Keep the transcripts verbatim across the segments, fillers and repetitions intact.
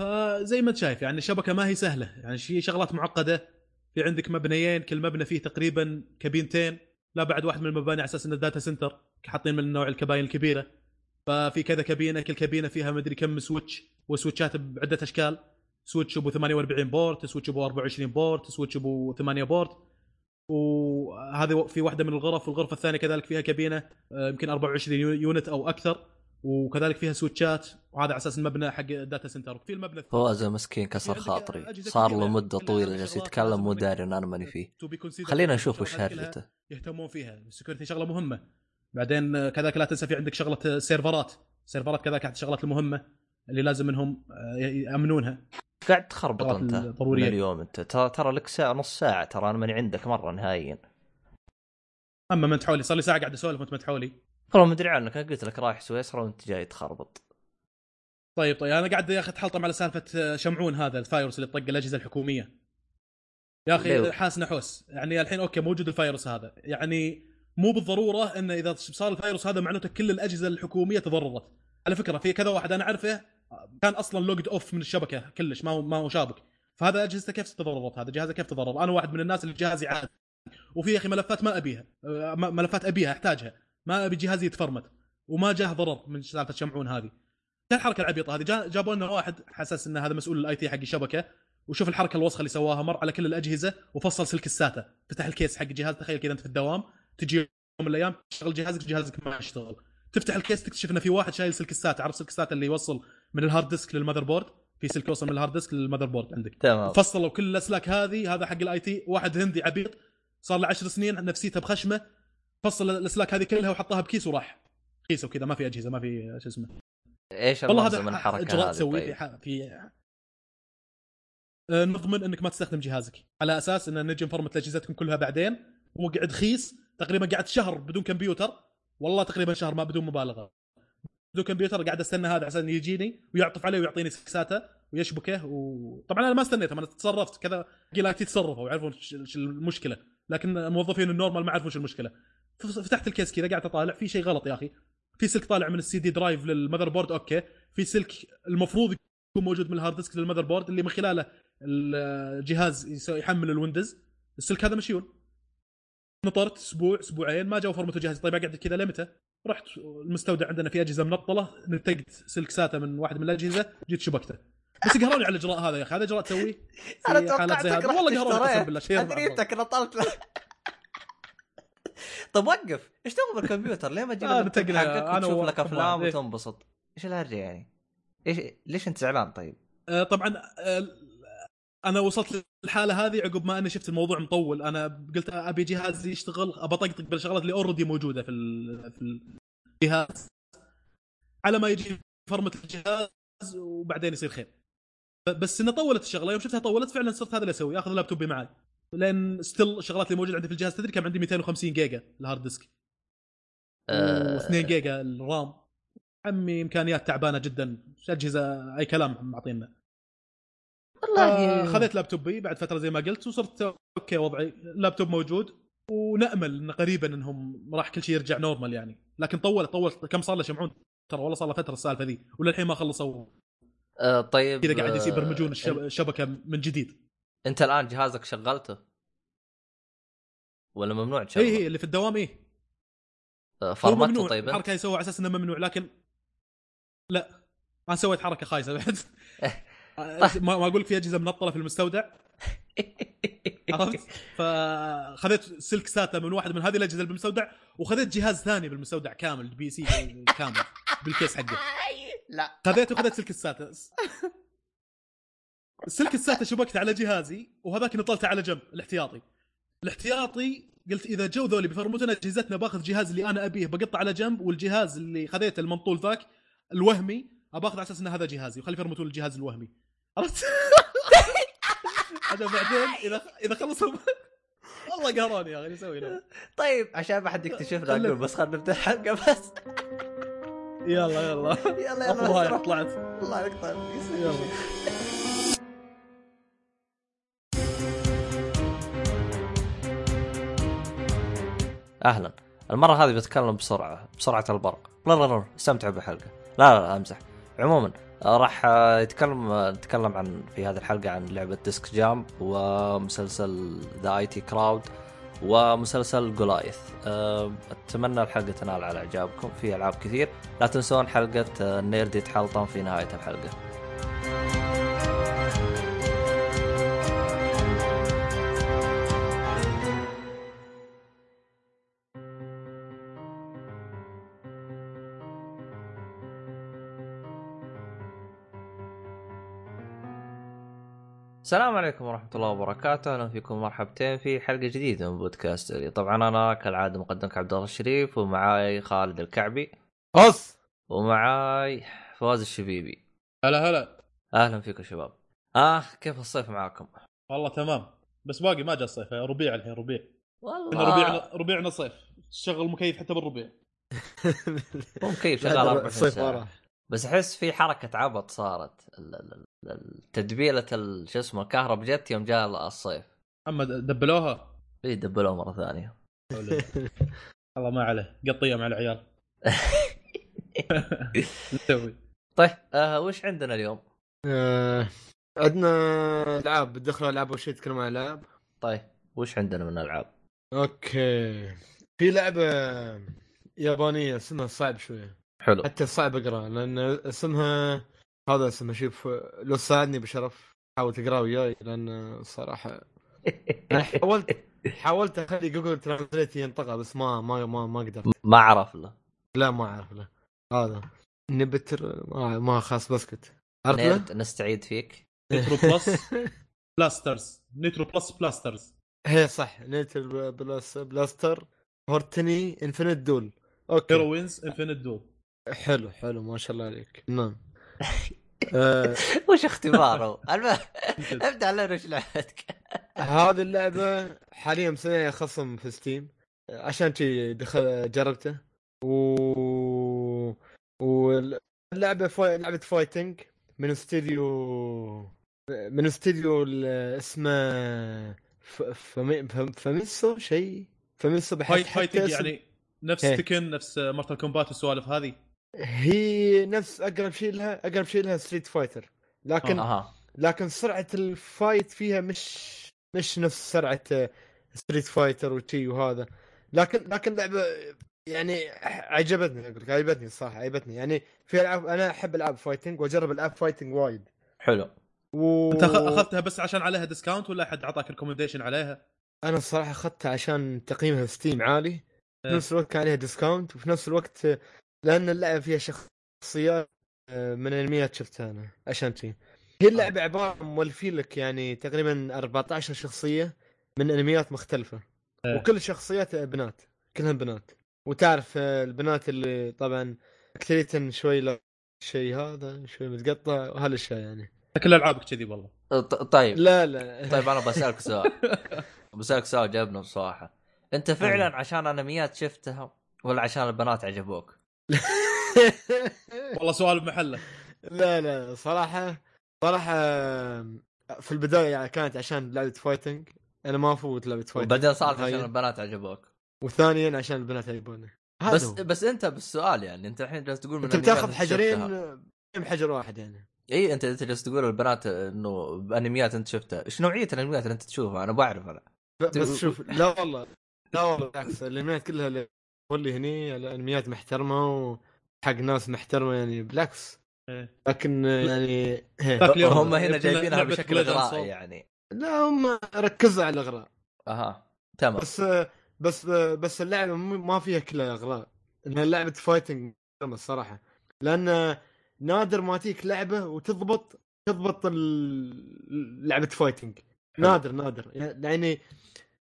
فزي ما تشايف يعني الشبكه ما هي سهله، يعني شيء شغلات معقده. في عندك مبنيين كل مبنى فيه تقريبا كابينتين، لا بعد واحد من المباني على اساس انه داتا سنتر حاطين من نوع الكباين الكبيره، ففي كذا كابينه كل كابينه فيها مدري كم سويتش، وسويتشات بعده اشكال، سويتش ابو ثمانية وأربعين بورت، سويتش ابو أربعة وعشرين بورت، سويتش ابو ثمانية بورت. وهذه في واحده من الغرف، والغرفه الثانيه كذلك فيها كابينه يمكن أربعة وعشرين يونت او اكثر، وكذلك فيها سويتشات، وهذا على اساس المبنى حق داتا سنتر. في المبنى فوزه مسكين كسر خاطري، صار له مده طويله جالس يتكلم مو داري انا ماني فيه. خلينا نشوف وش هرجته يهتمون فيها. السكيورتي شغله مهمه، بعدين كذلك لا تنسى في عندك شغله سيرفرات، سيرفرات كذلك احد الشغلات المهمه اللي لازم منهم يامنونها. قاعد تخربط انت ضروري اليوم، انت ترى لك ساعه نص ساعه، ترى انا ماني عندك مره نهائيا. اما من تحولي صار لي ساعه قاعد اسولف وانت ما تحولي، والله ما ادري عنك. انا قلت لك رايح سويسرا وانت جاي تخربط. طيب طيب انا قاعد يا اخي اتحلطم على سالفه شمعون هذا الفايروس اللي طق الاجهزه الحكوميه يا اخي، حاس نحوس. يعني الحين اوكي موجود الفايروس هذا، يعني مو بالضروره انه اذا صار الفايروس هذا معناته كل الاجهزه الحكوميه تضررت. على فكره في كذا واحد انا اعرفه كان اصلا لوجد اوف من الشبكه كلش، ما هو ما هو شابك، فهذا اجهزته كيف تضررت، هذا جهازه كيف تضرر. انا واحد من الناس اللي جهازي عادي، وفي يا اخي ملفات ما ابيها، ملفات ابيها احتاجها، ما ابي جهازي يتفرمت، وما جاه ضرر من سالفه شمعون هذه. الحركه العبيطه هذه جابوا لنا واحد حساس ان هذا مسؤول الاي تي حق الشبكه، وشوف الحركه الوسخه اللي سواها، مر على كل الاجهزه وفصل سلك الساتا، فتح الكيس حق جهاز. تخيل كذا انت في الدوام تجي يوم من الايام تشتغل جهازك جهازك ما يشتغل، تفتح الكيس تكتشف انه في واحد شايل سلك الساتا. عرف سلك الساتا اللي يوصل من الهارد ديسك للمذر بورد، في سلك يوصل من الهارد ديسك للمذر بورد عندك. تمام. فصلوا كل الاسلاك هذه، هذا حق الاي تي، واحد هندي عبيط صار له عشر سنين نفسيته بخشمه، فصل الاسلاك هذه كلها وحطها بكيس وراح كيسه وكذا. ما في اجهزه، ما في شو اسمه، ايش المغزى من الحركه هذه؟ طيب. في نضمن انك ما تستخدم جهازك، على اساس ان نجي نفرمت اجهزتكم كلها بعدين. وقعد خيس تقريبا، قعد شهر بدون كمبيوتر، والله تقريبا شهر ما بدون مبالغه بدون كمبيوتر، قاعد استنى هذا عشان يجيني ويعطف عليه ويعطيني سكساته ويشبكه. وطبعا انا ما استنيت، انا تصرفت كذا، قلت يتصرفوا ويعرفون ايش المشكله، لكن الموظفين النورمال ما يعرفون ايش المشكله. فتحت الكيس كذا قاعد اطالع، في شيء غلط يا اخي، في سلك طالع من السي دي درايف للمذر بورد، اوكي، في سلك المفروض يكون موجود من الهارد ديسك للمذر بورد اللي من خلاله الجهاز يحمل الويندوز، السلك هذا مشيون. نطرت اسبوع اسبوعين ما جاء فرمته جهازي. طيب اقعد كذا لمتى؟ رحت المستودع عندنا في اجهزه منطله، نتقت سلك ساتا من واحد من الاجهزه، جيت شبكته. بس قهروني على الاجراء هذا يا اخي، هذا اجراء تسويه انا توقعت زي هذا، والله قهروني اقسم بالله. شير ادريتك انا طلبت. طب وقف، ايش تبغى بالكمبيوتر؟ ليه ما تجيب اللابتوب حقك وتشوف لك افلام وتنبسط؟ ايش الهرجه يعني؟ ايش ليش انت زعلان؟ طيب آه طبعا آه انا وصلت للحاله هذه عقب ما انا شفت الموضوع مطول. انا قلت ابي جهازي يشتغل، ابطقطق بالشغلات اللي اوريدي موجوده في في الجهاز على ما يجي فرمه الجهاز وبعدين يصير خير. بس انه طولت الشغله، يوم شفتها طولت فعلا صرت هذا اللي اسوي، اخذ اللابتوب معي، لان ستيل الشغلات اللي موجوده عندي في الجهاز. تدري كم عندي؟ مئتين وخمسين جيجا الهارد ديسك أه... و2 جيجا الرام. عمي امكانيات تعبانه جدا، اجهزه اي كلام معطينا والله. خذيت لابتوبي بعد فتره زي ما قلت، وصرت اوكي وضعي لابتوب موجود، ونامل ان قريبا انهم راح كل شيء يرجع نورمال يعني. لكن طول طول كم صار له شمعون ترى، والله صار له فتره السالفه ذي وللحين ما خلصوا. أه طيب كذا قاعد يبرمجون الشبكه من جديد. انت الان جهازك شغلته ولا ممنوع تشغله؟ ايه اللي في الدوام ايه فرمته. طيب الحركه يسوي على اساس انه ممنوع، لكن لا، انا سويت حركه خايسه بعد. ما اقول لك في اجهزه منطله في المستودع، عرفت؟ فاخذت سلك ساتا من واحد من هذه الاجهزه بالمستودع، وخذت جهاز ثاني بالمستودع كامل، بي سي كامل بالكيس حقه. لا خذيت وخذت سلك الساتا، السلك الساتا شبكت على جهازي، وهذاك نطلته على جنب الاحتياطي. الاحتياطي قلت اذا جو ذولي بفرمتنا اجهزتنا باخذ جهاز اللي انا ابيه بقطع على جنب، والجهاز اللي خذيته المنطول ذاك الوهمي اباخذ على اساس ان هذا جهازي، وخلي فرمتوا الجهاز الوهمي. عرفت؟ هذا بعدين اذا اذا خلصوا والله قهراني يا اخي نسوي له. طيب عشان ما حد يكتشفنا اقول بس خلينا نبدا الحلقه بس. يلا يلا يلا يلا طلعت الله يقطع. يلا اهلا. المره هذه بتكلم بسرعه بسرعه البرق، لا لا لا استمتعوا بالحلقه. لا لا امزح. عموما راح نتكلم نتكلم عن في هذه الحلقة عن لعبة ديسك جامب ومسلسل ذا اي تي كراود ومسلسل جولايث. أتمنى الحلقة تنال على إعجابكم، في ألعاب كثير. لا تنسون حلقة النيرد يتحلطم في نهاية الحلقة. السلام عليكم ورحمة الله وبركاته، أهلا فيكم مرحبتين في حلقة جديدة من بودكاستري. طبعا أنا كالعادة مقدمك عبد الله الشريف، ومعاي خالد الكعبي أص، ومعاي فواز الشبيبي. هلا هلا، أهلا فيكم شباب. آه كيف الصيف معاكم؟ والله تمام، بس باقي ما جاء الصيف، ربيع الحين، ربيع والله، ربيعنا ربيعنا صيف. شغل مكيف حتى بالربيع مكيف شغال أربعة وعشرين ساعة، بس أحس في حركة عبط صارت التدبيلة شو اسمه الكهرب جت يوم جاء الصيف. أما دبلوها إيه دبلوها مرة ثانية الله ما عليه، قطية مع العيال طيب آه وش عندنا اليوم؟ آه عندنا ألعاب، دخل ألعاب وشي تكلم عن ألعاب. طيب وش عندنا من ألعاب؟ أوكي، في لعبة يابانية اسمها صعب شوية، حلو حتى صعب أقرأ لأن اسمها هذا اسمه شوف لو ساعدني بشرف حاول تقرأ وياي، لأن صراحة أنا حاولت حاولت أخلي جوجل ترانسليت ينطقها بس ما ما ما ما قدرت، ما أعرف له، لا ما أعرف له هذا نبتر ما ما خاص بسكت أرد نستعيد فيك نترو بلس بلاسترز نترو بلس بلاسترز هي صح نترو بلس بلاستر هورتني إنفينيت دول أوكي هيروينز إنفينيت دول حلو حلو ما شاء الله عليك نعم وش اختباره؟ ابدأ على رش لعبتك. هذه اللعبة حاليا مسويها خصم في ستيم، عشان شي دخل جربته و... واللعبة فا... لعبة فايتنج من استديو من استديو اسمه ف... فمي... فميسو شيء فميسو بحيث فايتنج اسم... يعني نفس تكن نفس مارتل كومبات والسوالف هذه، هي نفس اقرب شيء لها اقرب شيء لها ستريت فايتر، لكن أوه. لكن سرعه الفايت فيها مش مش نفس سرعه ستريت فايتر وتي وهذا، لكن لكن لعبه يعني عجبتني، اقول لك عجبتني صح عجبتني يعني في العاب، انا احب العاب فايتنج واجرب العاب فايتنج وايد. حلو و... انت اخذتها بس عشان عليها ديسكاونت ولا احد اعطاك ريكومنديشن عليها؟ انا الصراحه اخذتها عشان تقييمها في ستيم عالي، في نفس الوقت كان عليها ديسكاونت، وفي نفس الوقت لأن اللعبة فيها شخصيات من الميات شفتها أنا عشان تي. هي اللعبة عبارة مولفين لك يعني تقريبا أربعة عشر شخصية من أنميات مختلفة، وكل شخصيات بنات، كلهم بنات، وتعرف البنات اللي طبعا كثيرة شوي لا شيء هذا شوي متقطع وهالشيء يعني. كل ألعابك كذي والله. طيب. لا لا. طيب أنا بسألك سؤال. بسألك سؤال جابنا بصراحة. أنت فعلا عشان أنميات شفتها ولا عشان البنات عجبوك؟ والله سؤال بمحله. لا لا صراحة صراحة في البداية كانت عشان لعبة فايتنج، أنا ما أفوت لعبة فايتنج، وبعدين صارت عشان البنات عجبوك، وثانيا عشان البنات عجبوني. بس هو. بس أنت بالسؤال يعني أنت الحين جالس تقول أنت بتاخذ حجرين بحجر واحد يعني إيه، أنت أنت جالس تقول البنات إنه بأنميات أنت شفتها، إيش نوعية الأنميات اللي أنت تشوفها؟ أنا بعرف أنا بس شوف لا والله لا والله بالعكس الأنميات كلها اللي واللي هني الأنميات محترمة و حق ناس محترمة يعني بلاكس، لكن يعني هم هنا جايبينها بشكل إغرائي يعني، لا هم ركزوا على الإغراء. أها تمام. بس بس بس اللعبة ما فيها كلها إغراء، إنها لعبة فايتنج الصراحة، لأن نادر ما تيك لعبة وتضبط تضبط لعبة فايتنج، نادر نادر يعني.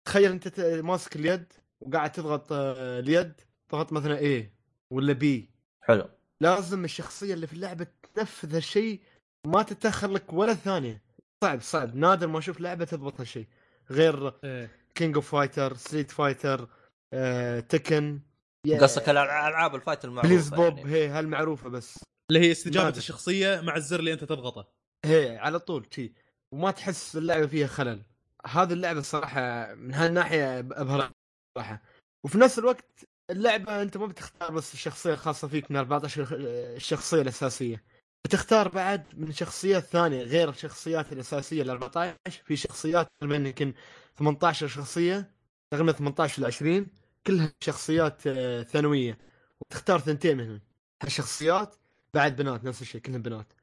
تخيل أنت ماسك اليد وقاعد تضغط اليد، ضغط مثلا إيه ولا بي. حلو. لازم الشخصية اللي في اللعبة تنفذ هالشيء، ما تتأخر لك ولا ثانية. صعب صعب نادر ما أشوف لعبة تضبط هالشيء، غير كينج أوف فايتر، ستريت فايتر، تكن. قصدك الألعاب الفايت المعروفة. بليز بوب يعني. هي هالمعروفة بس. اللي هي استجابة نادر. الشخصية مع الزر اللي أنت تضغطه. هي على طول شيء، وما تحس اللعبة فيها خلل. هذه اللعبة صراحة من هالناحية أبهرت صراحة، وفي نفس الوقت. اللعبة أنت ما بتختار بس الشخصية الخاصة فيك من أربعة عشر الشخصية الأساسية، تختار بعد من شخصيات ثانية غير الشخصيات الأساسية الأربعة عشر. في شخصيات تقريبا يمكن ثمانية عشر شخصية، تقريبا ثمانية عشر لعشرين، كلها شخصيات ثانوية، وتختار ثنتين منهم هالشخصيات. بعد بنات نفس الشيء، كلهم بنات.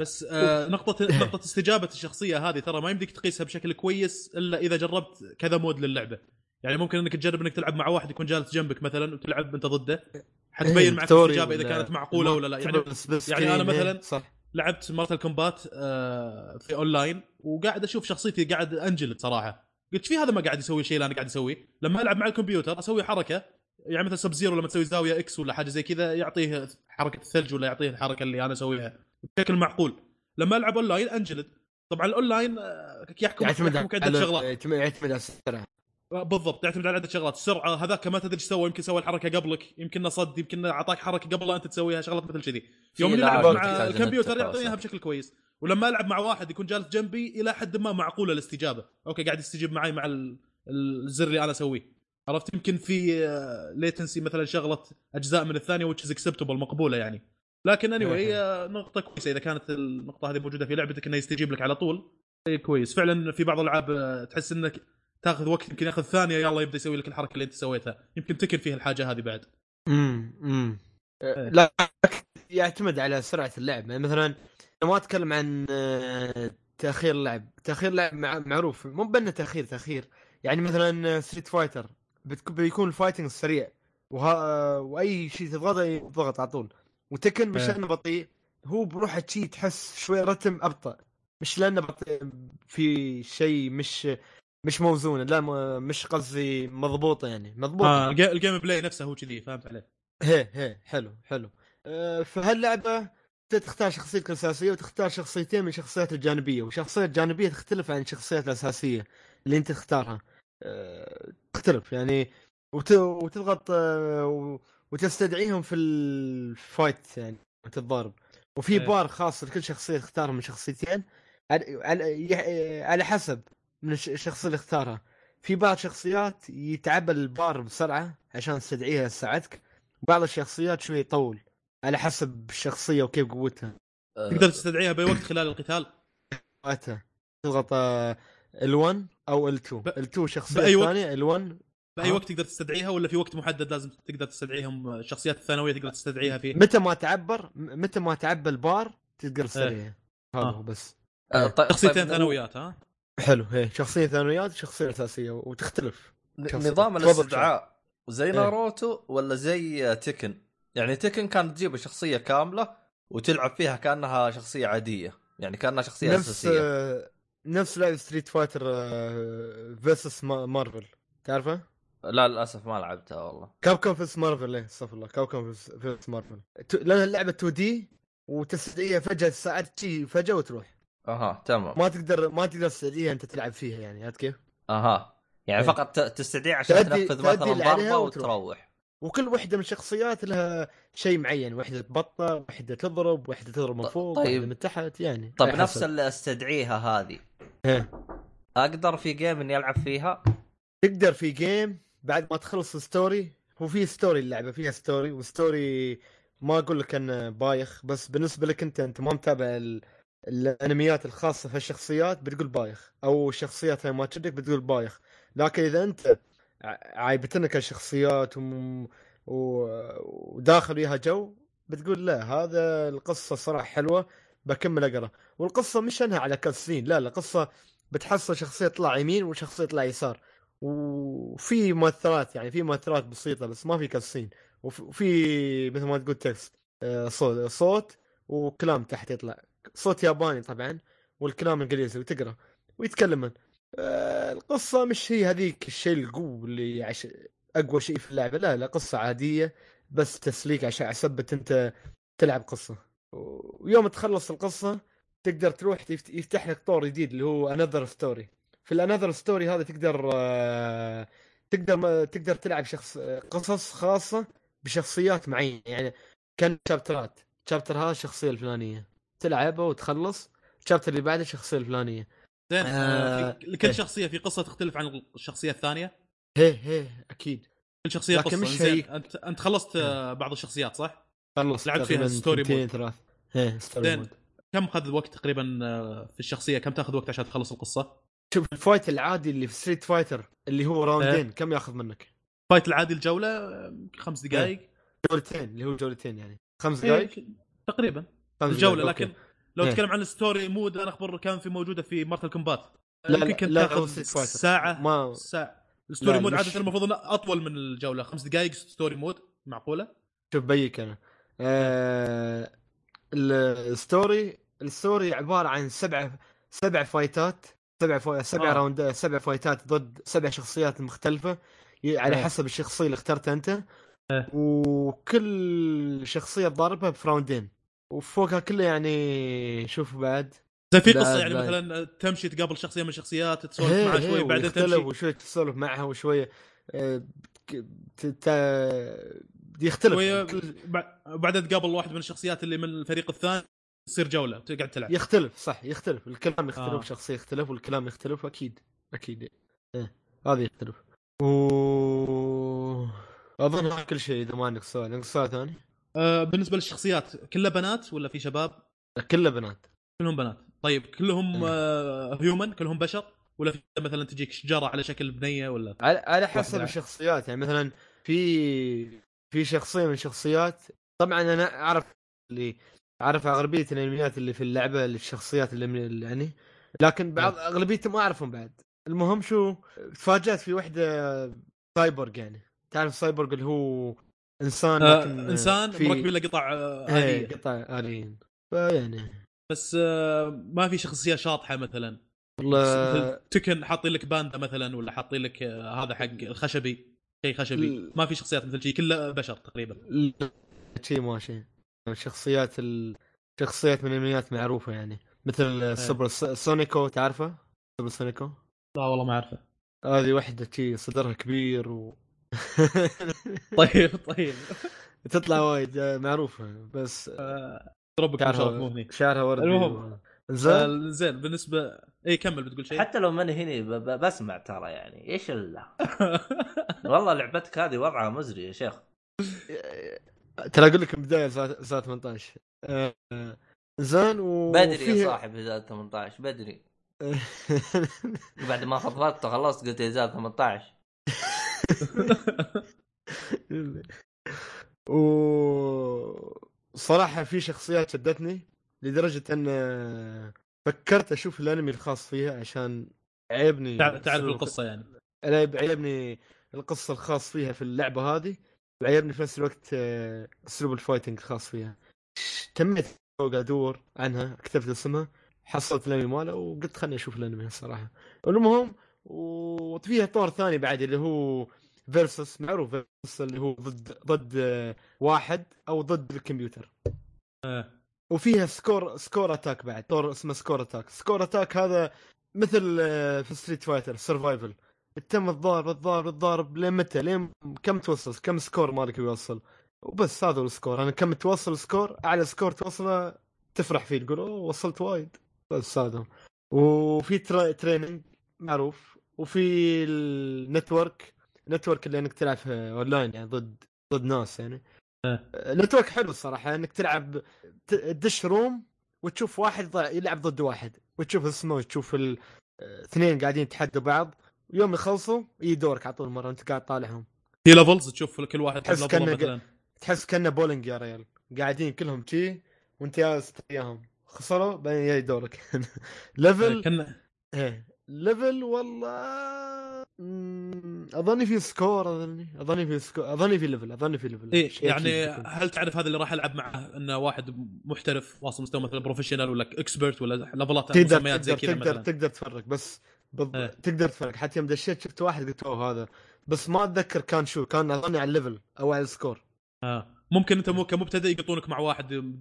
بس آه نقطة نقطة استجابة الشخصية هذه ترى ما يمديك تقيسها بشكل كويس إلا إذا جربت كذا مود للعبة. يعني ممكن إنك تجرب إنك تلعب مع واحد يكون جالس جنبك مثلا وتلعب أنت ضده، حتبين معك الاستجابة إذا كانت معقولة ولا لا. يعني, يعني أنا مثلا صح. لعبت مارتل كومبات آه في أونلاين، وقاعد أشوف شخصيتي قاعد أنجل صراحة. قلت في هذا ما قاعد يسوي شيء اللي أنا قاعد أسويه. لما ألعب مع الكمبيوتر أسوي حركة، يعني مثلا سب زيرو لما تسوي زاوية إكس ولا حاجة زي كذا يعطيه حركة الثلج ولا يعطيه الحركة اللي أنا أسويها بشكل معقول. لما العب اونلاين انجلد. طبعا الاونلاين يحكم عدة شغلات، يعتمد على السرعه بالضبط، يعتمد على عدة شغلات. السرعه هذاك ما تدري ايش سوى، يمكن سوى الحركه قبلك، يمكن صد، يمكن اعطاك حركه قبل انت تسويها، شغلات مثل كذي. يوم نلعب مع الكمبيوتر يعطينيها بشكل كويس، ولما العب مع واحد يكون جالس جنبي الى حد ما معقوله الاستجابه. اوكي قاعد يستجيب معي مع الزر اللي انا اسويه، عرفت. يمكن في ليتنسي مثلا شغله اجزاء من الثانيه وتش اكسبتبل مقبوله يعني. لكن anyway هي نقطة كويسة إذا كانت النقطة هذه موجودة في لعبتك، إنه يستجيب لك على طول كويس. فعلا في بعض الألعاب تحس إنك تأخذ وقت، يمكن يأخذ ثانية يلا يبدأ يسوي لك الحركة اللي أنت سويتها، يمكن تكل فيها الحاجة هذه بعد. أمم أمم لا، يعتمد على سرعة اللعب. مثلا ما أتكلم عن تأخير اللعب، تأخير اللعب معروف، مو بأنه تأخير تأخير يعني. مثلا ستريت فايتر بيكون الفايتنج سريع، وها وأي شيء تضغطه يضغط على طول. وتكن مش لأنه بطيء، هو بروحه شيء تحس شوي رتم أبطأ، مش لأنه بطيء في شيء مش مش موزون، لا مش قصدي مضبوطة يعني مضبوط. آه الجيم بلاي نفسه هو كذي، فهمت عليه. هيه هيه حلو حلو. أه فهاللعبة تختار شخصيتك الأساسية وتختار شخصيتين من شخصيات الجانبية، وشخصية الجانبية تختلف عن شخصيات الأساسية اللي أنت تختارها. أه تختلف يعني، وت... وتضغط أه و... وتستدعيهم في الفايت يعني وتتضارب. وفي بار خاص لكل شخصية تختارها من شخصيتين على حسب من الشخص اللي اختارها. في بعض شخصيات يتعبى البار بسرعة عشان تستدعيها تساعدك، بعض الشخصيات شوي يطول على حسب الشخصية وكيف قوتها. تقدر تستدعيها بأي وقت خلال القتال، تضغط ال1 أو ال2 ال2 شخصية ثانية ال1 بأي وقت تقدر تستدعيها، ولا في وقت محدد لازم تقدر تستدعيهم؟ الشخصيات الثانوية تقدر تستدعيها فيه متى ما تعبر، متى ما تعبى البار تقدر تستدعيها. هذا آه. بس آه. طيب. شخصيتين ثانويات. ها حلو، هي شخصية ثانويات شخصية أساسية وتختلف. نظام الاستدعاء زي ناروتو ولا زي تيكن؟ يعني تيكن كانت تجيب شخصية كاملة وتلعب فيها كأنها شخصية عادية، يعني كأنها شخصية نفس أساسية. آه... نفس لعبة ستريت فايتر آه... فيرسس مارفل، تعرفه؟ لا للأسف ما لعبتها والله. كابكوم فيس مارفل، ليه استغفر الله، كابكوم فيس مارفل لأنها لعبة تو دي وتستدعيها فجأة، ساعات شيء فجأة وتروح. أها تمام. ما تقدر ما تقدر تستدعيها أنت تلعب فيها يعني، عرفت كيف؟ أها يعني يعني فقط تستدعي عشان تنفذ مثلا ضربة وتروح. وكل وحدة من الشخصيات لها شيء معين، وحدة تبطأ، وحدة تضرب، وحدة تضرب من فوق، طيب. وحدة من تحت يعني. طب نفس اللي استدعيها هذه هي. أقدر في جيم إني ألعب فيها؟ تقدر في جيم بعد ما تخلص ستوري. هو في ستوري، اللعبه فيها ستوري، وستوري ما اقول لك انه بايخ، بس بالنسبه لك انت انت ما متابع ال... الانميات الخاصه في الشخصيات بتقول بايخ، او شخصيات ما تشدك بتقول بايخ. لكن اذا انت عايبتنك الشخصيات و... و... وداخل فيها جو بتقول لا هذا القصه صراحه حلوه بكمل اقرا. والقصه مش انها على كاسين، لا القصه بتحصل شخصيه طلع يمين وشخصيه طلع يسار، وفي مؤثرات يعني، في مؤثرات بسيطة بس ما في كاسين، وفي مثل ما تقول تكست صوت صوت وكلام تحت يطلع، صوت ياباني طبعا والكلام انجليزي، وتقرأ ويتكلمن. القصة مش هي هذيك الشيء القوي اللي عش... أقوى شيء في اللعبة، لا لا قصة عادية بس تسليك عشان عسبت أنت تلعب قصة. ويوم تخلص القصة تقدر تروح يفتح لك طور جديد اللي هو another story. في الانذر ستوري هذا تقدر تقدر تقدر تلعب شخص قصص خاصه بشخصيات معينه، يعني كان شابترات، شابتر هذا الشخصيه الفلانيه تلعبه وتخلص، الشابتر اللي بعده الشخصيه الفلانيه. زين آه لكل هي. شخصيه في قصه تختلف عن الشخصيه الثانيه. هي هي اكيد كل شخصيه قصه. انت انت خلصت بعض الشخصيات صح؟ خلصت لعبت فيها ستوري مود ثلاث ايه ستوري مود. كم اخذ وقت تقريبا في الشخصيه؟ كم تاخذ وقت عشان تخلص القصه؟ شوف الفايت العادي اللي في ستريت فايتر اللي هو راوندين أه. كم ياخذ منك فايت العادي الجوله؟ خمس دقائق جولتين اللي هو جولتين يعني خمس دقائق إيه. تقريبا خمس الجوله أوكي. لكن لو أه. تكلم عن الستوري مود انا اخبر كان في موجوده في مارتل كومبات يمكن تاخذ ساعه ما... ساعه الستوري مود مش... عاده المفروض اطول من الجوله خمس دقائق ستوري مود معقوله. شوف بيك انا آه... الستوري الستوري عباره عن سبع سبع فايتات سبع فا... سبع آه. راوند سبع فايتات ضد سبع شخصيات مختلفه على آه. حسب الشخصيه اللي اخترتها انت آه. وكل شخصيه تضاربها بفراوندين وفوقها كله يعني شوف بعد زي في قصه يعني مثلا تمشي تقابل شخصيه من الشخصيات تسولف معها شوي بعدين تمشي وشوي تسولف معها وشويه يختلف شوية كل... بعدين تقابل واحد من الشخصيات اللي من الفريق الثاني تصير جوله تقعد تلعب يختلف صح يختلف الكلام يختلف آه. شخصيه يختلف والكلام يختلف اكيد اكيد ايه هذا يختلف و... اظن كل شيء اذا ما عندك سؤال عندك سؤال ثاني آه بالنسبه للشخصيات كلها بنات ولا في شباب؟ كلها بنات كلهم بنات. طيب كلهم آه هيومن كلهم بشر ولا في مثلا تجيك شجره على شكل بنيه ولا على حسب الشخصيات يعني مثلا في في شخصيه من شخصيات طبعا انا اعرف اللي اعرف اغلبيه الانميات اللي في اللعبه للشخصيات اللي, اللي يعني لكن بعض اغلبيتهم ما اعرفهم بعد. المهم شو تفاجات في وحده سايبورغ يعني تعرف سايبورغ اللي هو انسان آه لكن انسان في... مركب له قطع آلية قطع آليين فيعني بس ما في شخصيه شاطحه مثلا والله تكن حاطين لك باندا مثلا ولا حاطين لك هذا حق الخشبي شيء خشبي ل... ما في شخصيات مثل شيء كله بشر تقريبا شيء ماشي شخصيات الشخصيات من الانميات معروفه يعني مثل سوبر سونيكو تعرفه سوبر سونيكو؟ لا والله ما اعرفه. هذه وحده شيء صدرها كبير و طيب طيب تطلع وايد معروفه بس ربك ان شاء الله مو هني شعرها وردي. المهم زين زين بالنسبه اي كمل بتقول شيء حتى لو ماني هني ب... بسمع ترى يعني ايش ال والله لعبتك هذه وضعها مزري يا شيخ. ترى اقول لك بدايه ساعه ثمانية عشر آه... زين وبدري وفيه... يا صاحب ساعه ثمانية عشر بدري بعد ما خبرت خلصت قلت يا ساعه ثمانية عشر و صراحة في شخصيات شدتني لدرجة أن فكرت أشوف الأنمي الخاص فيها عشان عيبني تعرف القصة يعني عيبني القصة الخاص فيها في اللعبة هذه وعيبني في نفس الوقت أسلوب الفايتنج الخاص فيها. تميت فوق أدور عنها كتبت اسمها حصلت الأنمي ماله وقلت خلني أشوف الأنمي الصراحة. المهم وفيها طور ثاني بعد اللي هو فيرسس معروف فيرسس اللي هو ضد ضد واحد او ضد الكمبيوتر آه. وفيها سكور سكور اتاك بعد طور اسمه سكور اتاك. سكور اتاك هذا مثل في ستريت فايتر سرفايفل تم الضارب الضارب الضارب لمتى لين كم توصل كم سكور مالك يوصل وبس هذا السكور. انا كم توصل سكور اعلى سكور توصله تفرح فيه تقول اوه وصلت وايد بس هذا. وفي ترا... تريننج معروف وفي النتورك نتورك اللي انك تلعب اونلاين يعني ضد ضد ناس يعني أه. نتورك حلو الصراحه انك تلعب دش روم وتشوف واحد يلعب ضد واحد وتشوف اسمه وتشوف الاثنين قاعدين يتحدوا بعض ويوم يخلصوا يجي دورك على طول مره انت قاعد طالعهم في ليفلز تشوف كل واحد تحس كأنه مثلا تحس كأنه بولينج يا ريال قاعدين كلهم شي وانت ياس تياهم خسروا بعدين يجي دورك ليفل كنا ايه ليفل والله اظني في سكور اظني اظني في سكور اظني في ليفل اظني في ليفل إيه يعني هل تعرف هذا اللي راح العب معه انه واحد محترف واصل مستوى مثلا بروفيشنال ولا اكسبرت ولا ليفلات مسميات زي كذا تقدر تقدر تفرق بس بض... اه. تقدر تفرق حتى يوم دشيت شفت واحد قلت اوه هذا بس ما اتذكر كان شو كان اظني على الليفل او على السكور اه ممكن انت مو كمبتدئ يقطونك مع واحد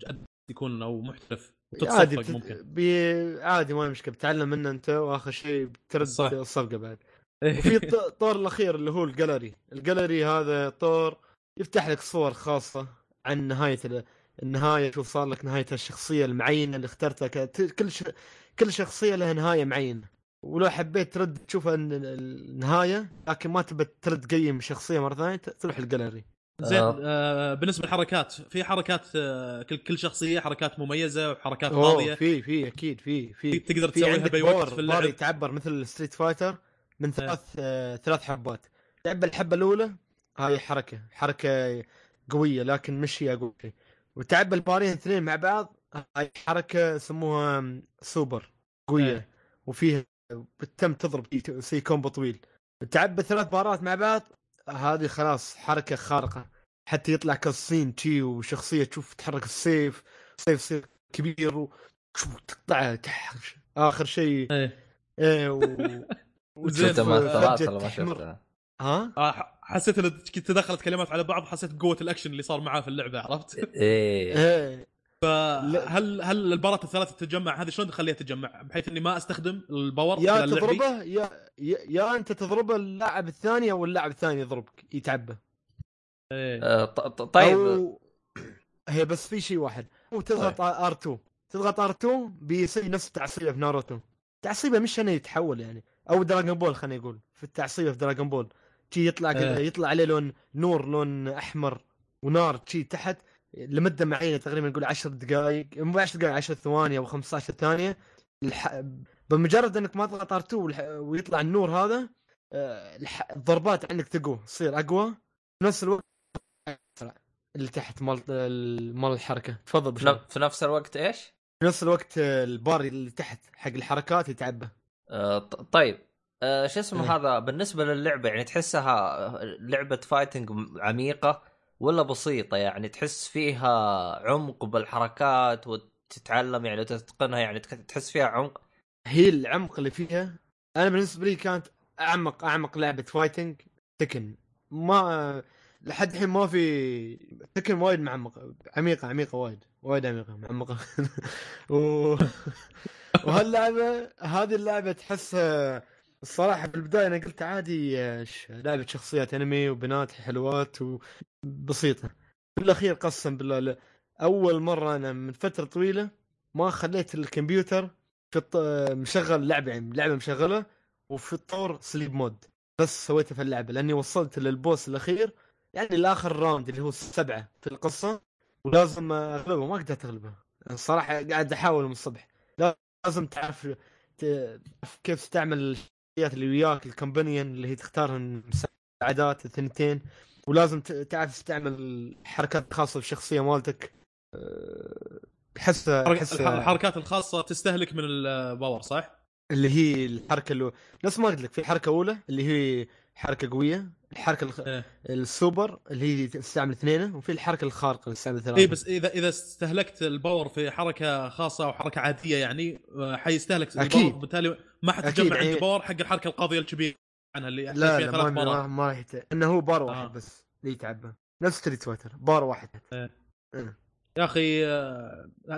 يكون او محترف عادي بت... ممكن بي... عادي ما مشكله بتعلم منه انت واخر شيء بترد الصفقه بعد. وفي طور الاخير اللي هو الجاليري. الجاليري هذا طور يفتح لك صور خاصه عن نهايه ال... النهايه شو صار لك نهايه الشخصيه المعينه اللي اخترتها ك... كل ش... كل شخصيه لها نهايه معينه ولو حبيت ترد تشوف النهايه لكن ما تبى ترد قيم شخصيه مره ثانيه تروح الجاليري زين. آه. بالنسبه للحركات، في حركات كل كل شخصيه حركات مميزه وحركات قويه. في في اكيد في في تقدر تسويها بيوقف في اللعب. تعبر مثل ستريت فايتر من ثلاث آه. ثلاث حبات. تعب الحبه الاولى هاي حركه حركه قويه لكن مش هي قويه، وتعب البارين اثنين مع بعض هاي حركه سموها سوبر قويه آه. وفيها بتم تضرب سي كومبو طويل. تعب ثلاث بارات مع بعض هذه خلاص حركه خارقه، حتى يطلع كالصين تي وشخصيه تشوف تحرك السيف سيف سيف كبير وشوف تقطع اخر شيء ايه و... وزيت ما ها آه حسيت ان تدخلت كلمات على بعض، حسيت بقوه الاكشن اللي صار معاه في اللعبه، عرفت ايه, إيه. فهل هل البارات الثلاثه تتجمع؟ هذه شلون تخليها تتجمع بحيث اني ما استخدم الباور يا تضربه يا... يا يا انت تضربه اللاعب الثاني او اللاعب الثاني يضربك يتعبه ايه أه طيب أو... هي بس في شيء واحد، وتضغط ار اتنين تضغط ار اتنين بيصير نفس التعصيبه في ناروتو. تعصيبه مش انا يتحول يعني، او دراغون بول خلينا نقول في التعصيبه في دراغون بول شي يطلع أه. يطلع عليه لون نور لون احمر ونار شي تحت لمده معينه تقريبا نقول عشر دقائق مو عشر دقائق عشر ثواني او خمسة عشر ثانيه. الح... بمجرد انك ما تضغط ار2 والح... ويطلع النور هذا الح... الضربات عندك تقوى تصير اقوى في نفس الوقت اللي تحت مال مال الحركه. تفضل بشكل. في نفس الوقت ايش في نفس الوقت البار اللي تحت حق الحركات يتعبه أه طيب أه شو اسمه أه. هذا بالنسبه للعبه يعني تحسها لعبه فايتنج عميقه ولا بسيطة؟ يعني تحس فيها عمق بالحركات وتتعلم يعني وتتقنها، يعني تحس فيها عمق؟ هي العمق اللي فيها أنا بالنسبة لي كانت أعمق أعمق لعبة فايتنج تكن. ما لحد الحين ما في تكن وايد معمقة عميقة عميقة وايد وايد عميقة معمقة و... وهاللعبة هذه اللعبة تحسها الصراحة بالبداية أنا قلت عادي لعبة شخصيات أنمي وبنات حلوات وبسيطة. بالأخير قسم بالله أول مرة أنا من فترة طويلة ما خليت الكمبيوتر في الط... مشغل لعبة يعني لعبة مشغلة وفي الطور سليب مود بس سويته في اللعبة، لأني وصلت للبوس الأخير يعني الآخر راوند اللي هو السبعة في القصة ولازم أغلبه ما قدرت أغلبه الصراحة. قاعد أحاول من الصبح. لازم تعرف كيف تستعمل اللي وياك الكمبانيون اللي هي تختارهم مساعدات الثنتين، ولازم تعرف تستعمل حركات خاصة بالشخصية مالتك. بحس الحركات الخاصة تستهلك من الباور صح؟ اللي هي الحركة اللي نفس ما قلت لك في حركة أولى اللي هي حركة قوية، الحركة اه. السوبر اللي هي تستعمل اثنين، وفي الحركة الخارقة اللي تستعمل ثلاثة. إيه بس إذا إذا استهلكت الباور في حركة خاصة أو حركة عادية يعني حيستهلك الباور، بالتالي ما حتجمع عند باور حق الحركة القاضية الكبيرة عنها اللي أحتاج فيها ثلاث بارات. ما يحتاج إنه هو بار واحد آه. بس اللي يتعبه نفس ستريت فايتر بار واحد. اه. اه. يا أخي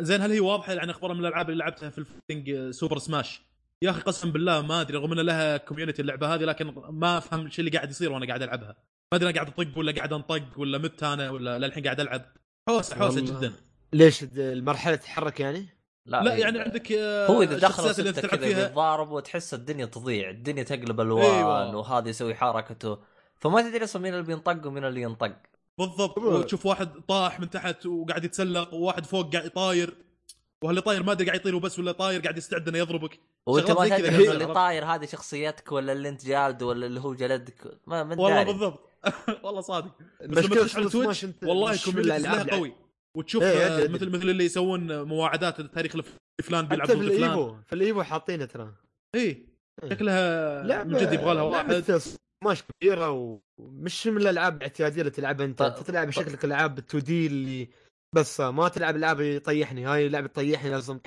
زين هل هي واضحة عن أخبار من الألعاب اللي لعبتها في الفايتنج سوبر سماش؟ يا اخي قسم بالله ما ادري، رغم ان لها كوميونتي اللعبه هذه لكن ما افهم الشيء اللي قاعد يصير وانا قاعد العبها. ما ادري انا قاعد اطق ولا قاعد انطق ولا مت انا ولا للحين قاعد العب. حوسه حوسه جدا. ليش المرحله تتحرك يعني؟ لا, لا يعني عندك هو اذا دخلت اللي تلعب فيها تضارب وتحس الدنيا تضيع، الدنيا تقلب الوان أيوة. وهذا يسوي حركته فما تدري اصلا مين اللي بينطق ومين اللي ينطق بالضبط. وتشوف واحد طاح من تحت وقاعد يتسلق وواحد فوق قاعد يطاير، وهل طاير ما ادري قاعد يطير وبس ولا طاير قاعد يستعد انه يضربك. وانت ما تدري اللي طاير هذه شخصيتك ولا اللي انت جالد ولا اللي هو جلدك ما من والله بالضبط. والله صادق. بس لما تشعل تويتش والله كوميونتي لها قوي وتشوف ايه مثل مثل اللي يسوون مواعدات التاريخ الفلان بيلعبوا الفلان في الايفو في الايفو حاطينه ترى اي شكلها من جد يبغى لها واحد ماش كبيره ومش من الالعاب اعتياديه اللي تلعبها انت. تلعب شكلك العاب اتنين دي اللي بس ما تلعب لعبه يطيحني. هاي لعبه تطيحني لازم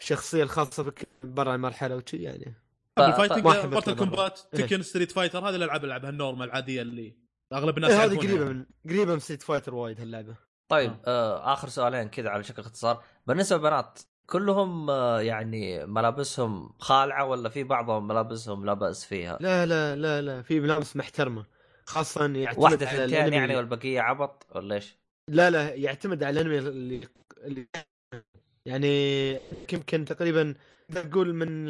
الشخصيه الخاصه بك برا المرحله وشي يعني. الفايتنج بارت الكومبات تكن ستريت فايتر هذه الالعاب العبها النورمال العاديه اللي اغلب الناس هذه قريبه من قريبه من ستريت فايتر وايد هاللعبه. طيب آه. آه اخر سؤالين كذا على شكل اختصار. بالنسبه للبنات كلهم آه يعني ملابسهم خالعه ولا في بعضهم ملابسهم لا باس فيها؟ لا لا لا لا في ملابس محترمه خاصه يعتمد واحده على الثانيه يعني والبقيه عبط ولا ايش؟ لا لا يعتمد على الانمي اللي, اللي يعني يمكن تقريبا نقول من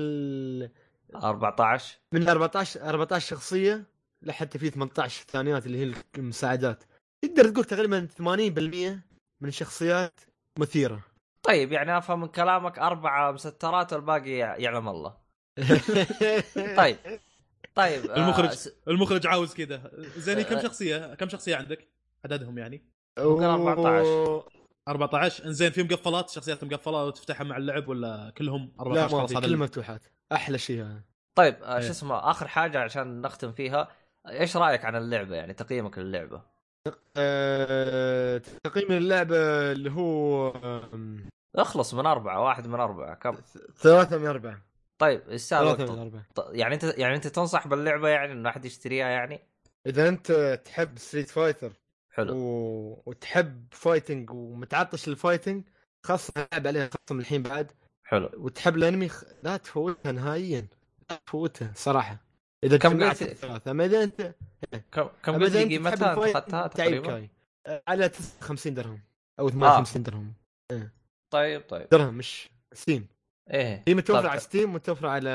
أربعة عشر من أربعة عشر أربعة عشر شخصيه لحتى في ثمانية عشر ثانيات اللي هي المساعدات. تقدر تقول تقريبا ثمانين بالمئة من الشخصيات مثيرة. طيب يعني أفهم من كلامك أربعة مسترات والباقي يعلم الله. طيب طيب المخرج آه المخرج عاوز كده زيني. كم شخصية كم شخصية عندك عددهم يعني؟ ممكن أربعة عشر أربعة عشر. انزين في مقفلات شخصيات مقفلة وتفتحها مع اللعب ولا كلهم أربعة عشر؟ لا كلهم مفتوحات. أحلى شيء هذا. طيب آه شو اسمه آخر حاجة عشان نختم فيها، إيش رأيك عن اللعبة يعني تقييمك للعبة؟ أه... تقييم اللعبة اللي هو أم... اخلص من أربعة، واحد من أربعة، كم؟ ثلاثة من أربعة. طيب السالفة يعني أنت يعني أنت تنصح باللعبة يعني إنه أحد يشتريها يعني؟ إذا أنت تحب ستريت فايتر حلو و... وتحب فايتنج ومتعطش للفايتنج، خاصة لعب عليها خصم الحين بعد حلو، وتحب الأنمي خ... لا تفوتها نهائيا، لا تفوتها صراحة. إذا كم قلت ثلاثة ما إذا أنت كم كم قلت قيمتها أخذتها تقريبا على خمسين درهم أو ثمانية وخمسين آه. درهم إيه. طيب طيب درهم مش ستيم إيه، هي متوفرة طيب. على ستيم متوفرة على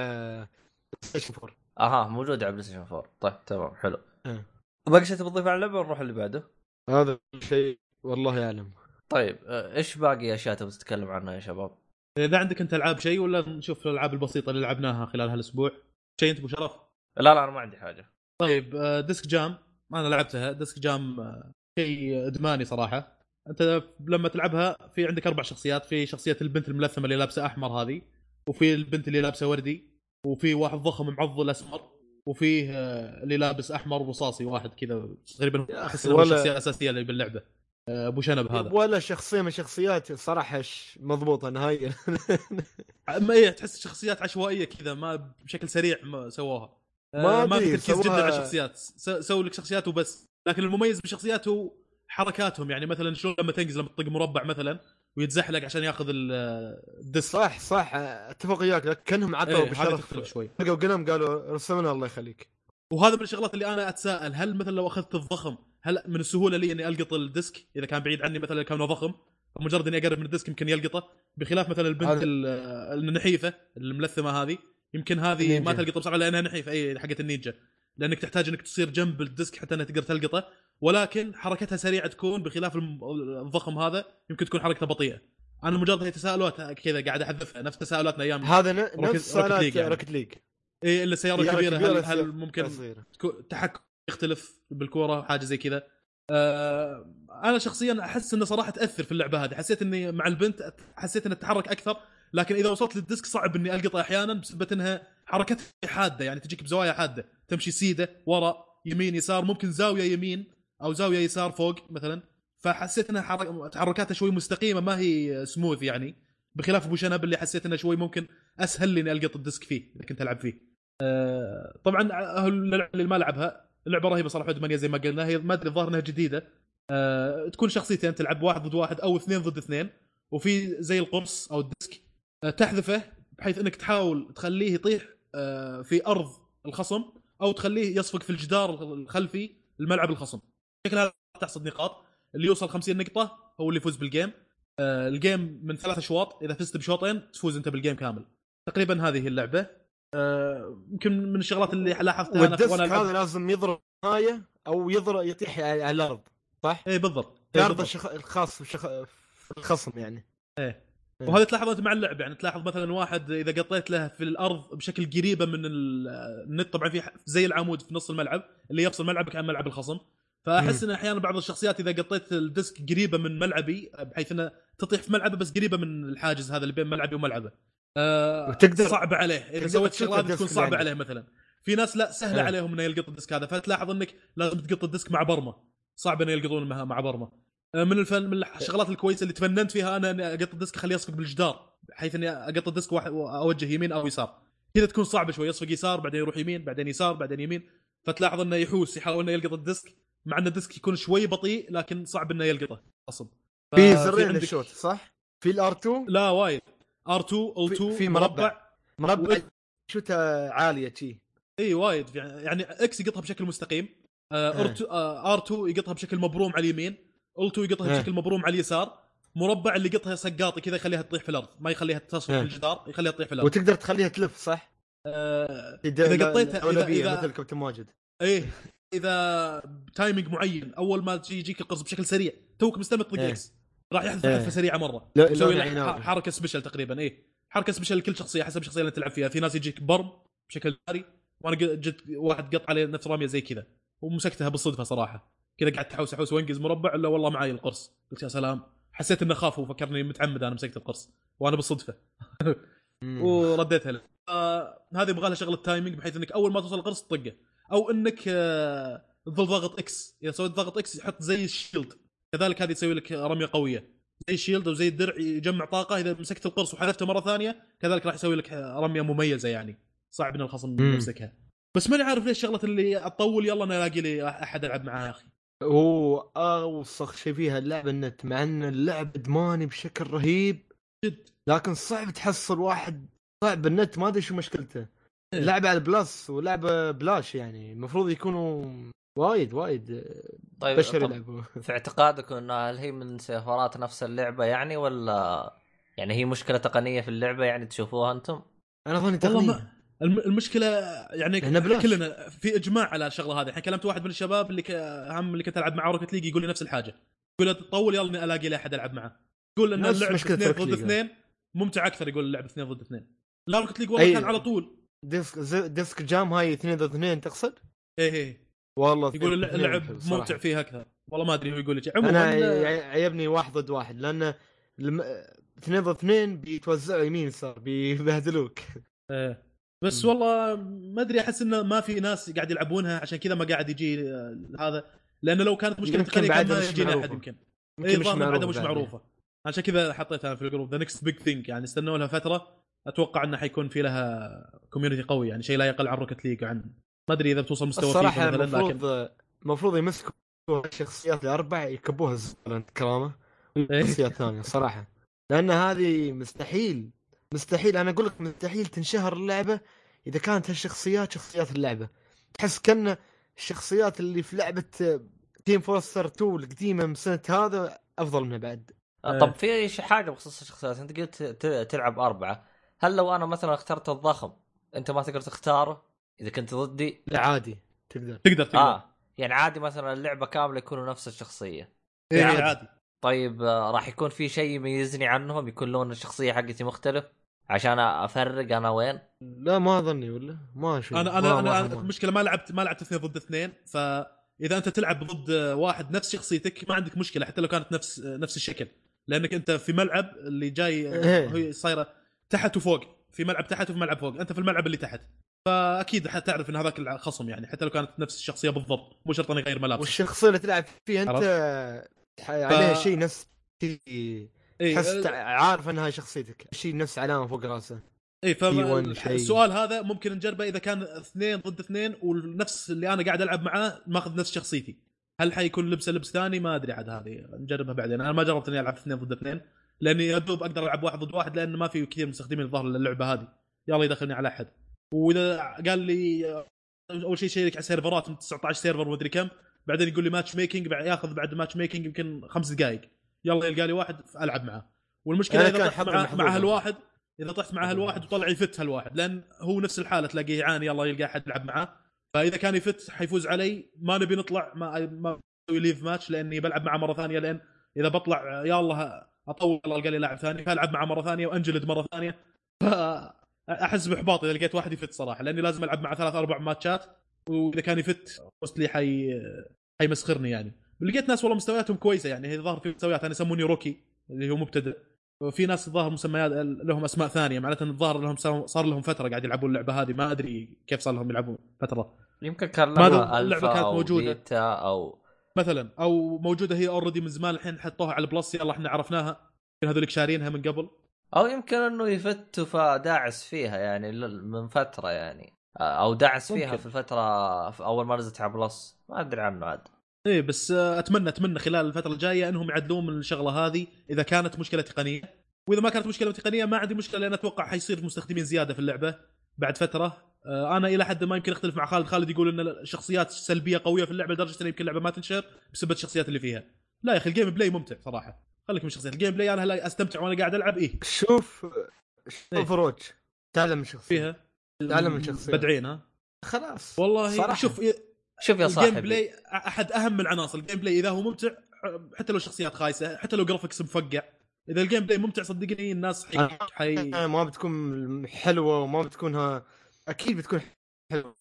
بلايستيشن فور. أها موجودة على بلايستيشن فور. طيب تمام حلو إيه. باقي شيء تضيف على اللعبة نروح اللي بعده؟ هذا شيء والله أعلم. طيب إيش باقي أشياء تبغى تتكلم عنها يا شباب؟ إذا عندك أنت ألعاب شيء ولا نشوف الألعاب البسيطة اللي لعبناها خلال هالأسبوع شيء أنت أبو شرف؟ لا لا أنا ما عندي حاجة. طيب ديسك جام أنا لعبتها. ديسك جام شيء إدماني صراحة. أنت لما تلعبها في عندك أربع شخصيات، في شخصية البنت الملثمة اللي لابسة أحمر هذه، وفي البنت اللي لابسة وردي، وفي واحد ضخم معضل أسمر، وفيه اللي لابس أحمر رصاصي واحد كذا تقريبا. أحس إنه الشخصية الأساسية اللي باللعبة أبو شنب هذا. ولا شخصية من شخصيات صراحة مضبوطة نهائيا. ما تحس شخصيات عشوائية كذا، ما بشكل سريع ما سواها، ما, ما في تركيز جدا على شخصيات، سووا لك شخصيات وبس. لكن المميز بشخصيات هو حركاتهم، يعني مثلا شلون لما تنقز لما تطق مربع مثلا ويتزحلق عشان ياخذ الدس. صح صح اتفق وياك. كانهم عطوا بشرف شوي لقوا قلم قالوا رسمنا الله يخليك. وهذا من الشغلات اللي انا اتساءل، هل مثلا لو اخذت الضخم هل من السهوله لي اني القط الديسك اذا كان بعيد عني؟ مثلا كان ضخم مجرد اني اقرب من الديسك يمكن يلقطه، بخلاف مثلا البنت النحيفه الملثمه هذه يمكن هذه نينجا. ما تلقطه بسرعه لانها نحيف اي حقه النينجا، لانك تحتاج انك تصير جنب الديسك حتى انك تقدر تلقطه، ولكن حركتها سريعه تكون، بخلاف الضخم هذا يمكن تكون حركته بطيئه. انا مجرد هي تساؤلات كذا قاعد احذفها، نفس تساؤلاتنا ايام هذا نفس تساؤلات روكت ليج اي اللي سياره كبيره هل, هل, هل ممكن تحكم يختلف بالكوره حاجه زي كذا. أه انا شخصيا احس انه صراحه تاثر في اللعبه هذه، حسيت اني مع البنت حسيت انها تتحرك اكثر، لكن اذا وصلت للديسك صعب اني القطها احيانا بسبب انها حركتها حاده، يعني تجيك بزوايا حاده، تمشي سيده وراء يمين يسار، ممكن زاويه يمين او زاويه يسار فوق مثلا، فحسيت انها حرك... تحركاتها شوي مستقيمه ما هي سموث يعني، بخلاف ابو شنب اللي حسيت انه شوي ممكن اسهل لي اني القط الديسك فيه اذا كنت العب فيه. أه... طبعا اللي ما لعبها اللعبه رهيبه صراحه ثمانية زي ما قلنا، هي ما ادري الظاهر انها جديده. أه... تكون شخصيتين تلعب واحد ضد واحد او اثنين ضد اثنين، وفي زي القرص او الديسك تحذفه بحيث انك تحاول تخليه يطيح في ارض الخصم او تخليه يصفق في الجدار الخلفي الملعب الخصم. شكلها تحصد نقاط، اللي يوصل خمسين نقطه هو اللي يفوز بالجيم. الجيم من ثلاث اشواط، اذا فزت بشوطين تفوز انت بالجيم كامل تقريبا. هذه اللعبه يمكن من الشغلات اللي لاحظتها انا وانا العب، هذا لازم يضرب نهايه او يضرب يطيح على الارض صح؟ اي بالضبط الارض الخاص في الخصم يعني ايه. وهذا تلاحظه انت مع اللعب، يعني تلاحظ مثلا واحد اذا قطيت له في الارض بشكل قريبه من النت، طبعا في زي العمود في نص الملعب اللي يفصل ملعبك عن ملعب الخصم، فاحس ان احيانا بعض الشخصيات اذا قطيت الديسك قريبه من ملعبي بحيث انه تطيح في ملعبه بس قريبه من الحاجز هذا اللي بين ملعبي وملعبه أه صعب عليه اذا سويت شغلات تكون صعبه يعني. عليه مثلا في ناس لا سهله عليهم انه يلقط الديسك هذا، فتلاحظ انك لازم تقط الديسك مع برمه، صعب انه يلقطونه مع برمه. من الفن من الشغلات الكويسه اللي تفننت فيها انا اني اقط الديسك اخليه يصفق بالجدار، بحيث اني اقط الديسك واوجه يمين او يسار كذا، تكون صعبه شوي، يصفق يسار بعدين يروح يمين بعدين يسار بعدين يمين، فتلاحظ انه يحوس يحاول انه يلقط الديسك مع ان الديسك يكون شوي بطيء لكن صعب انه يلقطه اصلا. في زرين للشوت صح؟ في الار اتنين لا وايد ار اتنين او اتنين في مربع مربع شوت عاليه شي اي وايد، يعني اكس يقطها بشكل مستقيم، ار اتنين يقطها بشكل مبروم على اليمين، قلتو يقطها بشكل مبروم على اليسار، مربع اللي يقطها سقاطي كذا يخليها تطيح في الارض، ما يخليها تصل في الجدار، يخليها تطيح في الارض وتقدر تخليها تلف صح؟ أه... اذا قطيتها اذا, إذا... مثل كابتن ماجد ايه اذا تايمينج معين، اول ما تجي يجيك القرص بشكل سريع توك مستمت طق اكس راح يحدث حركه سريعه مره، يسوي لك حركه سبيشال تقريبا، ايه حركه سبيشال لكل شخصيه حسب الشخصيه اللي تلعب فيها. في ناس يجيك برم بشكل جاري، وانا جت واحد قط عليه نفس راميه زي كذا ومسكتها بالصدفه صراحه، كذا قعدت احوس احوس وانقز مربع الا والله معي القرص، قلت يا سلام حسيت انه خاف وفكرني متعمد انا مسكت القرص وانا بالصدفه ورديتها له. آه هذه يبغى لها شغله تايمينج بحيث انك اول ما توصل القرص تطقه، او انك آه تظل ضغط اكس، اذا سويت ضغط اكس يحط زي الشيلد كذلك، هذه تسوي لك رميه قويه زي الشيلد وزي الدرع يجمع طاقه، اذا مسكت القرص وحذفته مره ثانيه كذلك راح يسوي لك رميه مميزه يعني صعب ان الخصم يمسكها. بس ماني عارف ليش شغله اللي اطول يلا انا الاقي لي احد العب معاه يا اخي، هو اوسخ شيء فيها اللعبه النت، مع ان اللعب ادماني بشكل رهيب جد، لكن صعب تحصل واحد صعب النت، ما ادري شو مشكلته. اللعبه على البلس ولعبه بلاش يعني المفروض يكونوا وايد وايد طيب بشر يلعبوا. في اعتقادك ان هل هي من سيرفرات نفس اللعبه يعني، ولا يعني هي مشكله تقنيه في اللعبه يعني تشوفوها انتم؟ انا اظن تقنيه المشكله يعني، كلنا في اجماع على الشغله هذه. الحين كلمت واحد من الشباب اللي هم اللي كنت العب معه ركت ليج يقول لي نفس الحاجه، يقول تطول يلا الاقي لي احد العب معه، يقول ان اللعب اثنين ضد اثنين ممتع اكثر، يقول اللعب اثنين ضد اثنين لا ركت ليج والله كان على طول ديسك ديسك جام. هاي اثنين ضد اثنين تقصد؟ ايه ايه والله يقول اللعب ممتع فيه اكثر، والله ما ادري هو يقول لي. انا عيبني واحد ضد واحد لان اثنين ضد اثنين بيتوزعوا يمين صار بيبهدلوك. ايه بس والله ما ادري، احس انه ما في ناس قاعد يلعبونها عشان كذا ما قاعد يجي هذا، لانه لو كانت مشكله تقنيه كان ما يجينا احد يمكن اي ظاهر عندها مش معروفه، عشان كذا حطيتها في الجروب ذا نيكست بيج ثينج يعني استنوا لها فتره، اتوقع انه حيكون في لها كوميونتي قوي يعني شيء لا يقل عن روكت ليج، عن ما ادري اذا بتوصل مستوى فيفا مثلا، لكن المفروض المفروض يمسكوا الشخصيات الاربع يكبوها زباله كرامه شخصيات ثانيه صراحه، لان هذه مستحيل مستحيل انا اقول لك مستحيل تنشهر اللعبه اذا كانت هالشخصيات شخصيات اللعبه. تحس كأن الشخصيات اللي في لعبه تيم فورستر اثنين القديمه من سنه هذا افضل منها بعد. طب في شيء حاجه بخصوص الشخصيات، انت قلت تلعب اربعه، هل لو انا مثلا اخترت الضخم انت ما تقدر تختاره اذا كنت ضدي؟ لا عادي تقدر تقدر تقدر آه. يعني عادي مثلا اللعبه كامله يكونوا نفس الشخصيه؟ ايه عادي, عادي. طيب راح يكون في شيء يميزني عنهم، يكون لون الشخصيه حقتي مختلف عشان افرق انا وين؟ لا ما اظني ولا ما اشوف انا انا, أنا, أنا المشكله ما لعبت ما لعبت اثنين ضد اثنين، فاذا انت تلعب ضد واحد نفس شخصيتك ما عندك مشكله حتى لو كانت نفس نفس الشكل، لانك انت في ملعب اللي جاي هي صايره تحت وفوق، في ملعب تحت وفي ملعب فوق، انت في الملعب اللي تحت فاكيد حتعرف ان هذاك الخصم يعني حتى لو كانت نفس الشخصيه بالضبط مو شرط انه يغير ملابسه، والشخصيه اللي تلعب فيها انت عليها شيء نفس شيء حس عارف انها شخصيتك شيء نفس علامه فوق راسه. اي فالسؤال هذا ممكن نجربه اذا كان اثنين ضد اثنين ونفس اللي انا قاعد العب معاه ماخذ نفس شخصيتي، هل حيكون لبسه لبس ثاني؟ ما ادري عاد هذه نجربها بعدين. انا ما جربت اني العب اثنين ضد اثنين لاني يدوب اقدر العب واحد ضد واحد، لان ما في كثير مستخدمين الظهر للعبه هذه، يلا يدخلني على احد. واذا قال لي اول شيء شيك على سيرفرات من تسعة عشر سيرفر ومدري كم، بعدين يقول لي ماتش ميكنج ياخذ بعد ماتش ميكنج يمكن خمس دقائق يلا يلقى لي واحد العب معه، والمشكله اذا طحت مع, مع هالواحد اذا طحت مع هالواحد وطلع يفت هالواحد، لان هو نفس الحاله تلاقيه يعاني يلا يلقى احد يلعب معه، فاذا كان يفت حيفوز علي، ما نبي نطلع ما ما ليف ماتش لاني بلعب معه مره ثانيه، لان اذا بطلع يا الله اطول القى لي لاعب ثاني فالعب معه مره ثانيه وانجلد مره ثانيه، فاحس باحباط اذا لقيت واحد يفت صراحه، لاني لازم العب معه ثلاث اربع ماتشات، واذا كان يفت وصلي حي حيمسخرني يعني. لقيت ناس والله مستوياتهم كويسه يعني، ظاهر في مستويات انا يسموني روكي اللي هو مبتدئ، وفي ناس ظاهر مسميات لهم اسماء ثانيه، معناته الظاهر لهم صار لهم فتره قاعد يلعبون اللعبه هذه، ما ادري كيف صار لهم يلعبون فتره، يمكن كان لها اللعبه كانت موجوده او مثلا او موجوده هي اوريدي من زمان، الحين حطوها على البلس يلا احنا عرفناها، يمكن هذول شارينها من قبل، او يمكن انه يفتوا فداعس فيها يعني من فتره يعني، او داعس فيها في الفتره في اول ما نزلت على البلس، ما ادري عنه عاد. ايه بس اتمنى اتمنى خلال الفتره الجايه انهم يعدلون من الشغله هذه اذا كانت مشكله تقنيه، واذا ما كانت مشكله تقنيه ما عندي مشكله، لان اتوقع حيصير مستخدمين زياده في اللعبه بعد فتره. انا الى حد ما يمكن اختلف مع خالد، خالد يقول ان الشخصيات سلبيه قويه في اللعبه لدرجه ان يمكن اللعبه ما تنشر بسبب الشخصيات اللي فيها. لا يا اخي الجيم بلاي ممتع صراحه، خليك من الشخصيات، الجيم بلاي انا هلا استمتع وانا قاعد العب. ايه شوف فروج تعلم الشخصيه فيها، تعلم الشخصيه بدعين ها خلاص والله صراحة. شوف شوف يا صاحبي الجيم بلاي احد اهم العناصر. الجيم بلاي اذا هو ممتع حتى لو شخصيات خايسه حتى لو جرافيكس مفقع، اذا الجيم بلاي ممتع صدقني الناس حي ما بتكون حلوه وما بتكونها اكيد بتكون حلوه.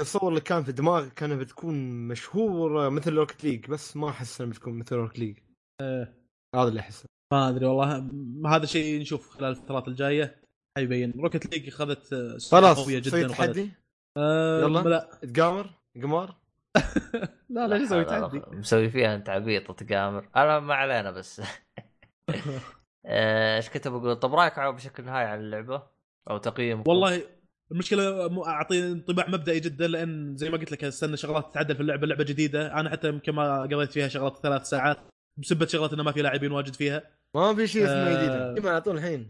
الصور اللي كان في دماغي كانت بتكون مشهوره مثل روكت ليج، بس ما احس انها بتكون مثل روكت ليج. أه. هذا اللي احسه، ما ادري والله، هذا شيء نشوف خلال الفترات الجايه حيبين. روكت ليج اخذت سرعه قويه جدا وخذت أه يلا لا تقامر قمار لا لا يسوي تعدي مسوي فيها انت عبيط وتقامر، انا ما علينا بس ايش كنت بقول. طب رايك عاوب بشكل هاي على اللعبه او تقييم؟ والله المشكله اعطي انطباع مبدئي جدا، لان زي ما قلت لك استنى شغلات تتعدل في اللعبه، اللعبه جديده، انا حتى يمكن ما قريت فيها شغلات ثلاث ساعات بسبب شغلات انه ما في لاعبين واجد فيها، ما في شيء اسمه جديد كما يعطون الحين.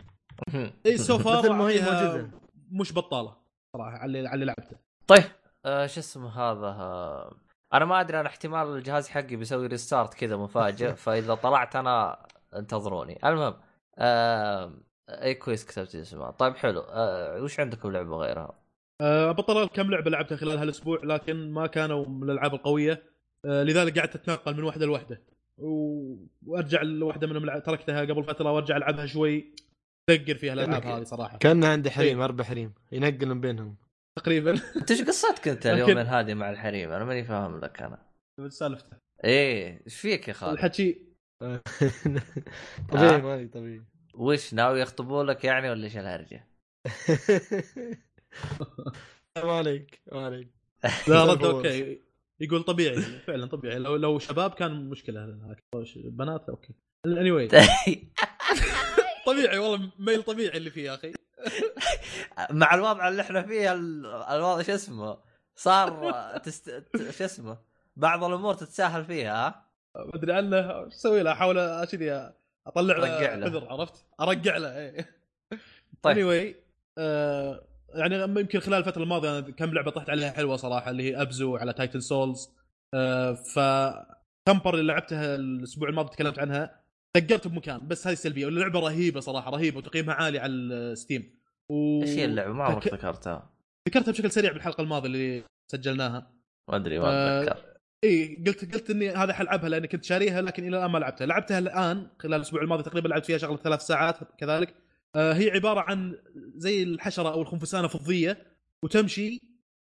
اي سوفا موجوده مش بطاله صراحه على على لعبته. طيب آه شو اسمه هذا آه. انا ما ادري، انا احتمال الجهاز حقي بيسوي ريستارت كذا مفاجئ، فاذا طلعت انا انتظروني. المهم آه اي كويس كتبت اسمها. طيب حلو آه وش عندكم لعبه غيرها؟ آه بطلت كم لعبه لعبتها خلال هالاسبوع، لكن ما كانوا من الالعاب القويه آه لذلك قعدت اتنقل من واحده لواحده و... وارجع لواحده منهم الع... تركتها قبل فتره وارجع العبها شوي تدقر فيها الالعاب هذه صراحه. كان عندي حريم اربع حريم ينقلون بينهم تقريبا. انت ايش قصتك انت اليومين هذه مع الحريم؟ انا ماني فاهم لك انا ايش سالفته. ايه ايش فيك يا خالد الحكي؟ طبيعي مالي طبيعي. وش ناوي يخطبوا لك يعني ولا ايش الهرجه؟ مالك مالك لا رد اوكي يقول طبيعي فعلا طبيعي. لو لو شباب كان مشكله، بنات اوكي anyway طبيعي والله ميل طبيعي اللي فيه يا اخي. مع الوضع اللي احنا فيه الوضع شو اسمه صار تست... شو اسمه بعض الامور تتساهل فيها ما ادري عنه ايش اسوي له، احاول اشدي اطلع له قدر عرفت ارجع له ايه. طيب anyway آه يعني يمكن خلال الفتره الماضيه انا كم لعبه طحت عليها حلوه صراحه، اللي هي ابزو على تايتن سولز آه. ف كمبر اللي لعبتها الاسبوع الماضي تكلمت عنها دقرت بمكان، بس هذه السلبيه. واللعبه رهيبه صراحه رهيبه وتقييمها عالي على الستيم. ايش هي اللعبه؟ ما عمرك ذكرتها. ذكرتها بشكل سريع بالحلقه الماضيه اللي سجلناها ما ادري ما اتذكر آه... اي قلت قلت اني هذا حلعبها لان كنت شاريها، لكن الى الان ما لعبتها. لعبتها الان خلال الاسبوع الماضي تقريبا، لعبت فيها شغله ثلاث ساعات كذلك آه. هي عباره عن زي الحشره او الخنفسانه فضيه، وتمشي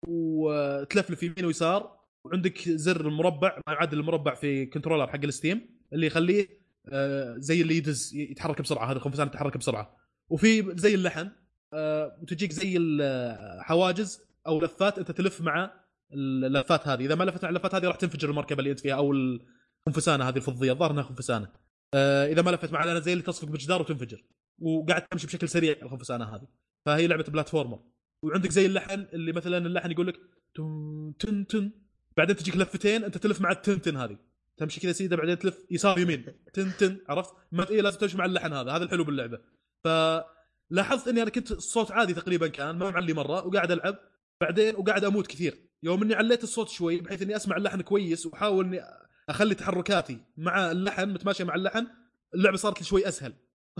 وتلفلف يمين ويسار، وعندك زر مربع ما يعادل المربع في كنترولر حق الستيم اللي يخليه آه زي اللي يدز يتحرك بسرعه، هذا الخنفسان يتحرك بسرعه. وفي زي اللحن آه وتجيك زي الحواجز او لفات انت تلف مع اللفات هذه، اذا ما لفت مع اللفات هذه راح تنفجر المركبه اللي انت فيها او الخنفسانه هذه الفضيه، الظاهر انها خنفسانه آه. اذا ما لفت مع لنا زي اللي تصفق بجدار وتنفجر، وقاعد تمشي بشكل سريع الخنفسانه هذه. فهي لعبه بلاتفورمر، وعندك زي اللحن اللي مثلا اللحن يقول لك تن تن تن، بعدين تجيك لفتين انت تلف مع التنتن هذه، تمشي كذا سيده بعدين تلف يسار يمين تنتن عرفت ما ايه، لازم تمشي مع اللحن هذا، هذا الحلو باللعبه. فلاحظت اني انا كنت الصوت عادي تقريبا كان ما معلي مره، وقاعد العب بعدين وقاعد اموت كثير يوم اني عليت الصوت شوي بحيث اني اسمع اللحن كويس، واحاول اني اخلي تحركاتي مع اللحن متماشيه مع اللحن. اللعبه صارت لي شوي اسهل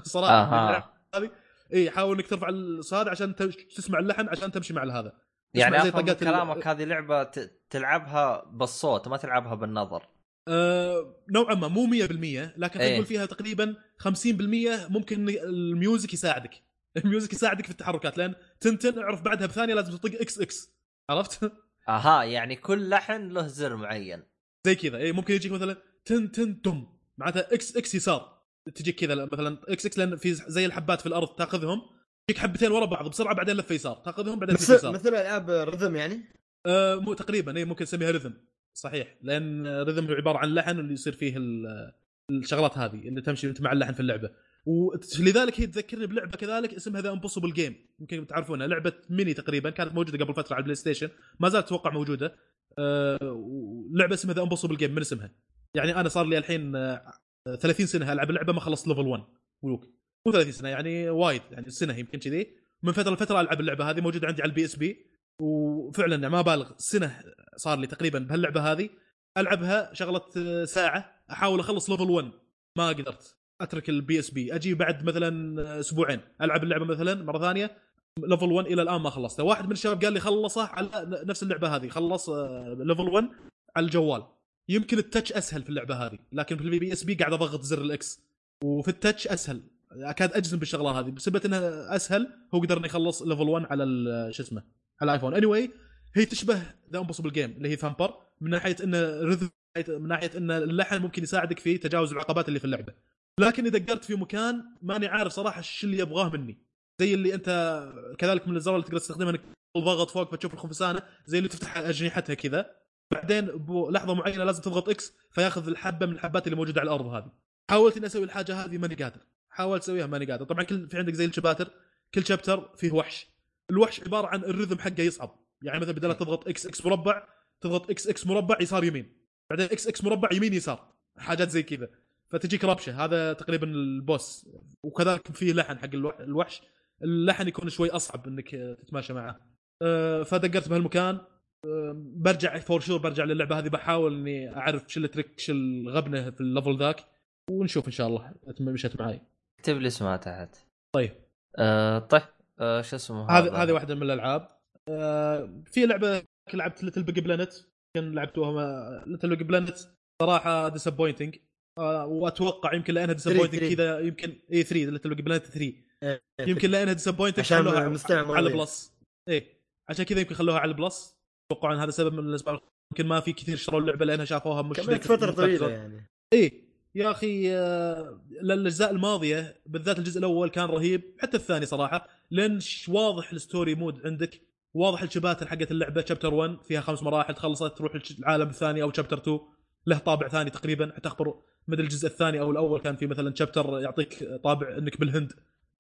صراحه هذه اي. حاول انك ترفع الصاد عشان تسمع اللحن عشان تمشي مع هذا يعني. افهم كلامك هذه لعبه تلعبها بالصوت ما تلعبها بالنظر أه نوعا ما، مو مية بالمية لكن أيه. تقول فيها تقريبا خمسين بالمية ممكن الميوزك يساعدك، الميوزك يساعدك في التحركات، لأن تنتن أعرف بعدها بثانية لازم تطق إكس إكس عرفت؟ أها يعني كل لحن له زر معين زي كذا إيه. ممكن يجيك مثلا تنتن تم معناتها إكس إكس يسار، تجيك كذا مثلا إكس إكس لأن في زي الحبات في الأرض تأخذهم، تجيك حبتين ورا بعض بسرعة بعدين لف يسار تأخذهم بعدين لف يسار. مثل ألعاب رذم يعني أه مو تقريبا إيه ممكن نسميها رذم صحيح، لأن رذم عبارة عن لحن واللي يصير فيه الشغلات هذه اللي تمشي أنت مع اللحن في اللعبة. ولذلك هي تذكرني بلعبة كذلك اسمها ذا امبوسيبل جيم، يمكن تعرفونها، لعبة ميني تقريبا كانت موجودة قبل فترة على البلاي ستيشن ما زالت أتوقع موجودة أه. لعبة اسمها ذا امبوسيبل جيم من اسمها يعني، أنا صار لي الحين ثلاثين سنة ألعب اللعبة ما خلصت ليفل واحد ملوك، مو ثلاثين سنة يعني وايد يعني سنة يمكن كذي، من فترة لفترة ألعب اللعبة هذه موجودة عندي على البي اس بي، وفعلا ما بالغ سنة صار لي تقريبا بهاللعبة هذه ألعبها شغلة ساعة أحاول أخلص ليفل واحد ما قدرت، أترك البي اس بي أجي بعد مثلا أسبوعين ألعب اللعبة مثلا مرة ثانية ليفل واحد الى الان ما خلصته. واحد من الشباب قال لي خلصه على نفس اللعبه هذه، خلص ليفل واحد على الجوال. يمكن التاتش اسهل في اللعبه هذه، لكن في البي بي اس بي قاعد اضغط زر الاكس، وفي التاتش اسهل، اكاد اجزم بالشغله هذه بسبب انها اسهل. هو قدر انه يخلص ليفل واحد على شو اسمه على الايفون. anyway هي تشبه ذا امبوسيبل جيم اللي هي ثامبر من ناحيه ان رذم، من ناحيه ان اللحن ممكن يساعدك في تجاوز العقبات اللي في اللعبه، لكن اذا دقرت في مكان ماني عارف صراحه ايش اللي يبغاه مني. زي اللي انت كذلك من الزرار اللي تقدر تستخدمها انك تضغط فوق فتشوف الخنفسانه، زي اللي تفتح اجنحتها كذا، بعدين بلحظه معينه لازم تضغط اكس فياخذ الحبه من الحبات اللي موجوده على الارض هذه. حاولت اني اسوي الحاجه هذه ماني قادر، حاولت اسويها ماني قادر. طبعا كل في عندك زي الشباتر، كل شابتر فيه وحش، الوحش عباره عن الرذم حقه يصعب. يعني مثلا بدل تضغط اكس اكس مربع تضغط اكس اكس مربع يسار يمين، بعدين اكس اكس مربع يمين يسار، حاجات زي كذا، فتجيك ربشه. هذا تقريبا البوس. وكذلك فيه لحن حق الوحش، اللحن يكون شوي اصعب انك تتماشى معه. أه فدقرت بهالمكان. أه برجع فور شور برجع للعبه هذه، بحاول اني اعرف شو التريك شو الغبنه في الليفل ذاك، ونشوف ان شاء الله مشت معي. اكتب لي اسمها تحت. طيب أه طيب أه شو اسمه هذه؟ هذه واحده من الالعاب. أه في لعبه لعبت ليتل بيج بلانت، كان لعبتوها ليتل بيج بلانت صراحه ديسابوينتنج. أه واتوقع يمكن لانها ديسابوينتنج كذا، يمكن اي ثلاثة ليتل بيج بلانت ثلاثة يمكن لانها ديسابوينتنج خلوها على البلس. اي عشان كذا يمكن خلوها على البلس، اتوقع ان هذا سبب من الاسباب. يمكن ما في كثير اشتروا اللعبه لانها شافوها مش كانت فتره طويله يعني. اي يا اخي الاجزاء الماضيه بالذات الجزء الاول كان رهيب، حتى الثاني صراحه، لان واضح الستوري مود عندك، واضح الشباتر حقت اللعبه. شابتر واحد فيها خمس مراحل تخلصت، تروح العالم الثاني، او شابتر اثنين له طابع ثاني تقريبا. حتى اخبر مثل الجزء الثاني او الاول كان في مثلا شابتر يعطيك طابع انك بالهند،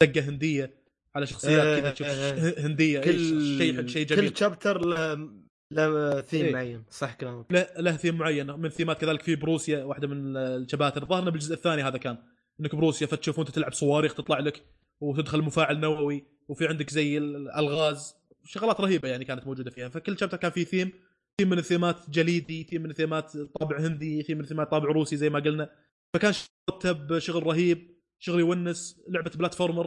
دقه هنديه على شخصيات آه كذا تشوف آه هنديه، شيء شيء جميل. كل شابتر له ثيم إيه؟ معين صح كلامك، له ثيم معين من ثيمات. كذلك في بروسيا واحده من الشباتر، ظهرنا بالجزء الثاني هذا كان انك بروسيا، فتشوف وانت تلعب صواريخ تطلع لك وتدخل مفاعل نووي، وفي عندك زي الالغاز، شغلات رهيبه يعني كانت موجوده فيها. فكل شابتر كان فيه ثيم، ثيم من الثيمات جليدي، ثيم من ثيمات طابع هندي، ثيم من ثيمات طابع روسي زي ما قلنا. فكان مرتب، شغل رهيب، شغل يونس. لعبه بلاتفورمر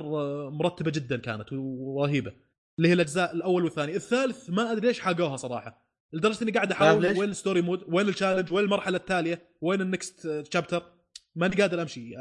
مرتبه جدا كانت ورهيبه، اللي هي الاجزاء الاول والثاني. الثالث ما ادري ليش حاقوها صراحه، لدرجه اني قاعد احاول وين الستوري مود، وين التشالنج، وين المرحله التاليه، وين النكست شابتر، ماني قادر امشي.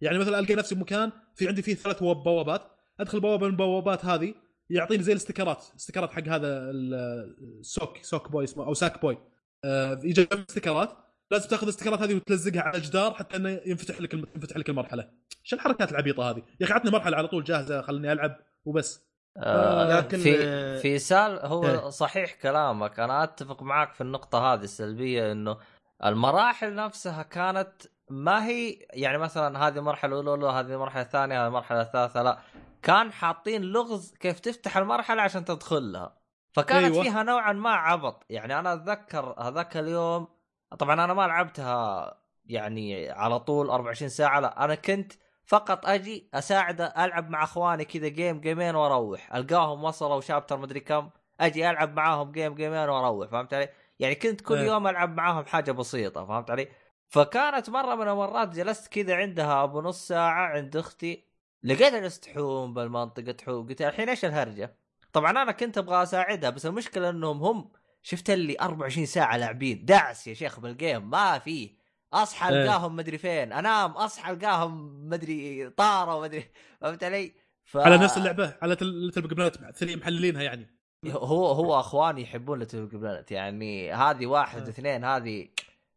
يعني مثلا القى نفسي بمكان في عندي فيه ثلاث بوابات، ادخل بوابه من البوابات هذه يعطيني زي الاستيكرات، استيكرات حق هذا السوك سوك بوي اسمه او ساك بوي. آه يجي استيكرات، لازم تاخذ الاستيكرات هذه وتلزقها على الجدار حتى انه ينفتح لك ينفتح لك المرحله. ايش الحركات العبيطه هذه يا اخي؟ عطني مرحله على طول جاهزه خلني العب وبس. آه لكن في في سال هو صحيح كلامك، انا اتفق معك في النقطه هذه السلبيه، انه المراحل نفسها كانت ما هي يعني مثلا هذه مرحله الاولى، هذه مرحله ثانيه، هذه مرحله ثالثه. لا كان حاطين لغز كيف تفتح المرحله عشان تدخلها، فكانت أيوة. فيها نوعا ما عبط. يعني انا اتذكر هذاك اليوم، طبعا انا ما لعبتها يعني على طول أربعة وعشرين ساعة، لا انا كنت فقط اجي اساعد العب مع اخواني كذا جيم جيمين واروح، القاهم وصلوا شابتر مدري كم، اجي العب معاهم جيم جيمين واروح. فهمت علي؟ يعني كنت كل أه. يوم العب معاهم حاجه بسيطه، فهمت علي؟ فكانت مره من المرات جلست كذا عندها ابو نص ساعه عند اختي، لقيت الاستحوم بالمنطقه تحوم، قلت الحين ايش الهرجه؟ طبعا انا كنت ابغى اساعدها، بس المشكله انهم هم شفت اللي أربعة وعشرين ساعة لاعبين، دعس يا شيخ بالجيم، ما في اصحى القاهم مدري فين، انام اصحى القاهم مدري طاره مدري، فهمت علي؟ ف... على نفس اللعبه على ليتل بيج بلانت ثري محللينها يعني. هو هو اخواني يحبون ليتل بيج بلانت، يعني هذه واحد واثنين هذه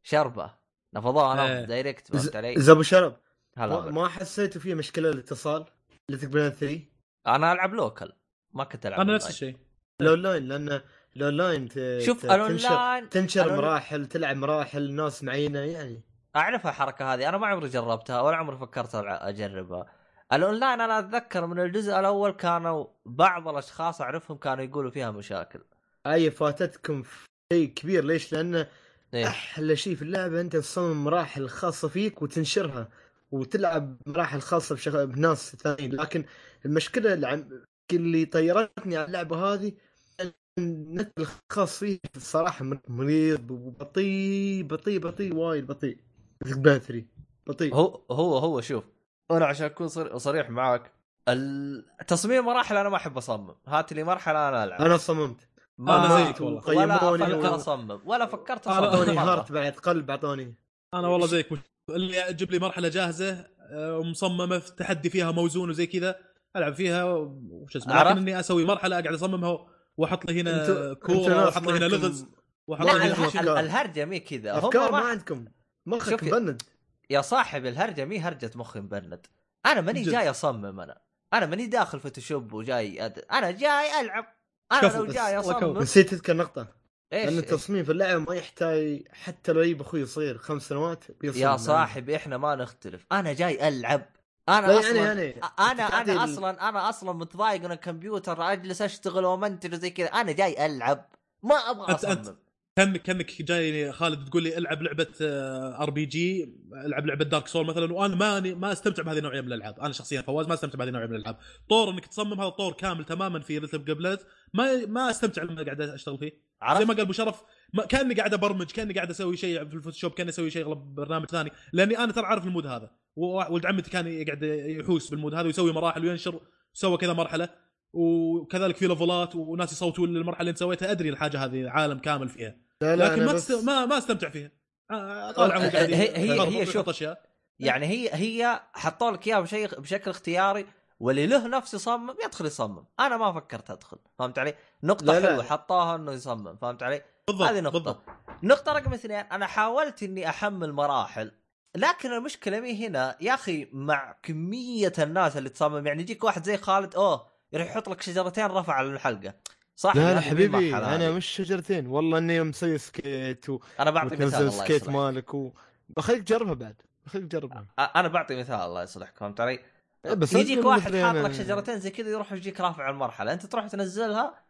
شربه نفضوها انا أه. دايركت، فهمت علي؟ زب شرب. هلا ما حسيت فيه مشكله الاتصال ليتل بيج بلانت ثري؟ انا العب لوكال، ما كنت العب انا نفس الشيء الاونلاين، لان الاونلاين شوف الاونلاين تنشر مراحل، تلعب مراحل ناس معينه يعني. اعرفها الحركه هذه، انا ما عمري جربتها ولا عمري فكرت اجربها. الاونلاين انا اتذكر من الجزء الاول كانوا بعض الاشخاص اعرفهم كانوا يقولوا فيها مشاكل. اي فاتتكم شيء كبير. ليش؟ لان إيه؟ احلى شيء في اللعبه انت تصمم مراحل خاصه فيك وتنشرها وتلعب مراحل خاصه بشخ... بناس ثانيين. لكن المشكله اللي, اللي طيرتني على اللعبه هذه النت الخاص فيه الصراحه مريض وبطيء بطيء بطيء وايد بطيء. الباتري بطيء. هو هو هو شوف، انا عشان اكون صريح معك، التصميم مراحل انا ما احب اصمم، هات لي مرحله انا العب. انا صممت ما انا زيك والله، ولا اصمم ولا فكرت اصمم. اعطوني هارت بعد قلب، اعطوني انا والله زيك. اللي اجيب لي مرحله جاهزه ومصممه في تحدي فيها موزون وزي كذا العب فيها وش اسمه، لكن اني اسوي مرحله اقعد اصممها واحط لي هنا كوره واحط لي هنا لغز واحط لي الهرجه مي كذا. هم ما عندكم مخك مبند يا صاحب، الهرجه مي هرجه مخي مبند. انا ماني جاي اصمم، انا انا ماني داخل فوتوشوب وجاي أد... انا جاي العب. انا لو جاي اصمم نسيت تذكر نقطه ان التصميم في اللعب ما يحتاج، حتى لو يب اخوي صغير خمس سنوات بيصمم. يا صاحبي يعني. احنا ما نختلف، انا جاي العب. انا اصلا يعني يعني. انا انا اصلا انا اصلا متضايق ان الكمبيوتر اجلس اشتغل ومنتج زي كذا. انا جاي العب، ما ابغى اصمم. كم كمك جاي خالد تقول لي العب لعبه ار بي جي، العب لعبه دارك سول مثلا، وانا ما ما استمتع بهذه النوعيه من الالعاب. انا شخصيا فواز ما استمتع بهذه النوعيه من الالعاب. طور انك تصمم هذا طور كامل تماما في رتب قبلات، ما ما استمتع لما قاعد اشتغل فيه. زي ما قال ابو شرف كاني قاعد ابرمج، كاني قاعد اسوي شيء في الفوتوشوب، كاني اسوي شيء اغلب برنامج ثاني، لاني انا ترى عارف المود هذا. ولد عمتي كان يقعد يحوس بالمود هذا ويسوي مراحل وينشر، سوى كذا مرحله وكذلك في لفلات وناس يصوتوا للمرحله اللي سويتها. ادري الحاجه هذه عالم كامل فيها، لا لا لكن ما بس... ما ما استمتع فيها. طالع مو قاعد هي هي شوف اشياء يعني، هي هي حطوا لك اياها بشيء بشكل اختياري، واللي له نفس يصمم يدخل يصمم. انا ما فكرت ادخل، فهمت علي؟ نقطه حلوه حطاها انه يصمم، فهمت علي؟ هذه نقطه بالضبط. نقطه رقم اثنين، انا حاولت اني احمل مراحل، لكن المشكله مي هنا يا اخي مع كميه الناس اللي تصمم. يعني يجيك واحد زي خالد اوه يروح يحط لك شجرتين رفع على الحلقه، صح؟ لا حبيبي انا مش شجرتين والله، اني مسوي سكيت و... انا بعطي مثال الله سكيت مالك و... بخليك جربها بعد، بخليك جربها. انا بعطي مثال الله يصلحك، فهمت علي؟ يجيك واحد حاط لك شجرتين زي كذا يروح يجيك رافع المرحله، انت تروح تنزلها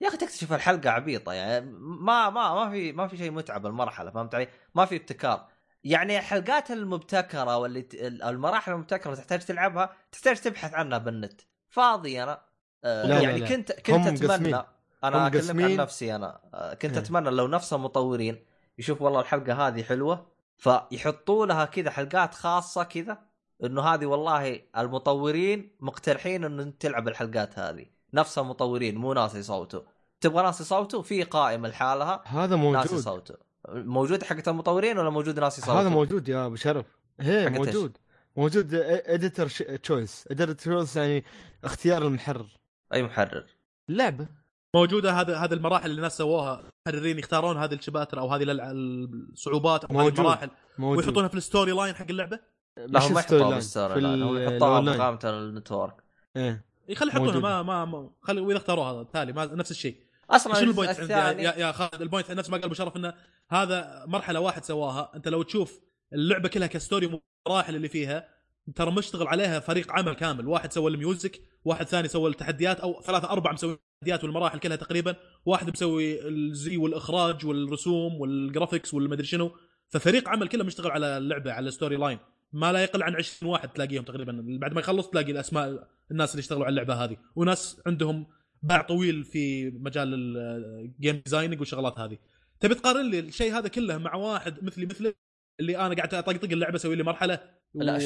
يا اخي تكتشف الحلقه عبيطه. يعني ما ما ما في ما في شيء متعب بالمرحله، فهمت علي؟ ما في ابتكار. يعني الحلقات المبتكره واللي المراحل المبتكره تحتاج تلعبها، تحتاج تبحث عنها بالنت. فاضي انا آه لا يعني لا لا. كنت كنت اتمنى، انا اكلم عن نفسي، انا كنت اتمنى لو نفس المطورين يشوف والله الحلقه هذه حلوه فيحطوا لها كذا حلقات خاصه كذا، انه هذه والله المطورين مقترحين انه تلعب الحلقات هذه. نفس المطورين مو ناس يصوتوا، تبغى ناس يصوتوا في قائمه لحالها، هذا موجود. ناس يصوتوا موجود حقت المطورين ولا موجود ناس يصوتوا؟ هذا موجود يا ابو شرف، هي موجود. موجود اديتر تشويس، اديتر تشويس يعني اختيار المحرر. اي محرر لعبه موجوده، هذا هذا المراحل اللي الناس سووها محررين يختارون هذه الشباتر او هذه الصعوبات او هذه المراحل ويحطونها في الستوري لاين حق اللعبه. لا هم يحطوها في الستوري لاين، هم يحطوها في قائمه النتورك. ايه يخلي يحطوها ما ما, ما. خلي واذا اختاروها هذا التالي ما نفس الشيء اصلا. البوينت الثاني يا, يا خالد، البوينت نفس ما قال ابو شرف انه هذا مرحله واحد سواها. انت لو تشوف اللعبه كلها كستوري مراحل اللي فيها ترى مشتغل عليها فريق عمل كامل، واحد سوى الميوزك، واحد ثاني سوى التحديات، او ثلاثه اربعه مسوي التحديات والمراحل كلها تقريبا، واحد مسوي الزي والاخراج والرسوم والجرافيكس والمدري شنو. ففريق عمل كله مشتغل على اللعبه، على الستوري لاين، ما لا يقل عن عشرين واحد تلاقيهم تقريبا. بعد ما يخلص تلاقي الاسماء الناس اللي اشتغلوا على اللعبه هذه، وناس عندهم باع طويل في مجال الجيم ديزايننج والشغلات هذه. تبي تقارن لي الشيء هذا كله مع واحد مثلي مثله اللي انا قاعد اطقطق اللعبه اسوي لي مرحله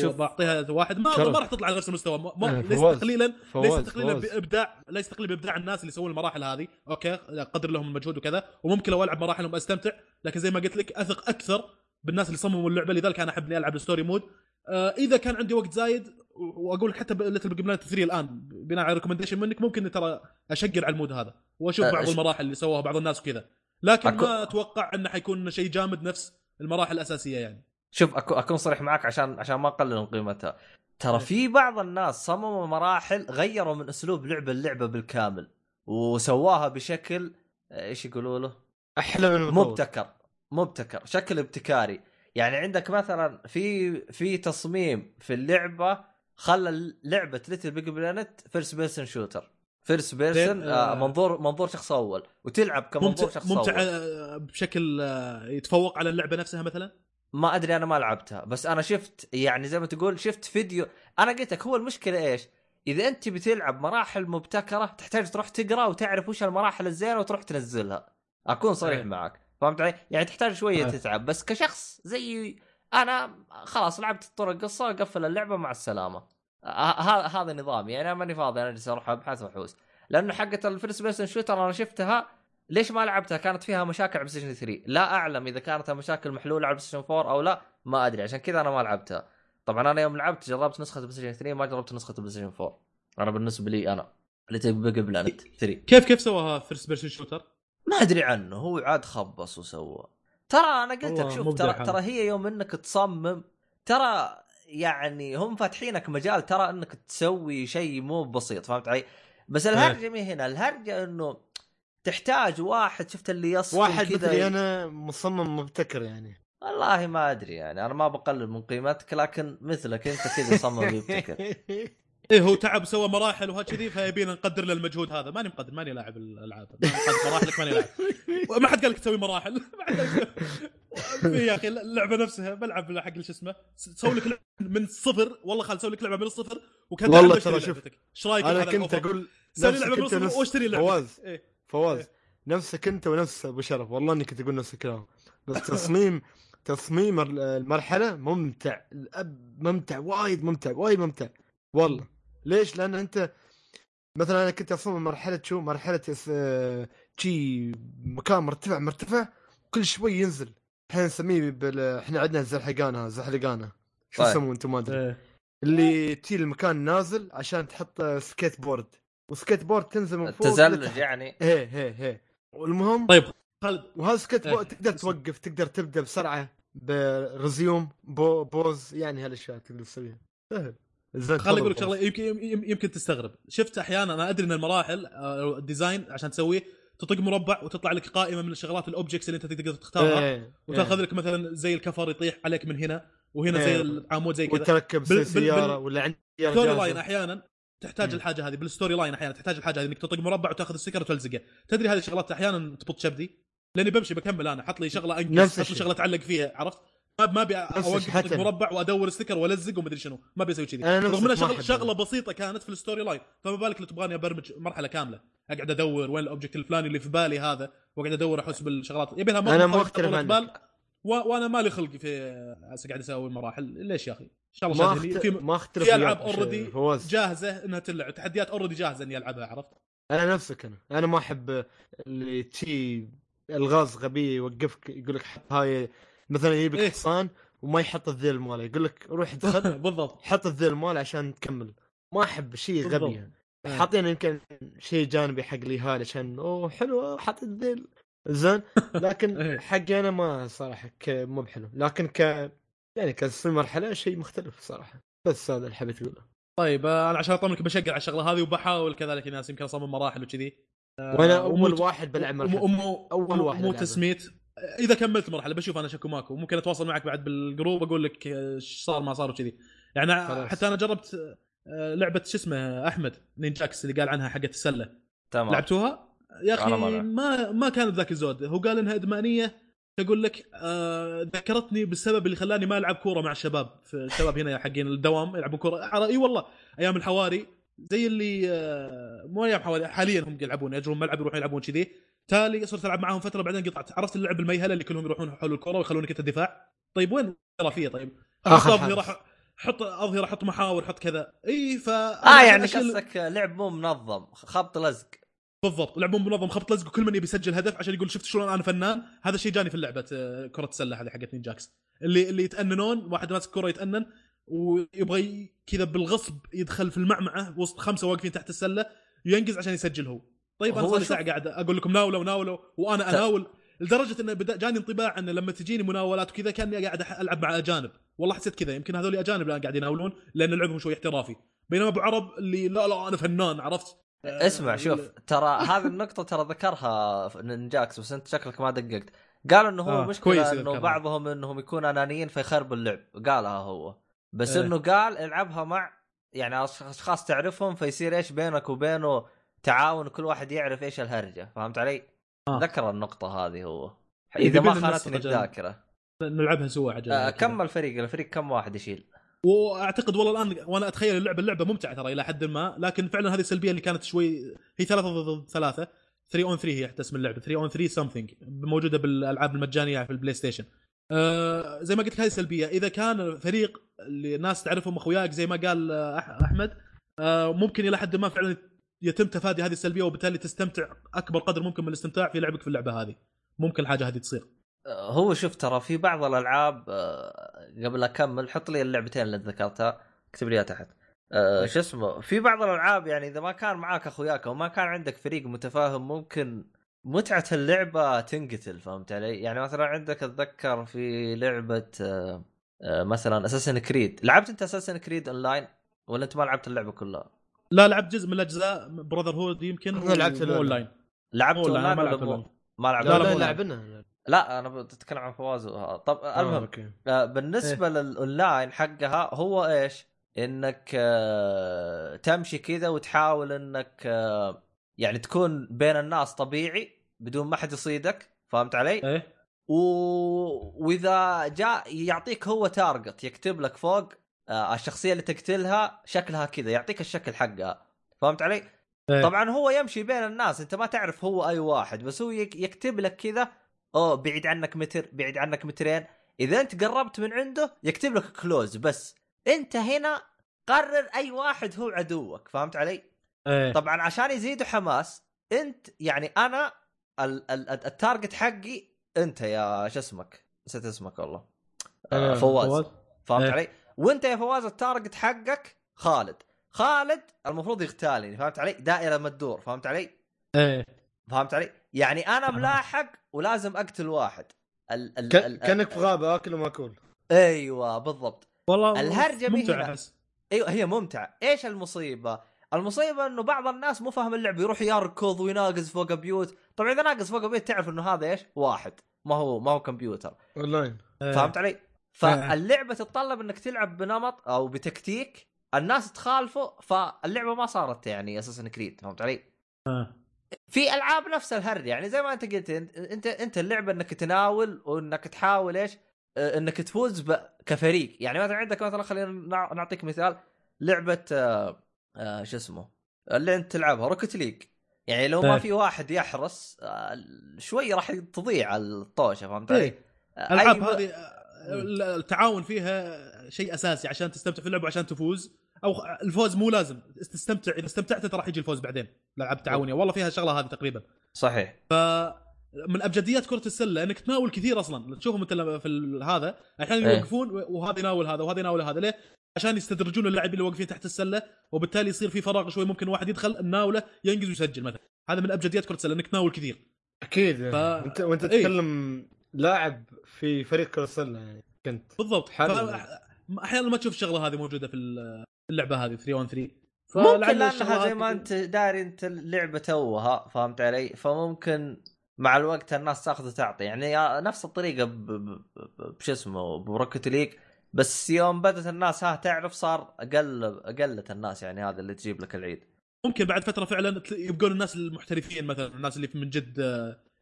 وبعطيها واحد ما شرف. ما راح تطلع على نفس المستوى. ليس تقليلا ليس تقليلا بابداع، ليس تقليلا بابداع الناس اللي يسوون المراحل هذه. اوكي قدر لهم المجهود وكذا، وممكن لو العب مراحلهم استمتع، لكن زي ما قلت لك اثق اكثر بالناس اللي صمموا اللعبه. لذلك انا احب اني العب الستوري مود. آه اذا كان عندي وقت زايد، واقول لك حتى ليتل بيج بلانت ثري الان بناء على ريكومنديشن منك ممكن ترى اشقر على المود هذا واشوف أه بعض أش... المراحل اللي سووها بعض الناس وكذا، لكن أكو... ما اتوقع انه حيكون شيء جامد نفس المراحل الاساسيه. يعني شوف أكو... اكون صريح معك عشان عشان ما اقلل قيمتها. ترى في بعض الناس صمموا مراحل غيروا من اسلوب لعب اللعبه بالكامل وسواها بشكل ايش يقولوا له احلى من مبتكر، مبتكر شكل ابتكاري. يعني عندك مثلا في في تصميم في اللعبه خلى لعبه ليتل بيج بلانت فيرست بيرسن شوتر، فيرست بيرسن آه منظور منظور شخص اول، وتلعب كمنظور شخص ممتع اول ممتع بشكل يتفوق على اللعبه نفسها مثلا. ما ادري انا ما لعبتها، بس انا شفت يعني زي ما تقول شفت فيديو. انا قلت لك هو المشكله ايش؟ اذا انت بتلعب مراحل مبتكره تحتاج تروح تقرا وتعرف وش المراحل الزينه وتروح تنزلها. اكون صريح معك، فهمت علي؟ يعني تحتاج شويه آه. تتعب. بس كشخص زي انا خلاص لعبت الطرق قصه، قفل اللعبه مع السلامه. هذا هذا نظام. يعني انا ماني فاضي انا جالس اروح ابحث وحوس، لانه حقه الفيرست بيرسون شوتر انا شفتها ليش ما لعبتها، كانت فيها مشاكل على بلايستيشن ثري، لا اعلم اذا كانت مشاكل محلوله على بلايستيشن فور او لا، ما ادري، عشان كذا انا ما لعبتها. طبعا انا يوم لعبت جربت نسخه بلايستيشن ثري، ما جربت نسخه بلايستيشن فور. انا بالنسبه لي انا اللي تبقى بلانت ثري. كيف كيف سواها فيرست بيرسون شوتر؟ ما ادري عنه، هو عاد خبص وسوى. ترى انا قلت لك شوف، ترى ترى هي يوم انك تصمم، ترى يعني هم فاتحينك مجال، ترى انك تسوي شيء مو بسيط، فهمت علي؟ بس الهرجه مين هنا، الهرجه انه تحتاج واحد، شفت اللي يصمم كذا، واحد مثلي انا مصمم مبتكر. يعني والله ما ادري، يعني انا ما بقلل من قيمتك، لكن مثلك انت كذا صمم مبتكر. ايه هو تعب سوى مراحل وهذا كذي، فيبينا نقدر للمجهود هذا. ماني مقدر، ماني لاعب الالعاب، مقدر مراحلك، ماني لاعب. ما حد قال لك تسوي مراحل، ما حد قال يا اخي. اللعبه نفسها بلعب حق ايش اسمه، تسوي لك من الصفر، والله خل اسوي لك لعبه من الصفر وكذا. والله ترى شوف، ايش رايك؟ انا كنت اقول سوي لعبه من الصفر واشتري لعبه. فواز إيه؟ فواز إيه؟ نفسك انت ونفس ابو شرف، والله اني كنت اقول نفس الكلام. بس تصميم تصميم المرحله ممتع، الاب ممتع وايد، ممتع وايد ممتع والله. ليش؟ لأن أنت مثلا أنا كنت أصمم مرحلة شو مرحلة شيء مكان مرتفع مرتفع كل شوي ينزل. إحنا نسميه بال إحنا عندنا زحلقانة زحلقانة شو يسمون أنتم ما أدري، اللي تي المكان نازل عشان تحط سكيت بورد، وسكيت بورد تنزل من فوق تزلج يعني. إيه إيه إيه والمهم طيب خالد، وهذا سكيت بورد تقدر توقف، تقدر تبدأ بسرعة برزيوم بو بوز، يعني هالأشياء تقدر تسويها سهل. خلي أقولك شغله يمكن يمكن تستغرب. شفت أحيانا أنا أدري إن المراحل الديزاين عشان تسويه تطق مربع وتطلع لك قائمة من الشغلات الأوبجكتس اللي أنت تقدر تختارها، ايه وتأخذ ايه لك مثلا زي الكفر يطيح عليك من هنا وهنا، ايه زي العمود زي كذا، وتركب بال سيارة بال ولا عندك ستوري لاين. أحيانا تحتاج الحاجة هذه بالستوري لاين، أحيانا تحتاج الحاجة هذه إنك تطق مربع وتأخذ السكر وتلزقه. تدري هذه الشغلات أحيانا تبط شبدي، لأني بمشي بكمل أنا، حط لي شغلة أنقص، حط لي شغلة تعلق فيها، عرفت؟ ما ابي اوقف مربع وادور استيكر والزق وما ادري شنو، ما بيسوي كذي. رغم انها شغله شغله بسيطه كانت في الستوري لاين، فما بالك لو تبغاني ابرمج مرحله كامله اقعد ادور وين الاوبجكت الفلاني اللي في بالي هذا، واقعد ادور احسب الشغلات يبيها مره. انا ما اختلف، وانا مالي خلق في قاعد اسوي مراحل. ليش يا اخي؟ ان شاء الله في ما اختلف، في العاب اوريدي جاهزه انها تلعب، تحديات اوريدي جاهزه اني العبها، عرفت؟ انا نفسك انا انا ما احب اللي تي الغاز غبي يوقفك يقول لك هاي مثلا يجيبك إيه؟ حصان وما يحط الذيل ماله، يقول لك روح ادخل بالضبط حط الذيل ماله عشان تكمل. ما احب شيء غبي يعني. حاطين يمكن شيء جانبي حق لي هاله عشان اوه حلو حط الذيل زين، لكن حقي انا ما صراحه مو بحلو، لكن ك يعني كتصميم مرحله شيء مختلف صراحه. بس هذا اللي حبيت اقوله. طيب انا عشان اطمنك بشجع على الشغله هذه وبحاول كذلك الناس يمكن اصمم مراحل وكذي، وانا اول واحد بلعب مرحله أمو... اول واحد مو تسميت. اذا كملت المرحله بشوف انا شكو ماكو، ممكن اتواصل معك بعد بالجروب اقول لك ايش صار ما صار وكذي يعني خلاص. حتى انا جربت لعبه شو اسمه احمد نينجاكس اللي قال عنها حقه السله، تمام لعبتوها يا اخي؟ ما ما كانت ذاك الزود. هو قال انها ادمانيه، اقول لك ذكرتني بالسبب اللي خلاني ما العب كوره مع الشباب. الشباب هنا حقين الدوام يلعبوا كوره، اي والله ايام الحواري زي اللي مو ايام حوالي حاليا هم يلعبون، يجون ملعب يروحون يلعبون كذي. تالي صرت ألعب معهم فترة بعدين قطعت، عرفت اللعب الميهلة اللي كلهم يروحون حول الكرة ويخلونك أنت الدفاع. طيب وين الرافية؟ طيب أظهر راح حط أظهر حط محاور حط كذا إيه ف. آه يعني قصدك لعب مو منظم، خبط لزق. بالضبط، لعب مو منظم، خبط لزق، وكل من يبي يسجل هدف عشان يقول شفت شلون أنا فنان. هذا الشيء جاني في اللعبة كرة السلة هذه حقت نينجاكس، اللي اللي يتأننون، واحد ماسك كرة يتأنن ويبغى كذا بالغصب يدخل في المعمعة وسط خمسة واقفين تحت السلة ينجز عشان يسجل هو. طيب انا صار ساعه قاعد اقول لكم ناولوا ناولوا وانا اناول، لدرجه انه جاني انطباع ان لما تجيني مناولات وكذا كاني قاعد العب مع اجانب، والله حسيت كذا يمكن هذول اجانب اللي قاعدين يناولون لان لعبهم شوي احترافي، بينما ابو عرب اللي لا لا انا فنان، عرفت؟ اسمع شوف ترى هذه النقطه ترى ذكرها نينجاكس بس انت شكلك ما دققت. قال انه هو آه مشكله انه بعضهم انهم يكون انانيين فيخرب اللعب، قالها هو بس إيه. انه قال العبها مع يعني اشخاص تعرفهم فيصير ايش بينك وبينه تعاون، كل واحد يعرف ايش الهرجه، فهمت علي؟ آه. ذكر النقطه هذه هو اذا ما خانتني الذاكره نلعبها سوا عجل. آه كم الفريق الفريق كم واحد يشيل؟ واعتقد والله الان وانا اتخيل اللعبه اللعبه ممتعه ترى الى حد ما، لكن فعلا هذه السلبيه اللي كانت شوي. هي ثلاثة ضد ثلاثة ثلاثة اون ثلاثة، هي حتى اسم اللعبه ثلاثة اون ثلاثة سمثينج، موجوده بالالعاب المجانيه في البلاي ستيشن. آه زي ما قلت لك هذه سلبيه. اذا كان فريق اللي ناس تعرفهم اخوياك زي ما قال احمد، ممكن الى حد ما فعلا يتم تفادي هذه السلبيه، وبالتالي تستمتع اكبر قدر ممكن من الاستمتاع في لعبك في اللعبه هذه. ممكن الحاجه هذه تصير. هو شوف ترى في بعض الالعاب، قبل اكمل حط لي اللعبتين اللي ذكرتها اكتب لي تحت شو اسمه، في بعض الالعاب يعني اذا ما كان معاك اخوياك وما كان عندك فريق متفاهم ممكن متعه اللعبه تنقتل، فهمت علي؟ يعني مثلا عندك اتذكر في لعبه مثلا اساسن كريد، لعبت انت اساسن كريد اونلاين ولا انت ما لعبت اللعبه كلها؟ لا لعبت جزء من الاجزاء براذر هود يمكن، لعبت اونلاين. لعبت اونلاين ولا مو؟ ما لعبت. لا لعبنا. لا انا بتكلم عن فواز. طب المهم بالنسبه إيه؟ للاونلاين حقها هو ايش، انك تمشي كذا وتحاول انك يعني تكون بين الناس طبيعي بدون ما حد يصيدك، فهمت علي؟ إيه؟ و... واذا جاء يعطيك هو تارجت، يكتب لك فوق الشخصيه اللي تقتلها شكلها كذا، يعطيك الشكل حقها، فهمت علي؟ إيه؟ طبعا هو يمشي بين الناس، انت ما تعرف هو اي واحد، بس هو يكتب لك كذا او بعيد عنك متر، بعيد عنك مترين، اذا انت قربت من عنده يكتب لك كلوز، بس انت هنا قرر اي واحد هو عدوك، فهمت علي؟ إيه. طبعا عشان يزيدوا حماس انت يعني انا ال- ال- التارجت حقي انت يا شو اسمك، نسيت اسمك والله، آه فواز. فواز فهمت إيه. علي؟ وانت يا فواز التارجت حقك خالد، خالد المفروض يغتالني، فهمت علي؟ دائره ما تدور، فهمت علي؟ ايه فهمت علي؟ يعني انا ملاحق ولازم اقتل واحد ال- ال- ال- كانك في غابه اكل وما اكل. ايوه بالضبط. والله الهرجه ممتعه. ايوه هي ممتعه. ايش المصيبه؟ المصيبه انه بعض الناس مو فاهم اللعب، يروح يركض ويناقز فوق بيوت. طبعا اذا ناقز فوق بيوت تعرف انه هذا ايش، واحد، ما هو ما هو كمبيوتر اونلاين، فهمت علي؟ فاللعبه تتطلب انك تلعب بنمط او بتكتيك الناس تخالفه، فاللعبه ما صارت يعني اساسا كريد، فهمت علي؟ أه. في العاب نفس الهرج يعني زي ما انت قلت، انت انت اللعبه انك تناول وانك تحاول ايش، انك تفوز كفريق. يعني مثلا عندك مثلا خلينا نعطيك مثال، لعبه آه شو اسمه اللي انت تلعبها روكت ليج، يعني لو ما في واحد يحرس آه شوي راح تضيع الطوشه، فهمت علي؟ العاب هذه التعاون فيها شيء اساسي عشان تستمتع في اللعبه وعشان تفوز، او الفوز مو لازم تستمتع، اذا استمتعت ترى راح يجي الفوز بعدين. العاب تعاونيه والله فيها شغله هذه تقريبا. صحيح. ف من ابجديات كره السله انك تناول كثير اصلا، تشوفهم في هذا احيانا يوقفون وهذا يناول هذا وهذا يناول هذا، ليه؟ عشان يستدرجون اللاعبين اللي واقفين تحت السله، وبالتالي يصير في فراغ شوي، ممكن واحد يدخل الناوله ينقز ويسجل مثلا. هذا من ابجديات كره السله انك تناول كثير. اكيد يعني. ف... انت وانت تتكلم ايه؟ لاعب في فريق كره السله يعني كنت بالضبط. ف... احيانا ما تشوف الشغله هذه موجوده في اللعبه هذه ثلاثة أون ثلاثة، ممكن لانها زي ما انت داري انت اللعبه توها، فهمت علي؟ فممكن مع الوقت الناس تاخذ تعطي، يعني نفس الطريقه بش اسمه بروكت ليج، بس يوم بدت الناس ها تعرف صار اقل اقلت الناس، يعني هذا اللي تجيب لك العيد. ممكن بعد فتره فعلا يبقون الناس المحترفين مثلا، الناس اللي من جد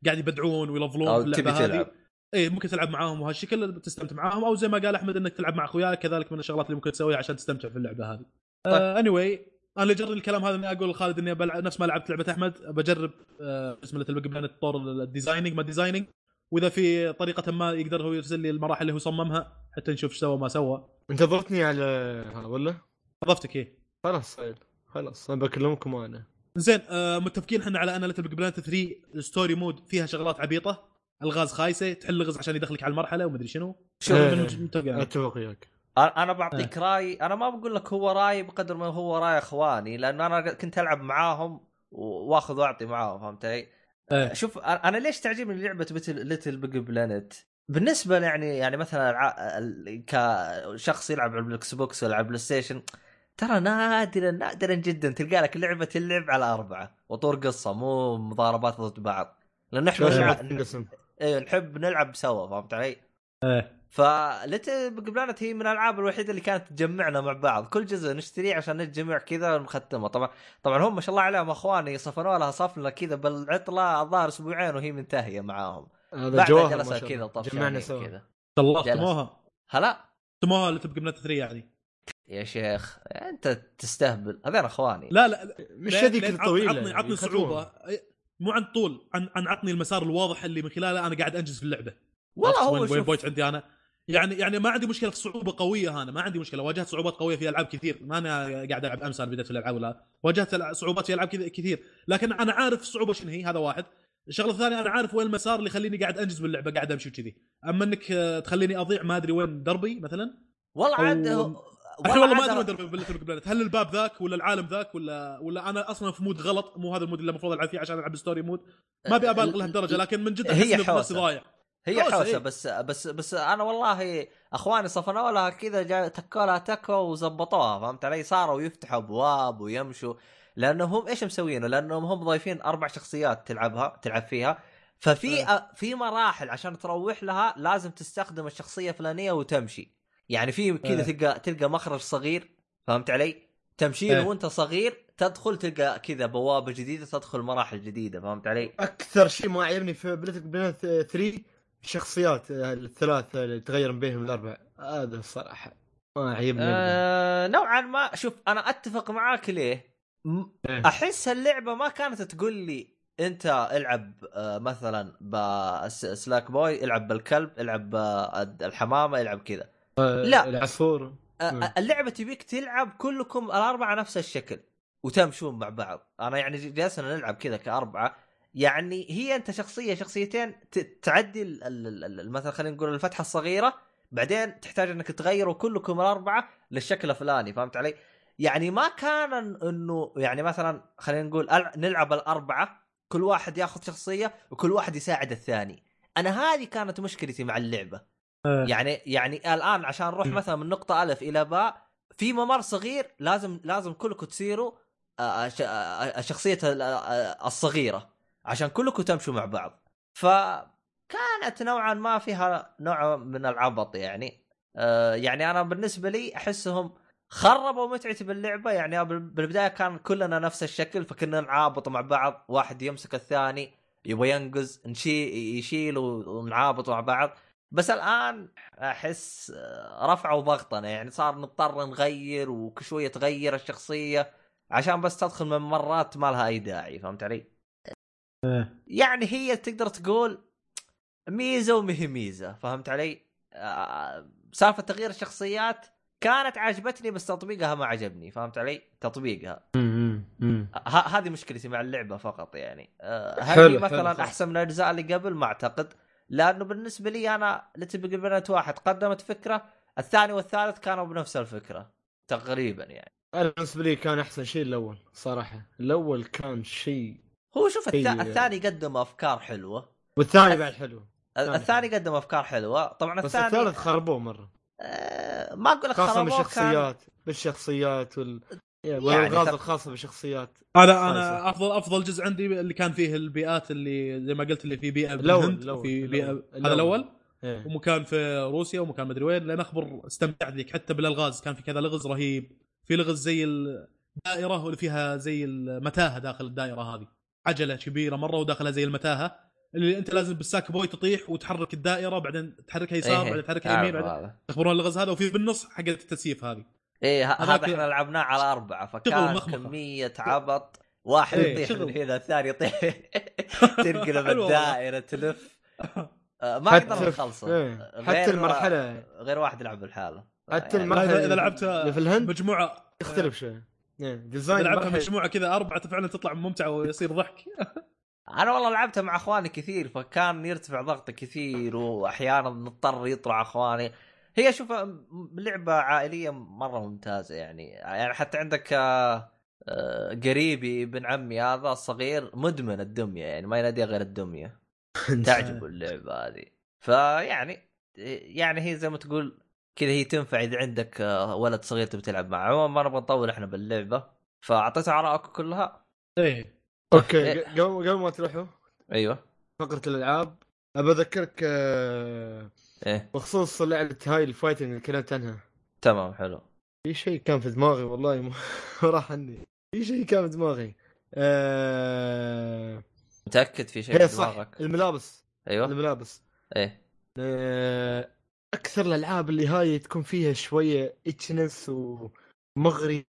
قاعد يبدعون ويلفلون اللعبه هذه، اي ممكن تلعب معاهم وهالشكل تستمتع معاهم، او زي ما قال احمد انك تلعب مع اخوياك، كذلك من الشغلات اللي ممكن تسويها عشان تستمتع في اللعبه هذه. آه anyway انا اللي جرب الكلام هذا اني اقول لخالد اني بلعب نفس ما لعبت لعبه احمد، بجرب اسمه اللي قبل الطور الديزايننج ما ديزايننج، واذا في طريقه ما يقدر هو يرسل لي المراحل اللي هو صممها حتى نشوف ايش سوى ما سوى. انت ضفتني على ولا ضفتك؟ ايه خلاص صاير خلاص انا بكلمكم انا. زين آه متفقين احنا على ان ليتل بيج بلانت ثلاثة ستوري مود فيها شغلات عبيطه، الغاز خايسه، تحل غاز عشان يدخلك على المرحله وما ادري شنو. اتفق وياك. انا بعطيك راي، انا ما بقول لك هو راي بقدر ما هو راي اخواني، لان انا كنت العب معاهم واخذ واعطي معاهم، فهمت علي؟ أه. شوف انا ليش تعجبني لعبه ليتل بيج بلانت بالنسبه يعني يعني مثلا كشخص يلعب على الاكس بوكس ولا على بلاي ستيشن، ترى نادرا نادرا جدا تلقى لك لعبه تلعب على اربعه وطور قصه مو مضاربات ضد بعض، لان احنا نلعب ايوه نحب نلعب سوا، فهمت علي؟ أه. فليتل بيج بلانت هي من الألعاب الوحيدة اللي كانت تجمعنا مع بعض، كل جزء نشتريه عشان نتجمع كذا ونختمه. طبعا طبعا هم ما شاء الله عليهم اخواني صفنوا لها صفنه كذا بالعطله، الظاهر اسبوعين وهي منتهيه معاهم، هذا جوها جلسه كذا طفشانه كذا. طلعتموها هلا طموها ليتل بيج بلانت ثلاثة يعني؟ يا شيخ انت تستهبل، هذين اخواني. لا لا مش هذيك الطويله، عطني عطني صعوبه، مو عن طول، عن عن عطني المسار الواضح اللي من خلاله انا قاعد انجز في اللعبه. والله هو وين بوينت عندي انا يعني يعني ما عندي مشكله في صعوبه قويه. انا ما عندي مشكله، واجهت صعوبات قويه في العاب كثير، ما انا قاعد العب امس انا بديت في الالعاب ولا واجهت صعوبات في العاب كثير، لكن انا عارف الصعوبه شنو هي. هذا واحد. الشغله الثانيه انا عارف وين المسار اللي يخليني قاعد انجز باللعبه، قاعد امشي وكذي. اما انك تخليني اضيع ما ادري وين دربي مثلا، والله عاد اخي والله ما ادري وين دربي بالثلج بلانت، هل الباب ذاك ولا العالم ذاك ولا ولا انا اصلا في مود غلط، مو هذا المود اللي المفروض العب فيه عشان العب ستوري مود. ما ابي ابالغ لهالدرجه، لكن من جد احس ضايع. هي حوسه إيه؟ بس بس بس انا والله اخواني صفنوا لها كذا، تكلها تكوا وزبطوها، فهمت علي؟ صاروا يفتحوا ابواب ويمشوا، لانهم ايش مسوينه، لانهم هم ضايفين اربع شخصيات تلعبها تلعب فيها، ففي أه. في مراحل عشان تروح لها لازم تستخدم الشخصيه الفلانيه وتمشي، يعني في كذا أه. تلقى تلقى مخرج صغير، فهمت علي؟ تمشي له أه. وانت صغير، تدخل تلقى كذا بوابه جديده، تدخل مراحل جديده، فهمت علي؟ اكثر شيء ما عجبني في بلاتك بلات ثلاثة الشخصيات الثلاثه اللي تغير بينهم الاربع، هذا آه الصراحه ما عيبني آه نوعا ما. شوف انا اتفق معاك، ليه م- احس اللعبه ما كانت تقول لي انت العب آه مثلا بسلاك بوي، العب بالكلب، العب الحمامه، العب كذا آه لا العصفور آه اللعبه تبيك تلعب كلكم الاربعه نفس الشكل وتمشون مع بعض. انا يعني جالسنا نلعب كذا كاربعه، يعني هي انت شخصيه شخصيتين تعدي مثلا خلينا نقول الفتحه الصغيره، بعدين تحتاج انك تغيروا كلكم الاربعه للشكل الفلاني، فهمت علي؟ يعني ما كان انه يعني مثلا خلينا نقول نلعب الاربعه كل واحد ياخذ شخصيه وكل واحد يساعد الثاني. انا هذه كانت مشكلتي مع اللعبه أه. يعني يعني الان عشان نروح مثلا من نقطه الف الى باء في ممر صغير، لازم لازم كلكم تسيروا الشخصيه الصغيره عشان كلكم تمشوا مع بعض، فكانت نوعا ما فيها نوع من العبط يعني أه يعني أنا بالنسبة لي أحسهم خربوا متعتي باللعبة. يعني بالبداية كان كلنا نفس الشكل، فكنا نعابط مع بعض، واحد يمسك الثاني يبغى ينقز نشي يشيل ونعابط مع بعض. بس الآن أحس رفعوا ضغطنا، يعني صار نضطر نغير وكشوية تغير الشخصية عشان بس تدخل من مرات ما لها أي داعي، فهمت علي؟ يعني هي تقدر تقول ميزة ومه ميزة، فهمت علي؟ سالفة تغيير الشخصيات كانت عجبتني، بس تطبيقها ما عجبني، فهمت علي؟ تطبيقها هذه مشكلتي مع اللعبة فقط. يعني هل مثلا أحسن من الأجزاء اللي قبل؟ ما أعتقد، لأنه بالنسبة لي أنا لتبقى البنات واحد قدمت فكرة، الثاني والثالث كانوا بنفس الفكرة تقريبا. يعني أنا بالنسبة لي كان أحسن شيء الأول صراحة، الأول كان شيء هو شوف التا... الثاني قدم افكار حلوه، والثاني بعد حلو، الثاني حلو. قدم افكار حلوه طبعا، بس الثاني الثالث خربوه مره أه... ما اقول لك خربوه بالشخصيات كان... بالشخصيات وال والغاز يعني ت... الخاصه بالشخصيات. انا انا افضل افضل جزء عندي اللي كان فيه البيئات، اللي زي ما قلت اللي في بيئه بالهند وفي بيئه هذا الاول إيه. ومكان في روسيا ومكان مدري وين، لان اخبر استمتعت ذيك. حتى بالالغاز كان في كذا لغز رهيب، في لغز زي الدائره اللي فيها زي المتاهه داخل الدائره، هذه عجله كبيره مره وداخلها زي المتاهه اللي انت لازم بالساك بوي تطيح وتحرك الدائره، بعدين تحركها يسار إيه. بعدين تحركها يمين، بعدين تخبرون الغاز هذا. وفي بالنص حق التسييف هذه ايه، هذا احنا لعبناه على اربعه، فكان كميه عبط، واحد إيه. يطيح من هنا، الثاني يطيح تنقلب الدائره تلف آه ما اقدر اخلصه إيه. حتى المرحله غير واحد يلعب بالحاله، حتى يعني المرحله اذا لعبتها في الهند مجموعه تختلف شوي. ديزاين لعبها مجموعه كذا اربعه فعلا تطلع ممتعه ويصير ضحك. انا والله لعبتها مع اخواني كثير، فكان يرتفع ضغطي كثير، واحيانا نضطر يطلع اخواني. هي شوف لعبه عائليه مره ممتازه، يعني يعني حتى عندك قريبي ابن عمي هذا الصغير مدمن الدميه، يعني ما ينادي غير الدميه تعجبه اللعبه هذه. فيعني يعني هي زي ما تقول كذا، هي تنفع إذا عندك ولد صغير تبي تلعب معه. عموما ما نبغى نطول احنا باللعبة، فاعطيت آراءكم كلها. ايه اوكي إيه. قبل ما تروحوا ايوه فقرة الالعاب، ابى اذكرك آه ايه بخصوص لعبة هاي الفايتنج اللي كانت عنها. تمام حلو. في شيء كان في دماغي والله م... راح عني في شيء كان في دماغي آه... متأكد في شيء في دماغك؟ الملابس. ايوه الملابس ايه آه... اكثر الالعاب اللي هاي تكون فيها شويه اتشنس ومغري،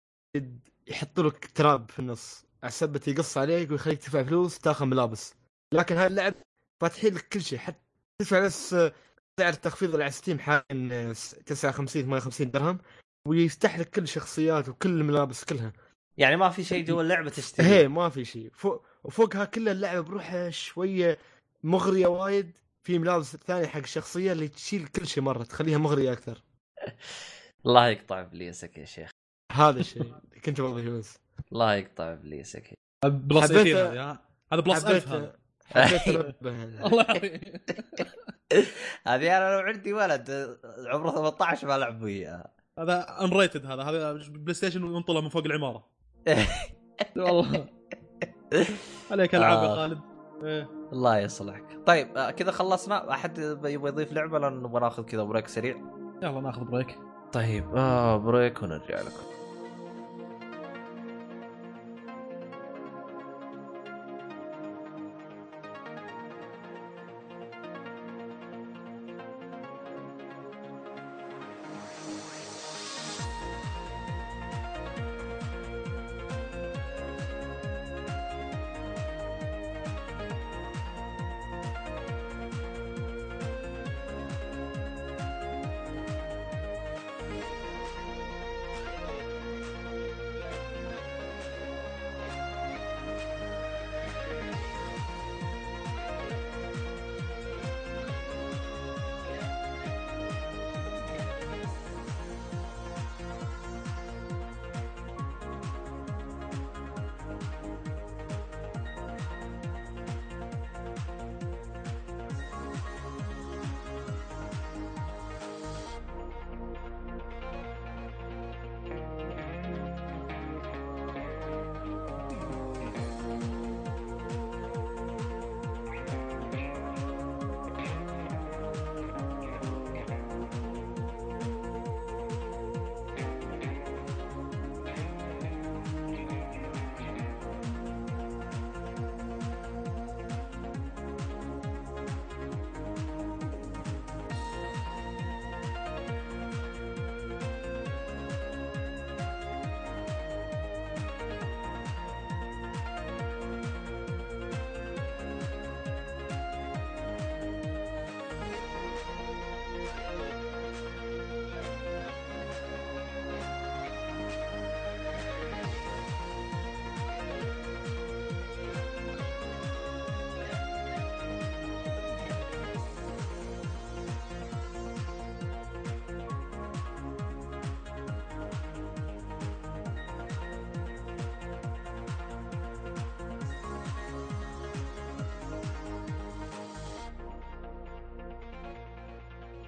يحطوا لك تراب في النص عسبت يقص عليك ويخليك تدفع فلوس تاخذ ملابس. لكن هاي اللعب فاتحين لك كل شيء، حتى تدفع بس سعر التخفيض على ستيم حاليا تسعة وخمسين ثمانية وخمسين درهم، ويفتح لك كل شخصيات وكل الملابس كلها، يعني ما في شيء جوا اللعبه تشتري. ايه ما في شيء فوق، وفوقها كل اللعبه بروحها شويه مغريه وايد، في ملابس ثانيه حق الشخصيه اللي تشيل كل شيء مره تخليها مغريه اكثر. الله يقطع ابليسك يا شيخ، هذا الشيء كنت والله بس الله يقطع ابليسك. بلس هذا هذا بلس ألف هذا الله يعطيك. هذه انا لو عندي ولد عمره ثمانية عشر ما لعب وياها، هذا انريتد، هذا هذا بلاي ستيشن وينطلع من فوق العماره. والله عليك العاب يا خالد. الله يصلحك. طيب كذا خلصنا، احد يبغى يضيف لعبه؟ لان نبغى ناخذ كذا بريك سريع. يلا ناخذ بريك. طيب اه بريك ونرجع لكم.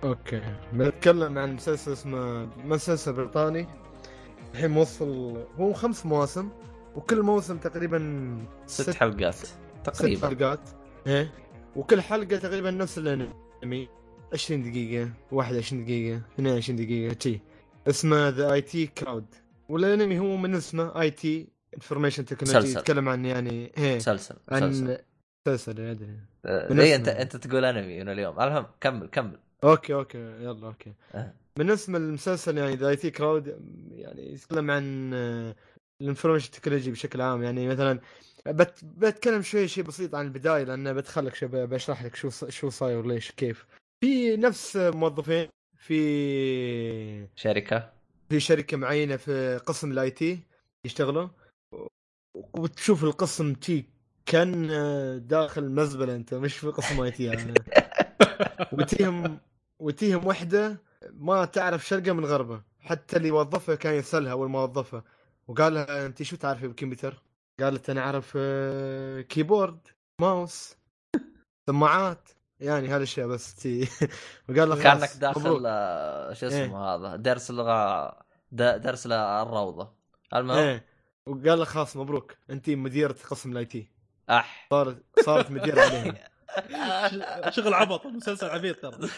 اوكي بنتكلم عن مسلسل اسمه مسلسل بريطاني، الحين موصل هو خمس مواسم، وكل موسم تقريبا ست حلقات تقريبا ست حلقات ايه، وكل حلقه تقريبا نفس الانمي عشرين دقيقه واحد وعشرين دقيقه اثنين وعشرين دقيقه تي. اسمه ذا اي تي كراود، والانمي هو من اسمه اي تي انفورميشن تكنولوجي، يتكلم عن يعني ايه مسلسل عن مسلسل ادري ليه انت انت تقول انمي من اليوم. المهم كمل كمل. اوكي اوكي يلا اوكي أه. من اسم المسلسل يعني ذا اي تي كراود، يعني يتكلم عن الانفورميشن تكنولوجي بشكل عام. يعني مثلا بت... بتكلم شوي شيء بسيط عن البدايه، لانه بدخلك شو بشرح لك شو شو صاير ليش كيف. في نفس موظفين في شركه في شركه معينه في قسم الاي تي يشتغلوا، وتشوف القسم تي كان داخل مزبله، انت مش في قسم اي تي يعني. وتيهم وتيهم وحده ما تعرف شرقه من غربه، حتى اللي وظفها كان يسالها اول ما وظفها وقال لها انت شو تعرفي بالكمبيوتر؟ قالت انا اعرف كيبورد ماوس سماعات يعني هالاشياء بس تي. وقال لها كانك داخل شو اسمه هذا درس لغه درس للروضه المهم ايه. وقال لها خلاص مبروك انت مديره قسم الاي تي اح صارت صارت مديره عليها. شغل عبط مسلسل عبيط ترى.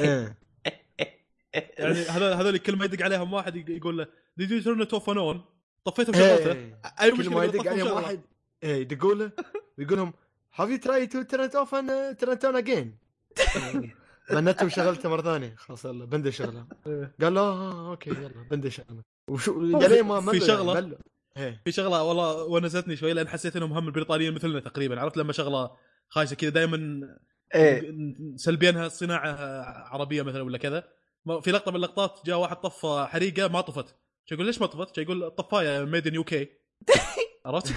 يعني هذول هذول كل ما يدق عليهم واحد يقول له ديد يو تيرن تو فونون طفيته شغلته، اي مشكله يدق عليهم واحد يدقوا له ويقول لهم هاف يو تراي تو تيرن تو فون تيرن تو اجين، منته شغلته مره ثانيه خلاص يلا بند شغله. قال له اوكي يلا بند شغله. وشو يا ما في شغله في شغله والله ونزتني شوي، لان حسيت انهم هم البريطانيين مثلنا تقريبا، عرفت لما شغله خايسه كذا دائما إيه؟ سلبينها صناعة عربية مثلا ولا كذا. في لقطة من اللقطات جاء واحد طف حريقة ما طفت، يقول ليش ما طفت؟ يقول الطفاية made in يو كي. عرفت؟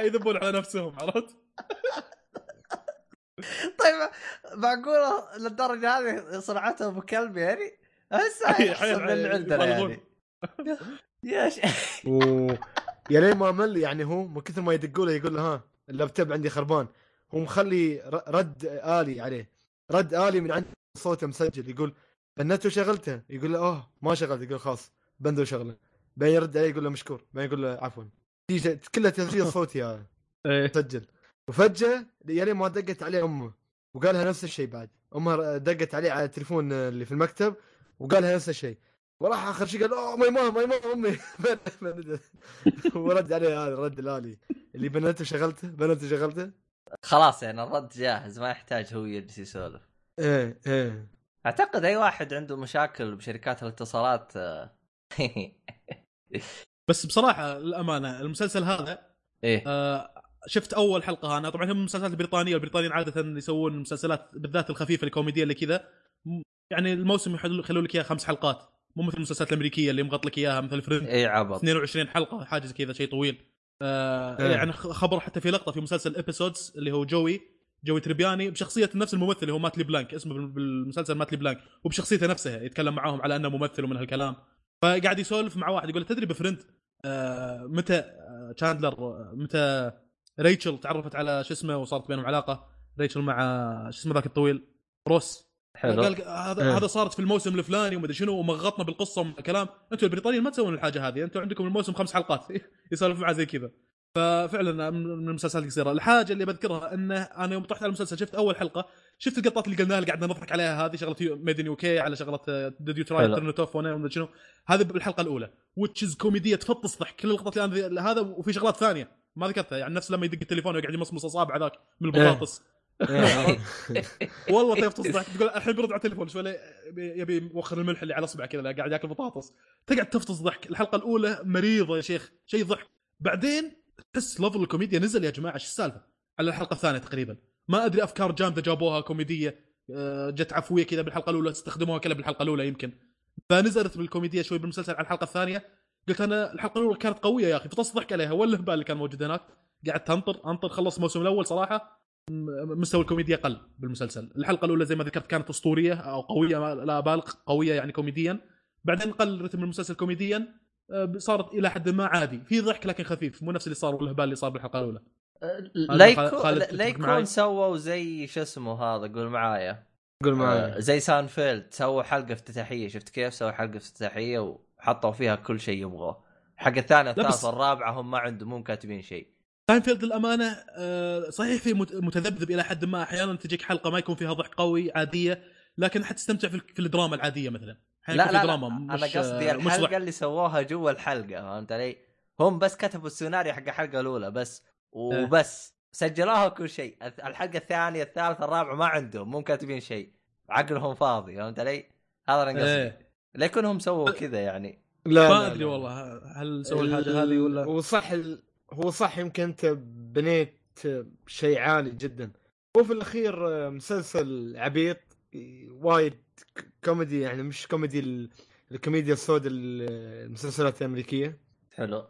يذبون على نفسهم، عرفت؟ طيب معقولة للدرجة هذه صناعتها أبو كلب يعني؟ هسه يحصل من عندنا يعني يا شيخ يا ليه ما مل يعني. هو من كثر ما يدقوا له يقول له ها اللابتوب عندي خربان، هو مخلي رد آلي عليه، رد آلي من عند صوته مسجل. يقول بنته شغلته، يقول له اه ما شغلت، يقول خلاص بندو شغله. بعدين يرد عليه يقول له مشكور، بعدين يقول له عفوا، تيجي كلها تسجيل صوتي هذا مسجل. وفجأة يا ليه ما دقت عليه امه وقالها نفس الشيء. بعد امها دقت عليه على التليفون اللي في المكتب وقالها نفس الشيء، وراح آخر شيء قال أوه ماي ماما ماي ماما أمي. ورد عليه هذا الرد الآلي اللي بنته شغلته بنته شغلته خلاص يعني الرد جاهز، ما يحتاج هو يجلس يسولف. إيه إيه أعتقد أي واحد عنده مشاكل بشركات الاتصالات. بس بصراحة الأمانة المسلسل هذا إيه آه شفت أول حلقة. أنا طبعًا هم مسلسلات بريطانية، والبريطانيين عادة يسوون مسلسلات بالذات الخفيفة الكوميدية اللي كذا، يعني الموسم يخلوا لك إياه خمس حلقات، مو مثل المسلسلات الامريكيه اللي مغطى لك اياها مثل الفرن اي عبط اثنين وعشرين حلقه حاجه زي كذا شيء طويل. آه إيه. يعني خبر حتى في لقطه في مسلسل ابيسودز اللي هو جوي جوي تربياني بشخصيه نفس الممثل اللي هو ماتلي بلانك، اسمه بالمسلسل ماتلي بلانك، وبشخصيته نفسها يتكلم معاهم على انه ممثل ومن هالكلام. فقاعد يسولف مع واحد يقول تدري بفرند آه متى تشاندلر متى ريتشل تعرفت على شو اسمه وصارت بينهم علاقه، ريتشل مع شو اسمه ذاك الطويل روس. قال هذا هذا صارت في الموسم الفلاني وما ادري شنو ومغطنا بالقصه والكلام. انتم البريطانيين ما تسوون الحاجه هذه، انتم عندكم الموسم خمس حلقات يسولف مع زي كذا. ففعلا من المسلسلات القصيره. الحاجه اللي بذكرها انه انا يوم طحت على المسلسل شفت اول حلقه، شفت القطات اللي قلناها اللي قعدنا نضحك عليها هذه شغله ميدن يو كي على شغله ديد يو تراي ترن توف وما ادري شنو، هذه بالحلقه الاولى وتشز كوميديه تفطس ضحك كل القطات اللي هذا. وفي شغلات ثانيه ما ذكرتها، يعني نفس لما يدق التليفون ويقعد يمصمص اصابعه ذاك من البطاطس. والله تفطس ضحك. تقول الحين برد على التليفون شو يبي موخر الملح اللي على اصبعه كذا قاعد ياكل بطاطس، تقعد تفطس ضحك. الحلقه الاولى مريضه يا شيخ شيء ضحك، بعدين تحس لفل الكوميديا نزل يا جماعه. ايش السالفه على الحلقه الثانيه تقريبا؟ ما ادري افكار جامده جابوها كوميديه جت عفويه كذا بالحلقه الاولى، استخدموها كلها بالحلقه الاولى يمكن، فنزلت بالكوميديا شوي بالمسلسل على الحلقه الثانيه. قلت انا الحلقه الاولى كانت قويه يا اخي، فطس ضحك عليها ولا الهبال اللي كان موجود هناك. قعدت انطر انطر خلص الموسم الاول صراحه مستوى الكوميديا قل بالمسلسل. الحلقه الاولى زي ما ذكرت كانت اسطوريه او قويه لا بالغ قويه يعني كوميديا، بعدين قل رتم المسلسل كوميديا صارت الى حد ما عادي، في ضحك لكن خفيف، مو نفس اللي صار والهبال اللي صار بالحلقه الاولى. لا يكون سووا زي شو اسمه هذا قول معايا قول معايا زي سانفيلد، سووا حلقه افتتاحيه. شفت كيف سووا حلقه افتتاحيه وحطوا فيها كل شيء يبغوه. حق الثانيه الثالثه الرابعه هم ما عندهم مو كاتبين شيء. ساينفيلد الأمانة صحيح في متذبذب إلى حد ما، أحياناً تجيك حلقة ما يكون فيها ضحك قوي عادية، لكن حتستمتع في الدراما العادية مثلاً. لا لا, لا دراما أنا قصدي الحلقة اللي سووها جوا الحلقة، فهمت علي؟ هم بس كتبوا السيناريو حق الحلقة الأولى بس وبس أه. سجلوها كل شيء. الحلقة الثانية الثالثة الرابعة ما عندهم مو كاتبين شيء، عقلهم فاضي، فهمت علي؟ هذا أنا قصدي أه. لكن هم سووا كذا يعني. لا ما أدري والله هل سووا الحاجة هذه ولا وصح ال... هو صح يمكن أنت بنيت شيء عالي جدا، وفي الأخير مسلسل عبيط وايد كوميدي، يعني مش كوميدي الكوميديا السوداء المسلسلات الأمريكية. حلو.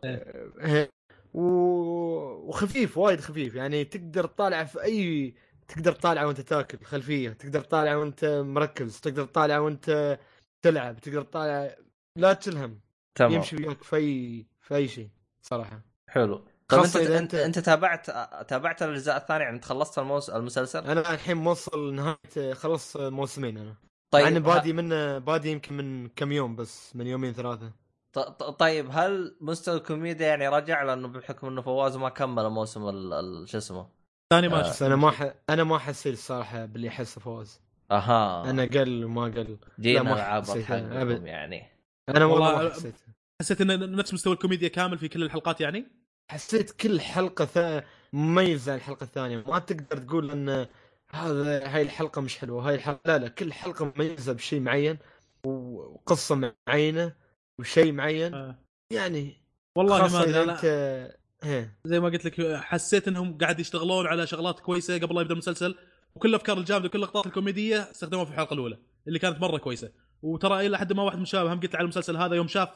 وخفيف وايد خفيف، يعني تقدر تطالع في أي، تقدر تطالع وأنت تاكل خلفية، تقدر تطالع وأنت مركز، تقدر تطالع وأنت تلعب، تقدر تطالع لا تلهم. تمام. يمشي وياك في في أي شيء صراحة. حلو. طب انت انت انت تابعت تابعت الاجزاء الثانيه يعني خلصت الموس... المسلسل؟ انا الحين موصل نهايه، خلص موسمين انا. طيب يعني بادي من بادي يمكن من كم يوم بس، من يومين ثلاثه. ط... طيب هل مستوى الكوميديا يعني رجع؟ لانه بحكم انه فواز ما كمل الموسم ال... شو اسمه ثاني ما آه. انا ما ح... انا ما حسيت الصراحه باللي حسه فواز. اها انا قل وما قل جينا العاب حقهم يعني. انا والله ما حسيت حسيت انه نفس مستوى الكوميديا كامل في كل الحلقات يعني. حسيت كل حلقة ثا مميزة عن الحلقة الثانية، ما تقدر تقول أن هذا هاي الحلقة مش حلوة هاي الحلقة، لا لا كل حلقة مميزة بشيء معين وقصة معينة وشيء معين يعني. والله ما أنت زي ما قلت لك حسيت انهم قاعد يشتغلون على شغلات كويسه قبل لا يبدا المسلسل، وكل الافكار الجامده وكل اللقطات الكوميديه استخدموها في الحلقه الاولى اللي كانت مره كويسه. وترى الى حد ما واحد من الشباب هم قلت على المسلسل هذا يوم شاف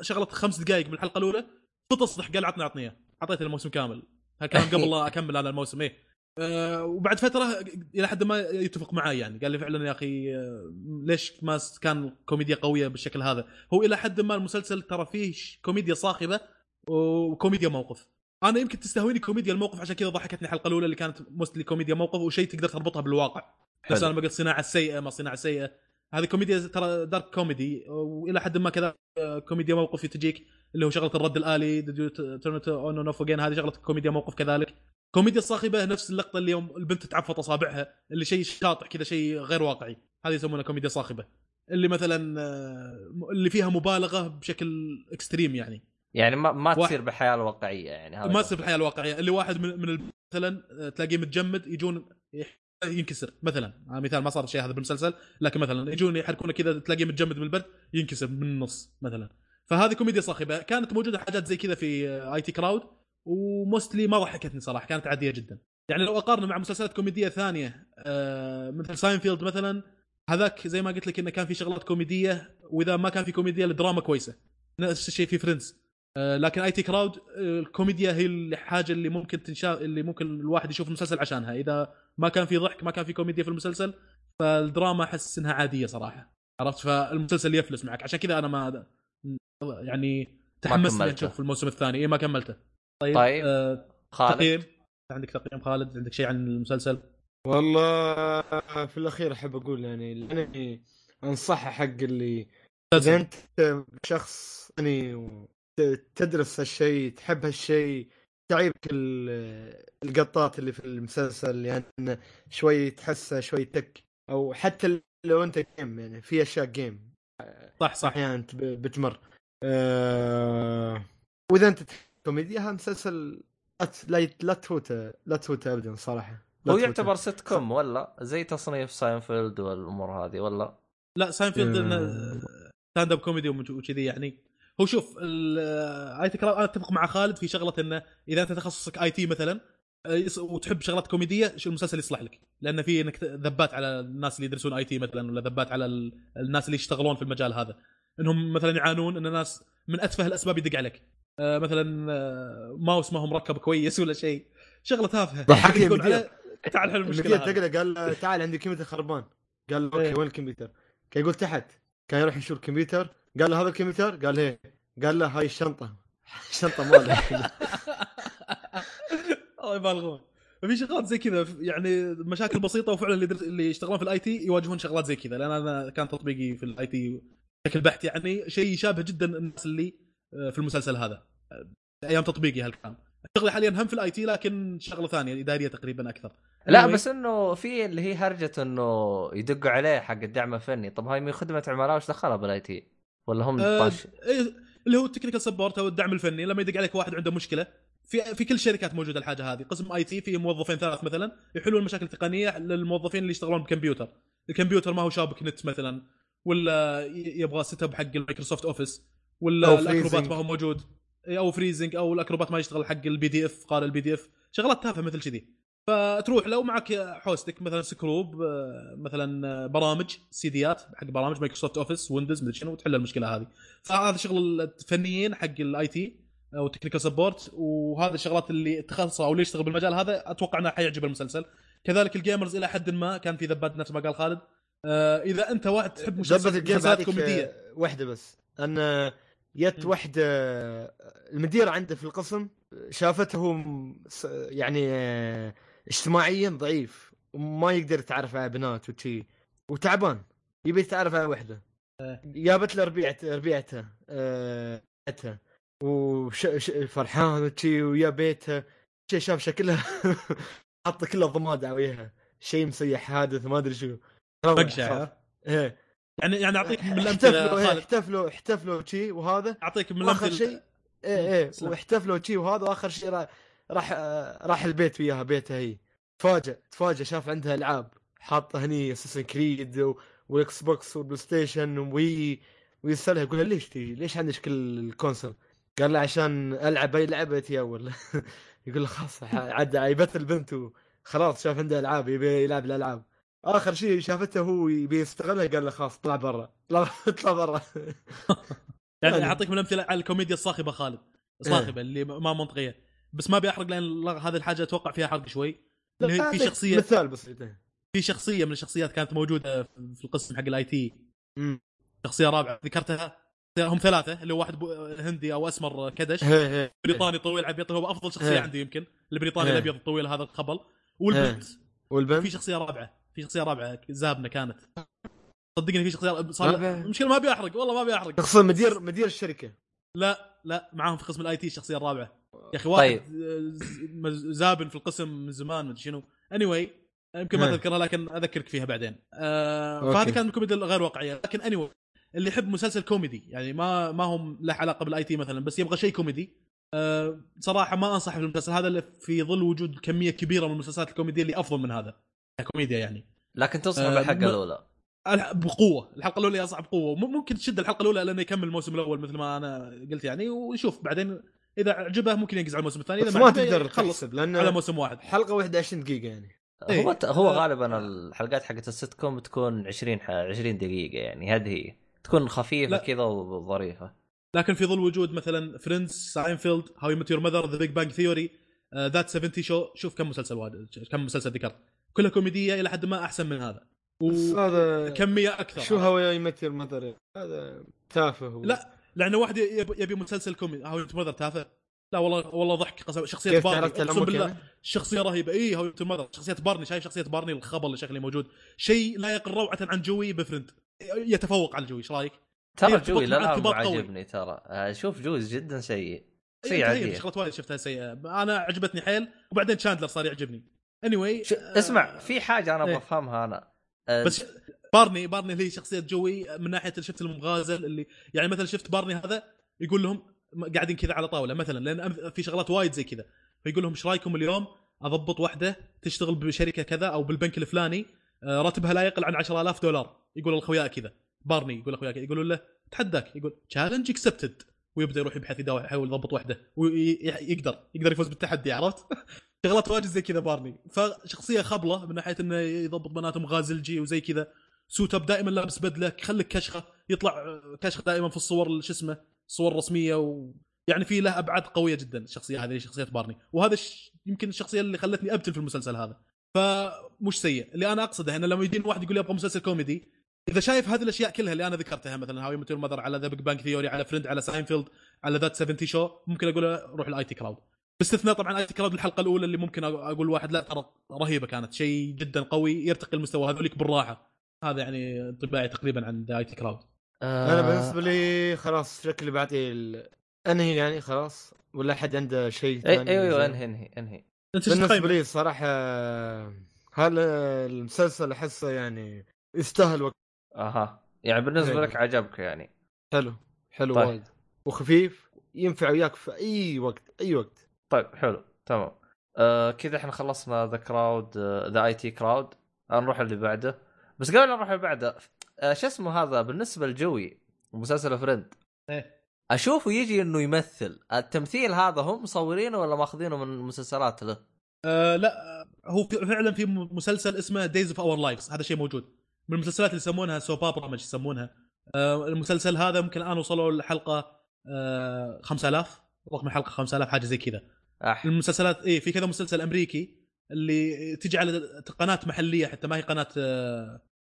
شغله خمس دقائق من الحلقه الاولى فتصدح قال عطني عطني اياه، اعطيته الموسم كامل هالكلام قبل لا اكمل هذا الموسم ايه. أه وبعد فتره الى حد ما يتفق معي يعني قال لي فعلا يا اخي ليش ما كان كوميديا قويه بالشكل هذا. هو الى حد ما المسلسل ترى فيه كوميديا صاخبه وكوميديا موقف، انا يمكن تستهويني كوميديا الموقف عشان كذا ضحكتني الحلقه الاولى اللي كانت مستلي كوميديا موقف وشيء تقدر تربطها بالواقع. بس انا ما قلت صناعه سيئه ما صناعه سيئه، هذه كوميديا ترى دارك كوميدي والى حد ما كذا كوميديا موقف تجيك اللي هو شغله الرد الالي ترنت اون اون اوف اجين، هذه شغله كوميديا موقف. كذلك كوميديا صاخبه نفس اللقطه اللي يوم البنت تعفط اصابعها اللي شيء شاطح كذا شيء غير واقعي، هذه يسمونها كوميديا صاخبه. اللي مثلا اللي فيها مبالغه بشكل اكستريم يعني يعني ما ما تصير بالحياه الواقعيه يعني، هذا ما تصير بالحياه الواقعيه. اللي واحد من من مثلا تلاقيه متجمد يجون ينكسر مثلا، على مثال ما صار شيء هذا بالمسلسل لكن مثلا يجون يحركونه كذا تلاقيه متجمد من البرد ينكسر من النص مثلا، فهذه كوميديا صاخبه. كانت موجوده حاجات زي كذا في اي تي كراود وموستلي ما ضحكتني صراحه، كانت عاديه جدا يعني. لو اقارن مع مسلسلات كوميديه ثانيه مثل ساينفيلد مثلا، هذاك زي ما قلت لك انه كان في شغلات كوميديه واذا ما كان في كوميديا الدراما كويسه، نفس الشيء في فريندز. لكن اي تي كراود الكوميديا هي الحاجه اللي ممكن تنشا اللي ممكن الواحد يشوف المسلسل عشانها، اذا ما كان في ضحك ما كان في كوميديا في المسلسل فالدراما احس انها عاديه صراحه، عرفت؟ فالمسلسل يفلس معك، عشان كذا انا ما يعني تحمست اني اشوف الموسم الثاني ايه ما كملته. طيب, طيب. آه، خالد تقييم. عندك تقييم خالد؟ عندك شيء عن المسلسل؟ والله في الأخير أحب أقول يعني أنا أنصح حق اللي إذا أنت شخص يعني تدرس هالشيء تحب هالشيء تعيبك القطات اللي في المسلسل لأن يعني شوي تحسها شوي تك، أو حتى لو أنت جيم يعني في أشياء جيم صح صح يعني أنت بتمر آه... وإذا أنت كوميديا مسلسل لا لا تفوته لا تفوته ابدا صراحه. هو يعتبر سيت كوم ولا زي تصنيف ساينفيلد والامور هذه ولا لا؟ ساينفيلد ستاند اب كوميدي وكذي يعني. هو شوف اي تي كراود انا اتفق مع خالد في شغله انه اذا انت تخصصك اي تي مثلا وتحب شغلات كوميديه شو المسلسل يصلح لك، لان في انك ذبات على الناس اللي يدرسون اي تي مثلا، ولا ذبات على الناس اللي يشتغلون في المجال هذا انهم مثلا يعانون ان الناس من اتفه الاسباب يدق عليك آه مثلا آه ماوس ما هو مركب كويس ولا شيء شغله تافهه ضحكني على... تعال حل المشكله هذه. قال تعال عندي كمبيوتر خربان، قال اوكي إيه. وين الكمبيوتر؟ كان يقول تحت، كان يروح يشوف الكمبيوتر قال له هذا الكمبيوتر، قال ايه، قال له هاي الشنطه الشنطه مالها الله يبالغون. في شغلات زي كذا يعني مشاكل بسيطه، وفعلا اللي, در... اللي يشتغلون في الاي تي يواجهون شغلات زي كذا، لان انا كان تطبيقي في الاي تي بشكل بحث يعني شيء يشابه جدا الناس اللي في المسلسل هذا ايام تطبيقي هالكلام. شغلي حاليا هم في الاي تي لكن شغله ثانيه اداريه تقريبا اكثر. لا بس انه في اللي هي هرجه انه يدقوا عليه حق الدعم الفني، طب هاي من خدمه عملاء وش دخلها بالاي تي ولا هم أه طاش اللي هو التكنيكال سبورت او الدعم الفني. لما يدق عليك واحد عنده مشكله في في كل شركات موجوده الحاجه هذه، قسم اي تي في موظفين ثلاث مثلا يحلوا المشاكل التقنيه للموظفين اللي يشتغلون بالكمبيوتر، الكمبيوتر ما هو شابك نت مثلا، ولا يبغى سيت اب حق المايكروسوفت اوفيس، ولا الاكروبات ما هو موجود، او فريزنج، او الاكروبات ما يشتغل حق البي دي اف قارئ البي دي اف، شغلات تافهه مثل كذي. فتروح لو معك حوستك مثلا سكروب مثلا برامج سيديات حق برامج مايكروسوفت اوفيس ويندوز مدري شنو وتحل المشكله هذه. فهذا شغل الفنيين حق الاي تي او تكنيكال سبورت، وهذا الشغلات اللي تخصصها او اللي يشتغل بالمجال هذا اتوقع انه حيعجب المسلسل. كذلك الجيمرز الى حد ما كان في ذبات نفس ما قال خالد. اذا انت واحد تحب مسلسلات كوميديه واحده بس ان جت واحدة المديرة عنده في القسم شافته يعني اجتماعيا ضعيف وما يقدر يتعرف على بنات وشي وتعبان، يبي يتعرف على وحدة، جابت له ربيعتها ربيعتها ربيعتها وفرحان وشي ويا بيتها شي، شاف شكلها حط كله ضماد عليها شيء مسيح حادث ما أدري شو بقشعة يعني يعني اعطيك من الامثله. احتفلوا احتفلوا شيء وهذا اعطيك من الامثله شيء ايه ايه واحتفلوا شيء وهذا، واخر شيء راح راح البيت وياها بيتها هي، تفاجئ تفاجئ شاف عندها العاب حاطه هني اساسن كريد والاكس بوكس والبلاي ستيشن وي ويسالها يقول لها ليش تيجي ليش عندك كل الكونسول، قال له عشان ألعب أي لعبتي أول يقول له خلاص عاد عيبت البنت وخلاص شاف عنده ألعاب يبي يلعب الألعاب. آخر شيء شافته هو يبي يستغلها قال له خلاص طلع برا طلع طلع برا. يعني أعطيك من الأمثلة على الكوميديا الصاخبة خالد صاخبة اللي ما منطقية، بس ما بيحرق لأن هذه الحاجة أتوقع فيها حرق شوي. في شخصية مثال بسيطة، في شخصية من الشخصيات كانت موجودة في القسم حق الاي تي، شخصية رابعة ذكرتها، هم ثلاثة اللي هو واحد هندي أو أسمر كدش بريطاني طويل عبيط هو أفضل شخصية عندي يمكن البريطاني الأبيض الطويل هذا الخبل والبنت والبنت في شخصية رابعة في شخصية رابعة زابنة كانت صدقني في شخصية صار مشكلة ما بيحرق والله ما بيحرق شخصية مدير مدير الشركة لا لا معهم في قسم الاي تي الشخصية الرابعة يا اخي واحد طيب. زابن في القسم من زمان ما شنو anyway يمكن ما تذكرها لكن اذكرك فيها بعدين آه فهذه كانت الكوميديا غير واقعيه لكن anyway اللي يحب مسلسل كوميدي يعني ما ما هم له علاقه بالاي تي مثلا بس يبغى شيء كوميدي آه صراحه ما انصح بالمسلسل هذا اللي في ظل وجود كميه كبيره من المسلسلات الكوميديه اللي افضل من هذا ككوميديا يعني لكن تنصح آه بالحلقه الاولى بقوه الحلقه الاولى يا صعب قوه ممكن تشد الحلقه الاولى لانه يكمل الموسم الاول مثل ما انا قلت يعني ونشوف بعدين اذا عجبه ممكن ينقز على الموسم الثاني اذا ما تقدر تخلص لانه على موسم واحد حلقه واحد وعشرين دقيقه يعني هو إيه؟ هو غالبا الحلقات حقت السيت كوم تكون عشرين عشرين دقيقه يعني هذه تكون خفيفه كذا وظريفه لكن في ظل وجود مثلا فريندز ساينفيلد هاو يو ميت يور ماذر ذا بيج بانج ثيوري ذات سبعين شو شوف كم مسلسل واحد كم مسلسل ذكرت كلها كوميديه الى حد ما احسن من هذا وكميه اكثر شو هاو يو ميت يور ماذر هذا تافه لا لأنه واحد يبي يبي مسلسل كوميدي هاو يو ماذر تافه لا والله والله ضحك قسم شخصية بارني اقسم بالله شخصية رهيبة اي هاو يو ماذر شخصية بارني شايف شخصية بارني الخبل اللي شكله موجود شيء لا يقل روعة عن جوي بفرند يتفوق على جوي ايش رايك ترى جوي لا ما عجبني ترى شوف جوي جدا سيء سيء عادي شغلات وايد شفتها سيئة انا عجبتني حيل وبعدين شاندلر صار يعجبني anyway آه اسمع في حاجة انا بفهمها انا آه بس بارني بارني اللي هي شخصية جوي من ناحية شفت المغازل اللي يعني مثلا شفت بارني هذا يقول لهم قاعدين كذا على طاولة مثلا لأن في شغلات وايد زي كذا فيقول لهم ايش رايكم اليوم أضبط واحدة تشتغل بشركة كذا أو بالبنك الفلاني راتبها لا يقل عن عشرة آلاف دولار يقول الأخويا كذا بارني يقول الأخويا كذا يقول له تحداك يقول challenge accepted ويبدأ يروح يبحث يداوي يحاول يضبط واحدة ويقدر يقدر يفوز بالتحدي عرفت شغلات وايد زي كذا بارني فشخصية خبلة من ناحية إنه يضبط بنات مغازلجي وزي كذا سوت اب دائما لابس بدله خليك كشخه يطلع كشخه دائما في الصور اللي اسمه صور رسميه ويعني في له ابعاد قويه جدا الشخصيه هذه شخصيه بارني وهذا ش... يمكن الشخصيه اللي خلتني ابتل في المسلسل هذا فمش سيء اللي انا اقصده ان لما يدين واحد يقول لي ابغى مسلسل كوميدي اذا شايف هذه الاشياء كلها اللي انا ذكرتها مثلا هاو يو ميت يور ماذر على ذا بيج بانج ثيوري على فريند على ساينفيلد على ذات سبعين شو ممكن اقول اروح الاي تي كراود باستثناء طبعا اي تي كراود الحلقه الاولى اللي ممكن اقول واحد لا ترى رهيبه كانت شيء جدا قوي يرتقي المستوى هذوليك بالراحه هذا يعني طباعي تقريبا عند اي تي كراود انا بالنسبه لي خلاص شكلي بعطي انهي يعني خلاص ولا حد عنده شيء ثاني ايوه انهي انهي انهي بالنسبه لي صراحه هل المسلسل احسه يعني يستاهل وقت اها يعني بالنسبه لك عجبك يعني حلو حلو طيب. وايد وخفيف ينفع وياك في اي وقت اي وقت طيب حلو تمام آه كذا احنا خلصنا ذا كراود ذا اي تي كراود نروح اللي بعده بس قبل نروح لبعده شو اسمه هذا بالنسبة لجوي مسلسل فريند إيه؟ أشوفه يجي إنه يمثل التمثيل هذا هم مصورينه ولا ماخذينه من مسلسلات له أه لا هو فعلا في مسلسل اسمه Days of Our Lives هذا شيء موجود من المسلسلات اللي يسمونها سوبا برامج يسمونها أه المسلسل هذا ممكن الآن وصلوا للحلقة أه خمسة آلاف رقم الحلقة خمسة آلاف حاجة زي كذا المسلسلات إيه في كذا مسلسل أمريكي اللي تجي على قناة محلية حتى ما هي قناة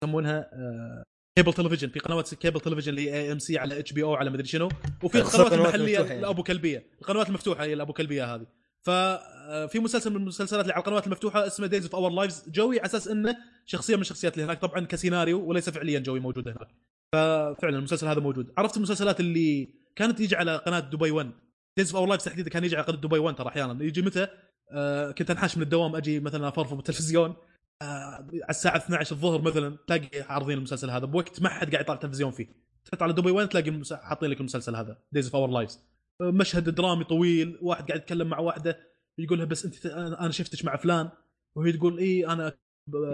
يسمونها أه كيبل تلفزيون في قنوات كيبل تلفزيون اللي اي ام سي على اتش بي او على مدري شنو وفي القنوات المحليه الابو كلبيه القنوات المفتوحه هي الابو كلبيه هذه ففي مسلسل من المسلسلات اللي على القنوات المفتوحه اسمه Days of Our Lives جوي على اساس انه شخصيه من الشخصيات اللي هناك طبعا كسيناريو وليس فعليا جوي موجود هناك ففعلا المسلسل هذا موجود عرفت المسلسلات اللي كانت يجي على قناه دبي ون Days of Our Lives تحديدا كان يجي على قناه دبي ون ترى احيانا يجي متى آه كنت انحاش من الدوام اجي مثلا افرفر بالتلفزيون على الساعة اثنا عشر الظهر مثلا تلاقي عارضين المسلسل هذا بوقت ما حد قاعد يطالع تلفزيون فيه تحط على دبي وين تلاقي حاطين لك المسلسل هذا Days of Our Lives مشهد درامي طويل واحد قاعد يتكلم مع واحدة يقولها بس أنت أنا شفتك مع فلان وهي تقول إيه أنا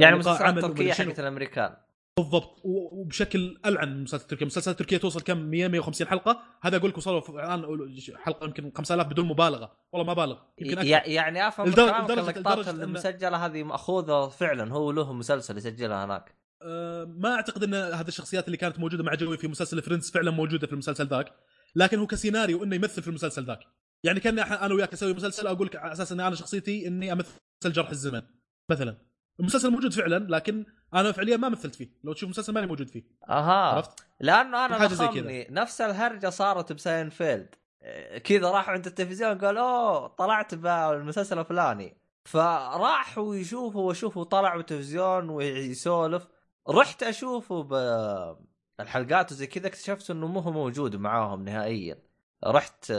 يعني مسلسل تركية حقت الأمريكان بالضبط وبشكل ألعن مسلسلات تركيا. مسلسلات تركيا توصل كم مية مية وخمسين حلقة، هذا أقول لك وصلوا الآن حلقة يمكن خمسة آلاف بدون مبالغة، والله ما بالغ يمكن أكثر. يعني أفهم كلامك اللقطات المسجلة هذه مأخوذة فعلا، هو لهم مسلسل يسجلها هناك. أه ما أعتقد أن هذه الشخصيات اللي كانت موجودة مع جوي في مسلسل فريندز فعلا موجودة في المسلسل ذاك، لكن هو كسيناريو إنه يمثل في المسلسل ذاك. يعني كان أنا وياك أسوي مسلسل أقول لك على أساس إن أنا شخصيتي إني أمثل جرح الزمن مثلا، المسلسل موجود فعلا لكن انا فعليا ما مثلت فيه، لو تشوف مسلسل ماني موجود فيه. اها عرفت؟ لانه انا فهمني نفس الهرجه صارت بساينفيلد كذا، راحوا عند التلفزيون قالوا اوه طلعت بالمسلسل الفلاني، فراحوا يشوفوا وشوفوا طلعوا بالتلفزيون ويسولف، رحت اشوفه بالحلقات وزي كذا، اكتشفت انه مو هو موجود معاهم نهائيا. رحت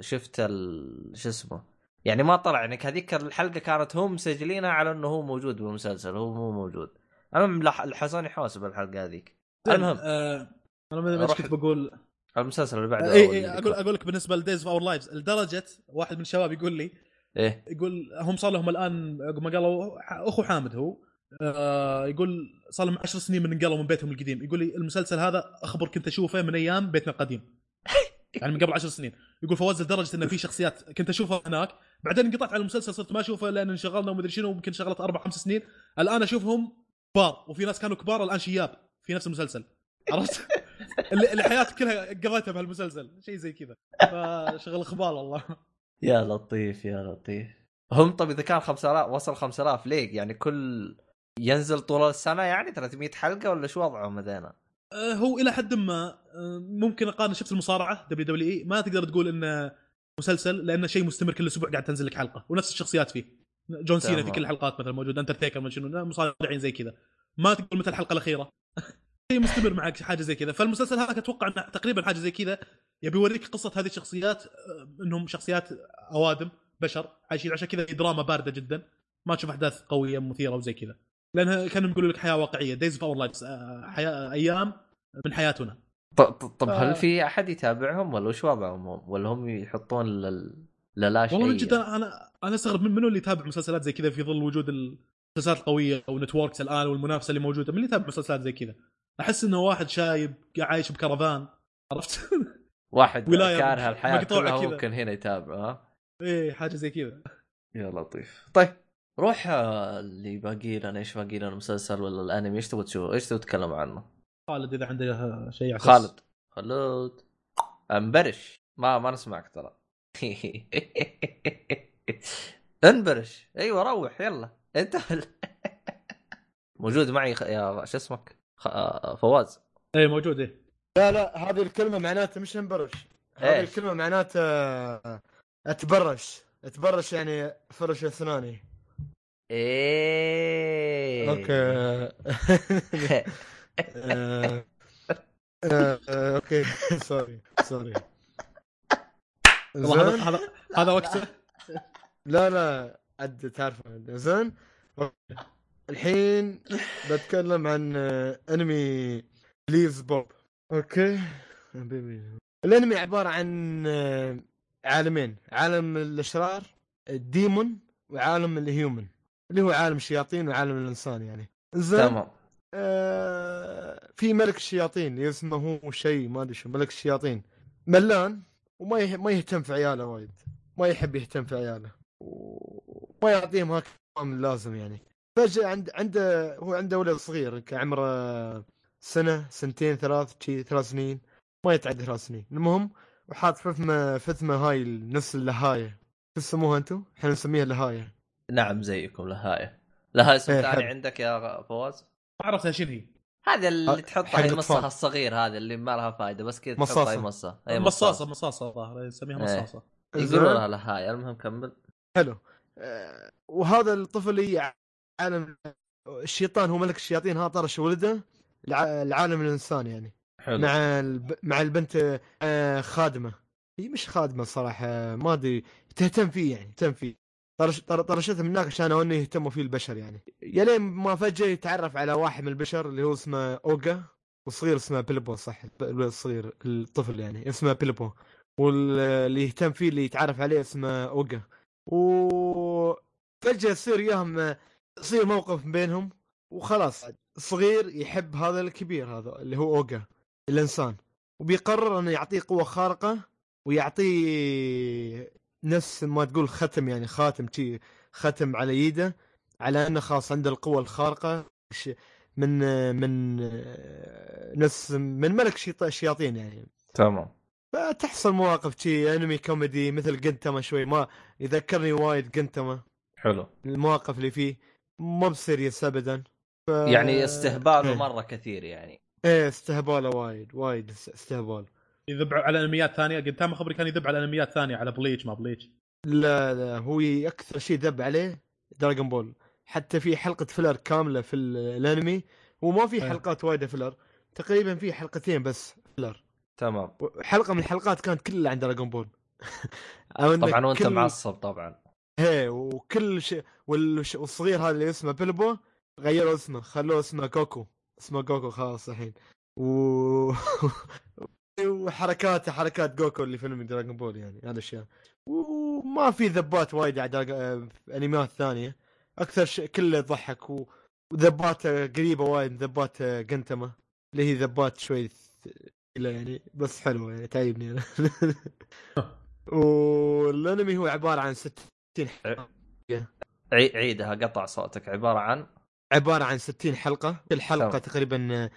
شفت ال... شو اسمه يعني ما طلع، انك يعني هذيك الحلقه كانت هم مسجلينها على انه هو موجود بالمسلسل، هو مو موجود. المهم الحصان يحاسب الحلقه هذيك. المهم آه انا ما ادري كنت بقول المسلسل اللي بعده. اي اي اقول اقول لك بالنسبه لدايز اوف اور لايفز، لدرجه واحد من الشباب يقول لي ايه، يقول هم صار لهم الان ما قالوا اخو حامد هو آه يقول صار لهم عشر سنين من انقلوا من بيتهم القديم، يقول لي المسلسل هذا اخبر كنت اشوفه من ايام بيتنا القديم يعني من قبل عشر سنين. يقول فوز لدرجه انه في شخصيات كنت اشوفها هناك بعدين انقطعت على المسلسل صرت ما اشوفه لان انشغلنا ومدري شنو، ممكن شغلت أربع خمس سنين الان اشوفهم كبار، وفي ناس كانوا كبار الان شياب في نفس المسلسل. عرفت اللي حياتك كلها قضيتها بهالمسلسل، شيء زي كذا. فشغل خبال والله. يا لطيف يا لطيف. هم طب اذا كان خمسة آلاف وصل خمسة آلاف ليك يعني كل ينزل طول السنه يعني ثلاثمية حلقه ولا شو وضعه مدينه؟ هو الى حد ما ممكن اقارن. شفت المصارعه دبليو دبليو اي ما تقدر تقول انه مسلسل لانه شيء مستمر، كل اسبوع قاعد تنزل لك حلقه ونفس الشخصيات فيه، جون سينا في كل الحلقات مثلا موجود، انترتيكر من شنو مصارعين زي كذا، ما تقول مثل الحلقه الاخيره شيء مستمر معك حاجه زي كذا. فالمسلسل هذا اتوقع انه تقريبا حاجه زي كذا، يبي يوريك قصه هذه الشخصيات انهم شخصيات اوادم بشر عايشين، عشان كذا دراما بارده جدا، ما تشوف احداث قويه مثيره وزي كذا، لأنها كانوا يقولوا لك حياة واقعية. Days of Our Lives حياة أيام من حياتنا. طب طب ف... هل في أحد يتابعهم ولا وش وضعهم هم، ولا هم يحطون لل للاش؟ والله جدا أنا أنا استغرب من منو اللي يتابع مسلسلات زي كذا في ظل وجود المسلسلات القوية ونتوركس الآن والمنافسة اللي موجودة. من اللي يتابع مسلسلات زي كذا؟ أحس إنه واحد شايب عايش بكرفان، عرفت؟ واحد كاره الحياة كلها ممكن هنا يتابعه. إيه حاجة زي كذا. يا لطيف. طيب روح اللي باقي لنا، ايش باقي لنا؟ مسلسل ولا الانمي؟ ايش تبغى تشوف؟ ايش تبغى تتكلم عنه؟ خالد اذا عنده شيء. خالد خالد انبرش ما ما نسمعك ترى. انبرش ايوه روح يلا انت. موجود معي خ... يا شو اسمك خ... فواز. اي موجود. ايه لا لا هذه الكلمه معناتها مش انبرش، هذه الكلمه معناتها اتبرش. اتبرش يعني فرش اسناني. ايه اوكي اوكي سوري سوري هذا هذا وقته. لا لا عد تعرف زين. الحين بتكلم عن انمي بليز بوب. اوكي الانمي عبارة عن عالمين، عالم الاشرار الديمون وعالم الهيومن اللي هو عالم الشياطين وعالم الانسان يعني. تمام. آه في ملك الشياطين اسمه هو شيء ما ادري شو، ملك الشياطين ملان وما يه... ما يهتم في عياله وايد، ما يحب يهتم في عياله وما يعطيهم هاك من لازم يعني. فجأة عند عنده هو عنده ولد صغير كعمره سنه سنتين ثلاث شيء ثلاث سنين ما يتعدى ثلاث سنين. المهم وحاط فثمه فثمه هاي نفس اللهايه، شو تسموها انتم؟ احنا نسميها لهايه. نعم زيكم لهايه. لهايه اسم ثاني عندك يا فواز؟ عرفتها شنو هي؟ هذا اللي تحطها المصاصه الصغير، هذا اللي ما لها فايده بس كذا تحطها مصاصه. اي مصاصه مصاصه ظاهر يسميها مصاصه يقولوا لها لهايه. المهم كمل. حلو. آه وهذا الطفل عالم الشيطان، هو ملك الشياطين، ها طرش ولده العالم الانسان يعني. حلو. مع الب... مع البنت آه خادمه، هي مش خادمه صراحه ما ادري، تهتم فيه يعني تهتم فيه، طرش طرشتها من هناك عشان هو انه يهتموا فيه البشر يعني. يلين ما فجأة يتعرف على واحد من البشر اللي هو اسمه اوغا، وصغير اسمه بيلبو. صح الصغير الطفل يعني اسمه بيلبو، واللي يهتم فيه اللي يتعرف عليه اسمه اوغا. وفجأة يصير يهم يصير موقف بينهم وخلاص صغير يحب هذا الكبير، هذا اللي هو أوغا الإنسان، وبيقرر أنه يعطيه قوة خارقة ويعطيه نفس ما تقول ختم، يعني خاتم شيء، ختم على يده على أنه خاص عنده القوة الخارقة من من نفس من ملك الشياطين يعني. تمام. فتحصل مواقف شيء أنمي كوميدي مثل قنتما شوي، ما يذكرني وايد قنتما. حلو. المواقف اللي فيه ما بسيريس أبدا. ف... يعني استهباله مرة كثير يعني. ايه استهباله وايد وايد استهبال. يذبح على أنميات ثانية قنتما، خبري كان يذبح على أنميات ثانية، على بليتش ما بليتش. لا لا هو أكثر شيء ذب عليه دراغون بول، حتى في حلقة فيلر كاملة في الأنمي، وما في حلقات وايدة فيلر، تقريبا في حلقتين بس فيلر. تمام. حلقة من الحلقات كانت كلها عن دراغون بول. طبعا وانت كل... معصب طبعا. هي وكل شيء والش... والصغير هذا اللي اسمه بيلبو غيروا اسمه، خلوه اسمه كوكو، اسمه كوكو خلاص الحين. و... وحركاته حركات كوكو اللي في فيلم دراغون بول يعني، هذا الشيء. وما في ذبات وايد على انميات ثانيه، اكثر شيء كله يضحك، و... وذبات قريبه وايد ذبات قنتما اللي هي ذبات شوي لا يعني بس حلوه يعني تعيبني انا. والانمي هو عباره عن ستين حلقه. عيدها قطع صوتك. عباره عن عباره عن ستين حلقه، كل حلقه تمام. تقريبا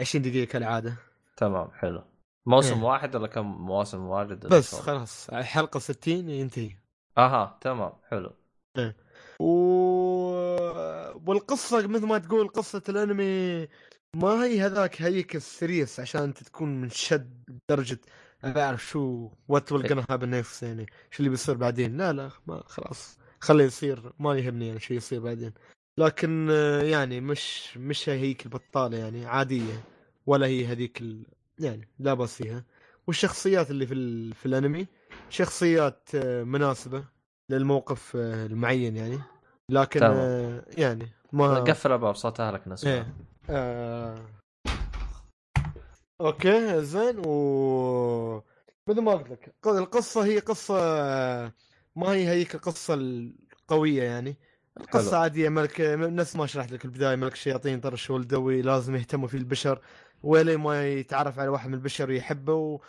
عشرين دقيقه كالعاده. تمام حلو. موسم إيه. واحد ولا كم مواسم واجد بس شو. خلاص حلقه ستين ينتهي. اها تمام حلو. إيه. و... والقصه مثل ما تقول قصه الانمي ما هي هذاك هيك السيريس عشان انت تكون منشد درجة أعرف شو وات والقنها بالنفس يعني شو اللي بيصير بعدين. لا لا ما خلاص خليه يصير، ما يهمني يعني شو يصير بعدين، لكن يعني مش مش هيك البطالة يعني عادية، ولا هي هذيك ال... يعني لا باس فيها. والشخصيات اللي في ال... في الأنمي شخصيات مناسبة للموقف المعين يعني، لكن طبعا. يعني ما قفل باب صوت أهلك نسمع. إيه. آه... اوكي زين. و مثل ما قلت لك القصه هي قصه ما هي هيك القصه القويه يعني، القصه حلو. عاديه، ملك نفس ما شرحت لك البدايه، ملك الشياطين طرش ولدوي لازم يهتموا فيه البشر، ولا ما يتعرف على واحد من البشر ويحبه و...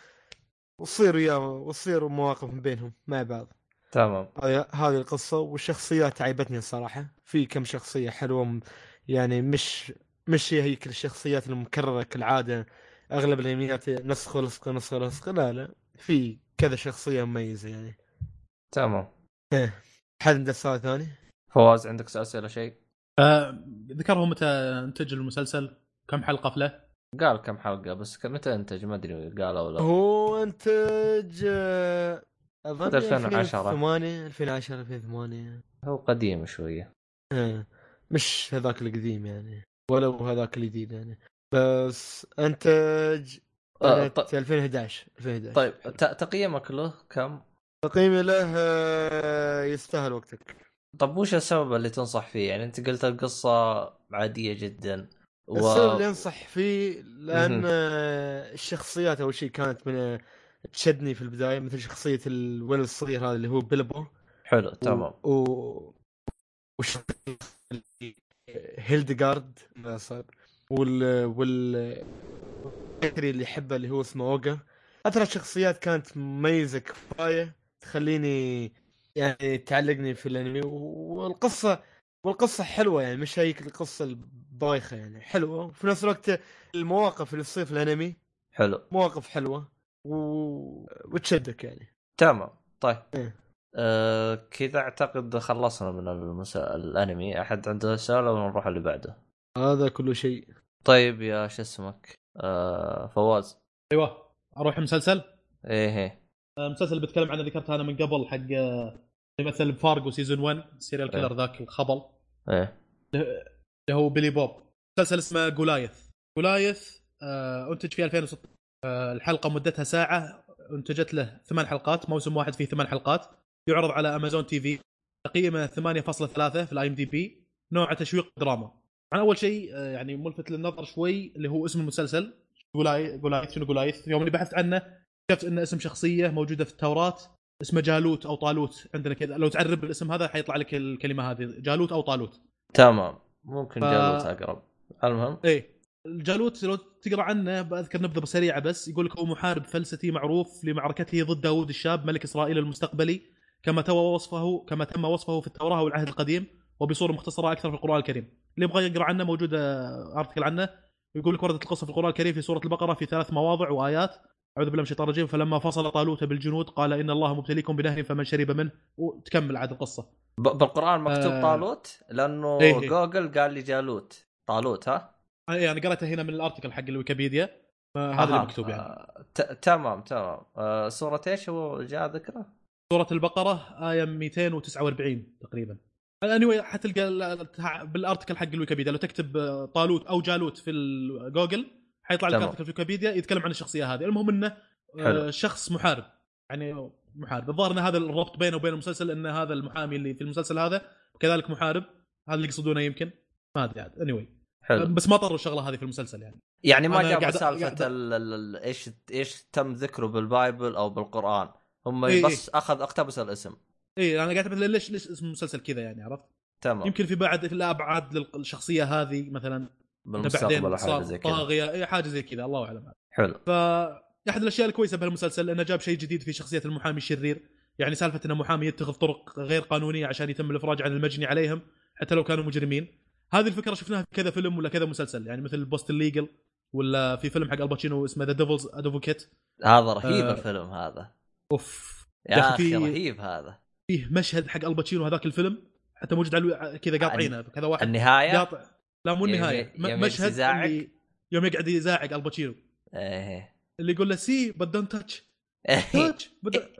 وصير وياه وصير مواقف بينهم مع بعض. تمام. هذه القصه. والشخصيات عيبتني الصراحه، في كم شخصيه حلوه يعني، مش مش هي كل الشخصيات المكررة كالعادة، أغلب الأنميات نسخ ولصق نسخ ولصق. لا لا في كذا شخصية مميزة يعني. تمام. إيه. حد عنده سؤال ثاني؟ فواز عندك سؤال شيء؟ آه، ذكرهم متى انتج المسلسل؟ كم حلقة له؟ قال كم حلقة بس متى انتج ما أدري قال ولا. هو انتج أظن ألفين وعشرة ثمانية ألفين وعشرة ألفين وثمانية. هو قديم شوية. إيه مش هذاك القديم يعني. ولو هذاك الجديد يعني، بس انتج آه طيب. ألفين وأحد عشر ألفين وأحد عشر. طيب تقييمك له كم؟ تقييمي له يستاهل وقتك. طب وش السبب اللي تنصح فيه؟ يعني انت قلت القصة عادية جدا و... السبب اللي انصح فيه لان م-م. الشخصيات اول شيء كانت من تشدني في البداية، مثل شخصية الولد الصغير هذا اللي هو بيلبو. حلو تمام. و, و... وش... هيلدغارد صار وال وال اللي يحبه اللي هو اسمه اوغا. اثر شخصيات كانت مميزه كفايه تخليني يعني تعلقني في الانمي. والقصه والقصه حلوه يعني، مش هيك القصه البايخه يعني، حلوه وفي نفس الوقت المواقف اللي تصير في الانمي حلو، مواقف حلوه و... وتشدك يعني. تمام طيب. إيه. أه كذا أعتقد خلصنا من المسا... الأنمي. أحد عنده سؤال أو نروح اللي بعده؟ هذا كل شيء. طيب يا شو اسمك أه فواز؟ أيوة أروح مسلسل. إيه مسلسل بتكلم عنه ذكرته أنا من قبل، حق مثل بفارغو سيزون واحد سيريال كيلر. إيه. ذاك الخبل. إيه اللي هو بيلي بوب. مسلسل اسمه جولايث. جولايث أه أنتج في ألفين وستة. أه الحلقة مدتها ساعة، أنتجت له ثمان حلقات، موسم واحد فيه ثمان حلقات، يعرض على أمازون تي في. تقييمه ثمانية فاصلة ثلاثة في الآي إم دي بي. نوع تشويق دراما. عن أول شيء يعني ملفت للنظر شوي اللي هو اسم المسلسل جولايث. جولايث شنو جولايث؟ يوم اللي بحثت عنه شفت إنه اسم شخصية موجودة في التوراة اسمه جالوت أو طالوت، عندنا كذا لو تعرب الاسم هذا حيطلع لك الكلمة هذه جالوت أو طالوت. تمام ممكن ف... جالوت أقرب المهم ايه الجالوت لو تقرأ عنه بأذكر نبذة سريعة بس. يقول لك هو محارب فلسطيني معروف لمعركته ضد داود الشاب ملك إسرائيل المستقبلي كما تم وصفه كما تم وصفه في التوراة والعهد القديم وبصورة مختصرة أكثر في القرآن الكريم. اللي يبغى يقرأ عنه موجودة أرتكل عنه. يقول لك وردت القصة في القرآن الكريم في سورة البقرة في ثلاث مواضع وآيات. أعوذ بالله من الشيطان الرجيم. فلما فصل طالوت بالجنود قال إن الله مبتليكم بنهر فمن شرب منه. وتكمل عاد القصة. بالقرآن مكتوب آه... طالوت لأنه إيه إيه. جوجل قال لي جالوت طالوت ها. اي انا قرأتها هنا من الارتيكل حق الويكيبيديا هذا اللي مكتوب يعني. تمام تمام. آه سورة ايش هو جاء ذكره؟ سورة البقرة آية مئتين وتسعة وأربعين تقريبا. الانوي حتلقى بالارتيكل حق الويكيبيديا لو تكتب طالوت او جالوت في جوجل حيطلع لك الارتيكل في الويكيبيديا يتكلم عن الشخصية هذه. المهم انه آه شخص محارب يعني محارب. الظاهر ان هذا الربط بينه وبين المسلسل ان هذا المحامي اللي في المسلسل هذا كذلك محارب. هذا اللي يقصدونه يمكن ما ادري عاد انوي حلو. بس ما طروا الشغله هذه في المسلسل يعني يعني ما جابوا سالفه ايش ايش تم ذكره بالبايبل او بالقران. هم إيه بس إيه. اخذ اقتبس الاسم. اي انا قاعد ابحث ليش ليش اسم المسلسل كذا يعني عرفت. تمام. يمكن في بعد في الابعاد للشخصيه هذه مثلا بعدين صار طاغيه اي حاجه زي كذا الله اعلم. حلو. فاحد الاشياء الكويسه بهالمسلسل انه جاب شيء جديد في شخصيه المحامي الشرير. يعني سالفه انه محامي يتخذ طرق غير قانونيه عشان يتم الافراج عن المجني عليهم حتى لو كانوا مجرمين. هذه الفكرة شفناها في كذا فيلم ولا كذا مسلسل يعني مثل بوستن ليجل ولا في فيلم حق الباتشينو اسمه ذا ديفلز ادفوكيت. هذا رهيب آه الفيلم هذا اوف يا اخي رهيب. هذا فيه مشهد حق الباتشينو هذاك الفيلم حتى موجود على كذا قاطعينه كذا واحد النهاية قاطع لا مو النهاية مشهد اللي يوم يقعد يزاعق الباتشينو ايه اللي يقول له سي بدون تاتش تاتش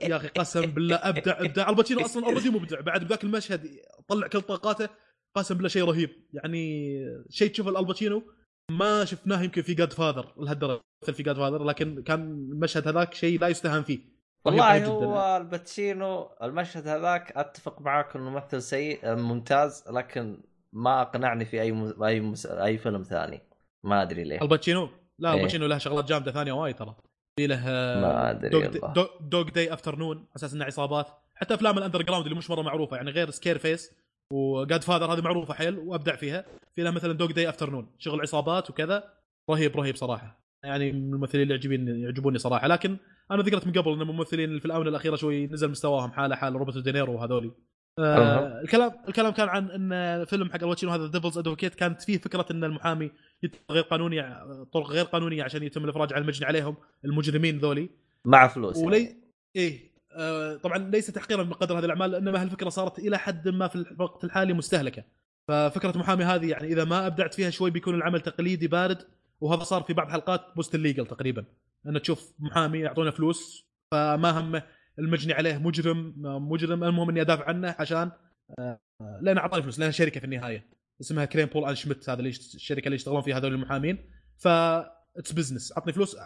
يا اخي قسم بالله ابدع ابدع. الباتشينو اصلا اوريدي مبدع بعد بذاك المشهد طلع كل طاقاته قسم بالله شيء رهيب يعني شيء تشوف الألباتشينو ما شفناه يمكن في جاد فاذر لهالدرجة في جاد فاذر لكن كان المشهد هذاك شيء لا يستهان فيه والله. هو الباتشينو المشهد هذاك أتفق معاك إنه ممثل سيء ممتاز لكن ما أقنعني في أي مز... أي مز... أي فيلم ثاني ما أدري ليه. الباتشينو لا إيه؟ الباتشينو له شغلات جامدة ثانية وايد ترى له ما أدري دوغ دي... دوغ... دوغ داي أفترنون أساس إنه عصابات. حتى أفلام الأندر جراوند اللي مش مرة معروفة يعني غير سكير فيس وقاد فادر هذه معروفة حيل وأبدع فيها. في لها مثلا دوغ داي أفترنون شغل عصابات وكذا رهيب رهيب صراحة يعني من الممثلين اللي يعجبني يعجبوني صراحة. لكن أنا ذكرت من قبل أن الممثلين في الآونة الأخيرة شوي نزل مستواهم حالة حال روبرتو دينيرو وهذولي آه. الكلام الكلام كان عن أن فيلم حق الباتشينو هذا ديفلز أدفوكيت كانت فيه فكرة أن المحامي غير قانوني طرق غير قانونية عشان يتم الإفراج على المجني عليهم المجرمين ذولي مع فلوس ولي يعني. إيه طبعا ليس تحقيرا بقدر هذه الاعمال انما هالفكره صارت الى حد ما في الوقت الحالي مستهلكه. ففكره محامي هذه يعني اذا ما ابدعت فيها شوي بيكون العمل تقليدي بارد. وهذا صار في بعض حلقات بوست الليجل تقريبا انه تشوف محامي يعطونه فلوس فما هم المجني عليه مجرم مجرم المهم اني ادافع عنه عشان لين اعطاه فلوس لان شركه في النهايه اسمها كريم بول ان شميت هذا اللي الشركه اللي يشتغلون فيها هذول المحامين. ف اتس بزنس اعطني فلوس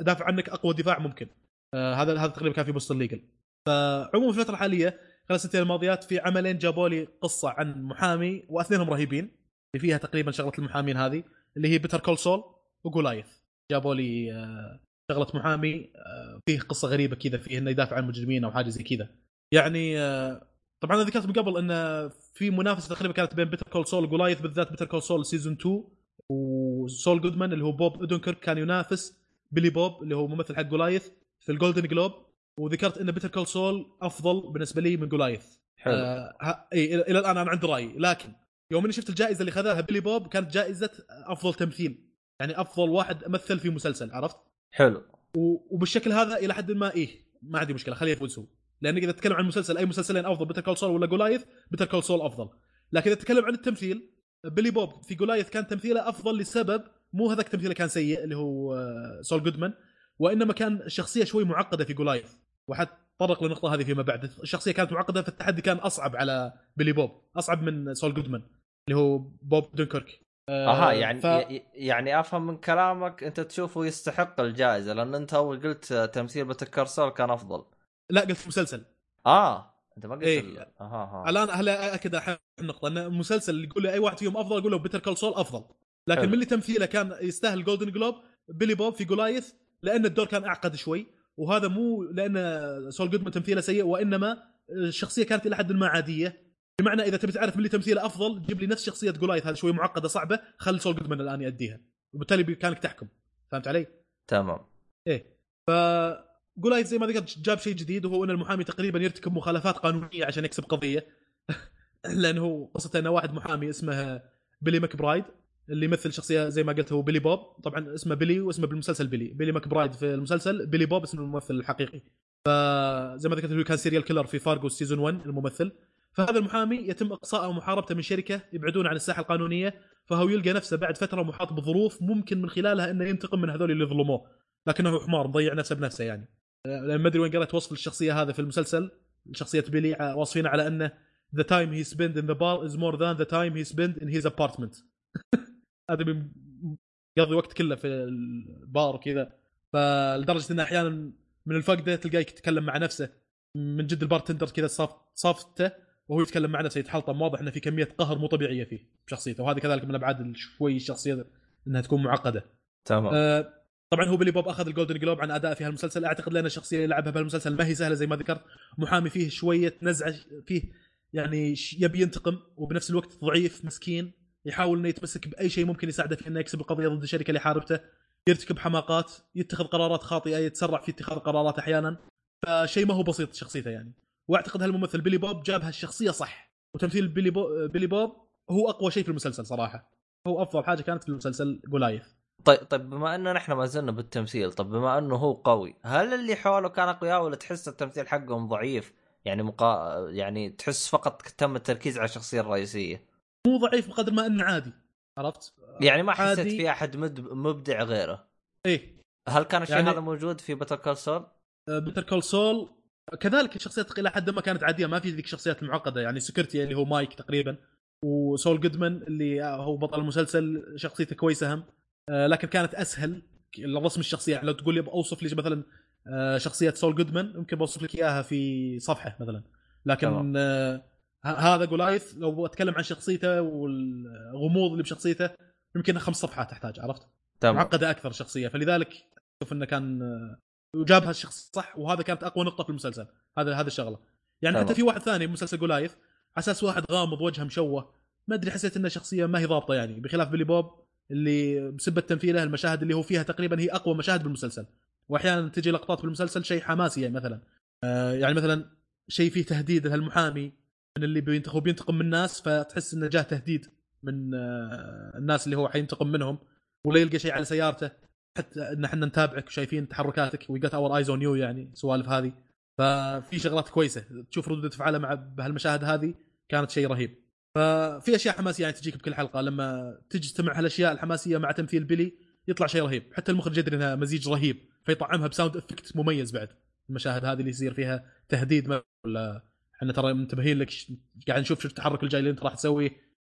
ادافع عنك اقوى دفاع ممكن. هذا هذا تقريبا كان في بوستن ليجل. فعموما في الفتره الحاليه خلال السنتين الماضيات في عملين جابوا لي قصه عن محامي واثنينهم رهيبين اللي فيها تقريبا شغله المحامين هذه اللي هي بيتر كول سول وغولايث. جابوا لي شغله محامي فيه قصه غريبه كذا فيه انه يدافع عن المجرمين او حاجه زي كذا يعني. طبعا ذكرت من قبل ان في منافسه تقريبا كانت بين بيتر كول سول وغولايث بالذات بيتر كول سول سيزون اثنين وسول جودمان اللي هو بوب ادنكرك كان ينافس بيلي بوب اللي هو ممثل حق غولايث في الجولدن جلوب. وذكرت ان بيتر كول سول افضل بالنسبه لي من غولايث آه ه... إيه الى الان انا عندي راي. لكن يوم اني شفت الجائزه اللي خذاها بيلي بوب كانت جائزه افضل تمثيل يعني افضل واحد مثل في مسلسل عرفت. حلو. و... وبالشكل هذا الى حد ما ايه ما عندي مشكله خليه يفوز هو لان اذا تتكلم عن مسلسل اي مسلسلين افضل بيتر كول سول ولا غولايث بيتر كول سول افضل. لكن اذا تتكلم عن التمثيل بيلي بوب في غولايث كان تمثيله افضل لسبب مو هذاك تمثيله كان سيء اللي هو سول جودمان وإنما كان الشخصية شوي معقدة في غولايث وحتطرق للنقطة هذه فيما بعد. الشخصية كانت معقدة فالتحدي كان أصعب على بيلي بوب أصعب من سول جودمان اللي هو بوب دونكيرك. أها يعني ف... يعني أفهم من كلامك أنت تشوفه يستحق الجائزة لأن أنت أول قلت تمثيل بيتر كول سول كان أفضل. لا قلت مسلسل. آه أنت ما قلت. إيه. ال... أها ها. الآن هلا أكد أحيان النقطة أن المسلسل اللي يقول أي واحد فيهم أفضل يقوله بيتر كول سول أفضل. لكن حلو. من اللي تمثيله كان يستاهل جولدن جلوب بيلي بوب في غولايث لأن الدور كان أعقد شوي وهذا مو لأن سول جودمان تمثيله سيء وإنما الشخصية كانت إلى حد ما عادية بمعنى اذا تبي تعرف ملي تمثيله افضل جيب لي نفس شخصيه جولايت، هذا شوي معقده صعبه، خلي سول جودمان الان ياديها وبالتالي بامكانك تحكم. فهمت علي؟ تمام. ايه ف جولايت زي ما ذكرت جاب شيء جديد، وهو ان المحامي تقريبا يرتكب مخالفات قانونيه عشان يكسب قضيه. لانه قصته انه واحد محامي اسمه بيلي ماكبرايد اللي يمثل شخصيه زي ما قلت هو بيلي بوب، طبعا اسمه بيلي واسمه بالمسلسل بيلي، بيلي ماكبرايد في المسلسل، بيلي بوب اسمه الممثل الحقيقي. فزي ما ذكرت هو كان سيريال كيلر في فارغو سيزون واحد الممثل. فهذا المحامي يتم اقصاءه ومحاربته من شركه يبعدون عن الساحه القانونيه، فهو يلقى نفسه بعد فتره محاط بظروف ممكن من خلالها انه ينتقم من هذول اللي ظلموه، لكنه حمار مضيع نفسه بنفسه يعني. ما ادري وين قرأت وصف الشخصيه هذا في المسلسل، شخصيه بيلي واصفينه على انه the time he spent in the bar is more than the time he spent in his apartment. هذا يقضي وقت كله في البار وكذا، فلدرجه انه احيانا من الفقده تلقاه يتكلم مع نفسه من جد. البارتندر كذا صافت صافته وهو يتكلم مع نفسه يتحلطم، واضح انه في كميه قهر مو طبيعيه فيه بشخصيته، وهذا كذلك من ابعاد شوي الشخصيه انها تكون معقده. تمام. آه طبعا هو بيلي بوب اخذ الجولدن جلوب عن اداء في هالمسلسل. اعتقد لان الشخصيه اللي لعبها بهالمسلسل ما هي سهله، زي ما ذكرت محامي فيه شويه نزعه، فيه يعني يبي ينتقم وبنفس الوقت ضعيف مسكين، يحاول انه يتمسك باي شيء ممكن يساعده في انه يكسب القضيه ضد الشركه اللي حاربته. يرتكب حماقات، يتخذ قرارات خاطئه، يتسرع في اتخاذ قرارات احيانا، فشيء ما هو بسيط شخصيته يعني. واعتقد هالممثل بيلي بوب جاب هالشخصيه صح، وتمثيل بيلي بوب بيلي بوب هو اقوى شيء في المسلسل صراحه، هو افضل حاجه كانت في المسلسل جولايث. طيب طيب بما اننا نحن ما زلنا بالتمثيل، طب بما انه هو قوي، هل اللي حوله كان اقوياء ولا تحس التمثيل حقهم ضعيف يعني مقا... يعني تحس فقط تم التركيز على الشخصيه الرئيسيه؟ مو ضعيف بقدر ما انه عادي، عرفت يعني ما حسيت عادي. في احد مد... مبدع غيره. ايه هل كان الشيء يعني... هذا موجود في بيتر كول سول؟ بيتر كول سول كذلك الشخصية الثقيلة حد ما كانت عادية، ما في ذيك الشخصيات المعقدة يعني. سكرتي اللي هو مايك تقريبا، وسول جودمان اللي هو بطل المسلسل شخصيته كويسة هم، لكن كانت أسهل لرسم الشخصية. لو تقول لي بأوصف لي مثلا شخصية سول جودمان ممكن بوصف لك إياها في صفحة مثلا، لكن آه هذا جولايث لو أتكلم عن شخصيته والغموض اللي بشخصيته يمكن خمس صفحات تحتاج، عرفت؟ تمام. معقدة أكثر شخصية، فلذلك أشوف إنه كان وجابها الشخص صح، وهذا كانت اقوى نقطه في المسلسل. هذا هذا الشغله يعني. حتى في واحد ثاني مسلسل جولايث اساس واحد غامض وجهه مشوه، ما ادري حسيت انه شخصيه ما هي ضابطه يعني، بخلاف بيلي بوب اللي بسبب تمثيله المشاهد اللي هو فيها تقريبا هي اقوى مشاهد بالمسلسل. واحيانا تجي لقطات بالمسلسل شيء حماسي يعني، مثلا آه يعني مثلا شيء فيه تهديد لهالمحامي من اللي بينتقم بينتقم من الناس، فتحس انه جاء تهديد من آه الناس اللي هو حينتقم منهم، ولا يلقى شيء على سيارته حتى ان احنا نتابعك وشايفين تحركاتك وي جت اور ايز اون يو يعني، سوالف هذه. ففي شغلات كويسه تشوف ردة فعله مع بهالمشاهد هذه كانت شيء رهيب. ففي اشياء حماسيه يعني تجيك بكل حلقه، لما تجتمع هالاشياء الحماسيه مع تمثيل بيلي يطلع شيء رهيب. حتى المخرج يدري انها مزيج رهيب فيطعمها بساوند افكت مميز بعد. المشاهد هذه اللي يصير فيها تهديد ولا احنا ترى منتبهين لك قاعد نشوف شو التحرك الجاي اللي انت راح تسويه،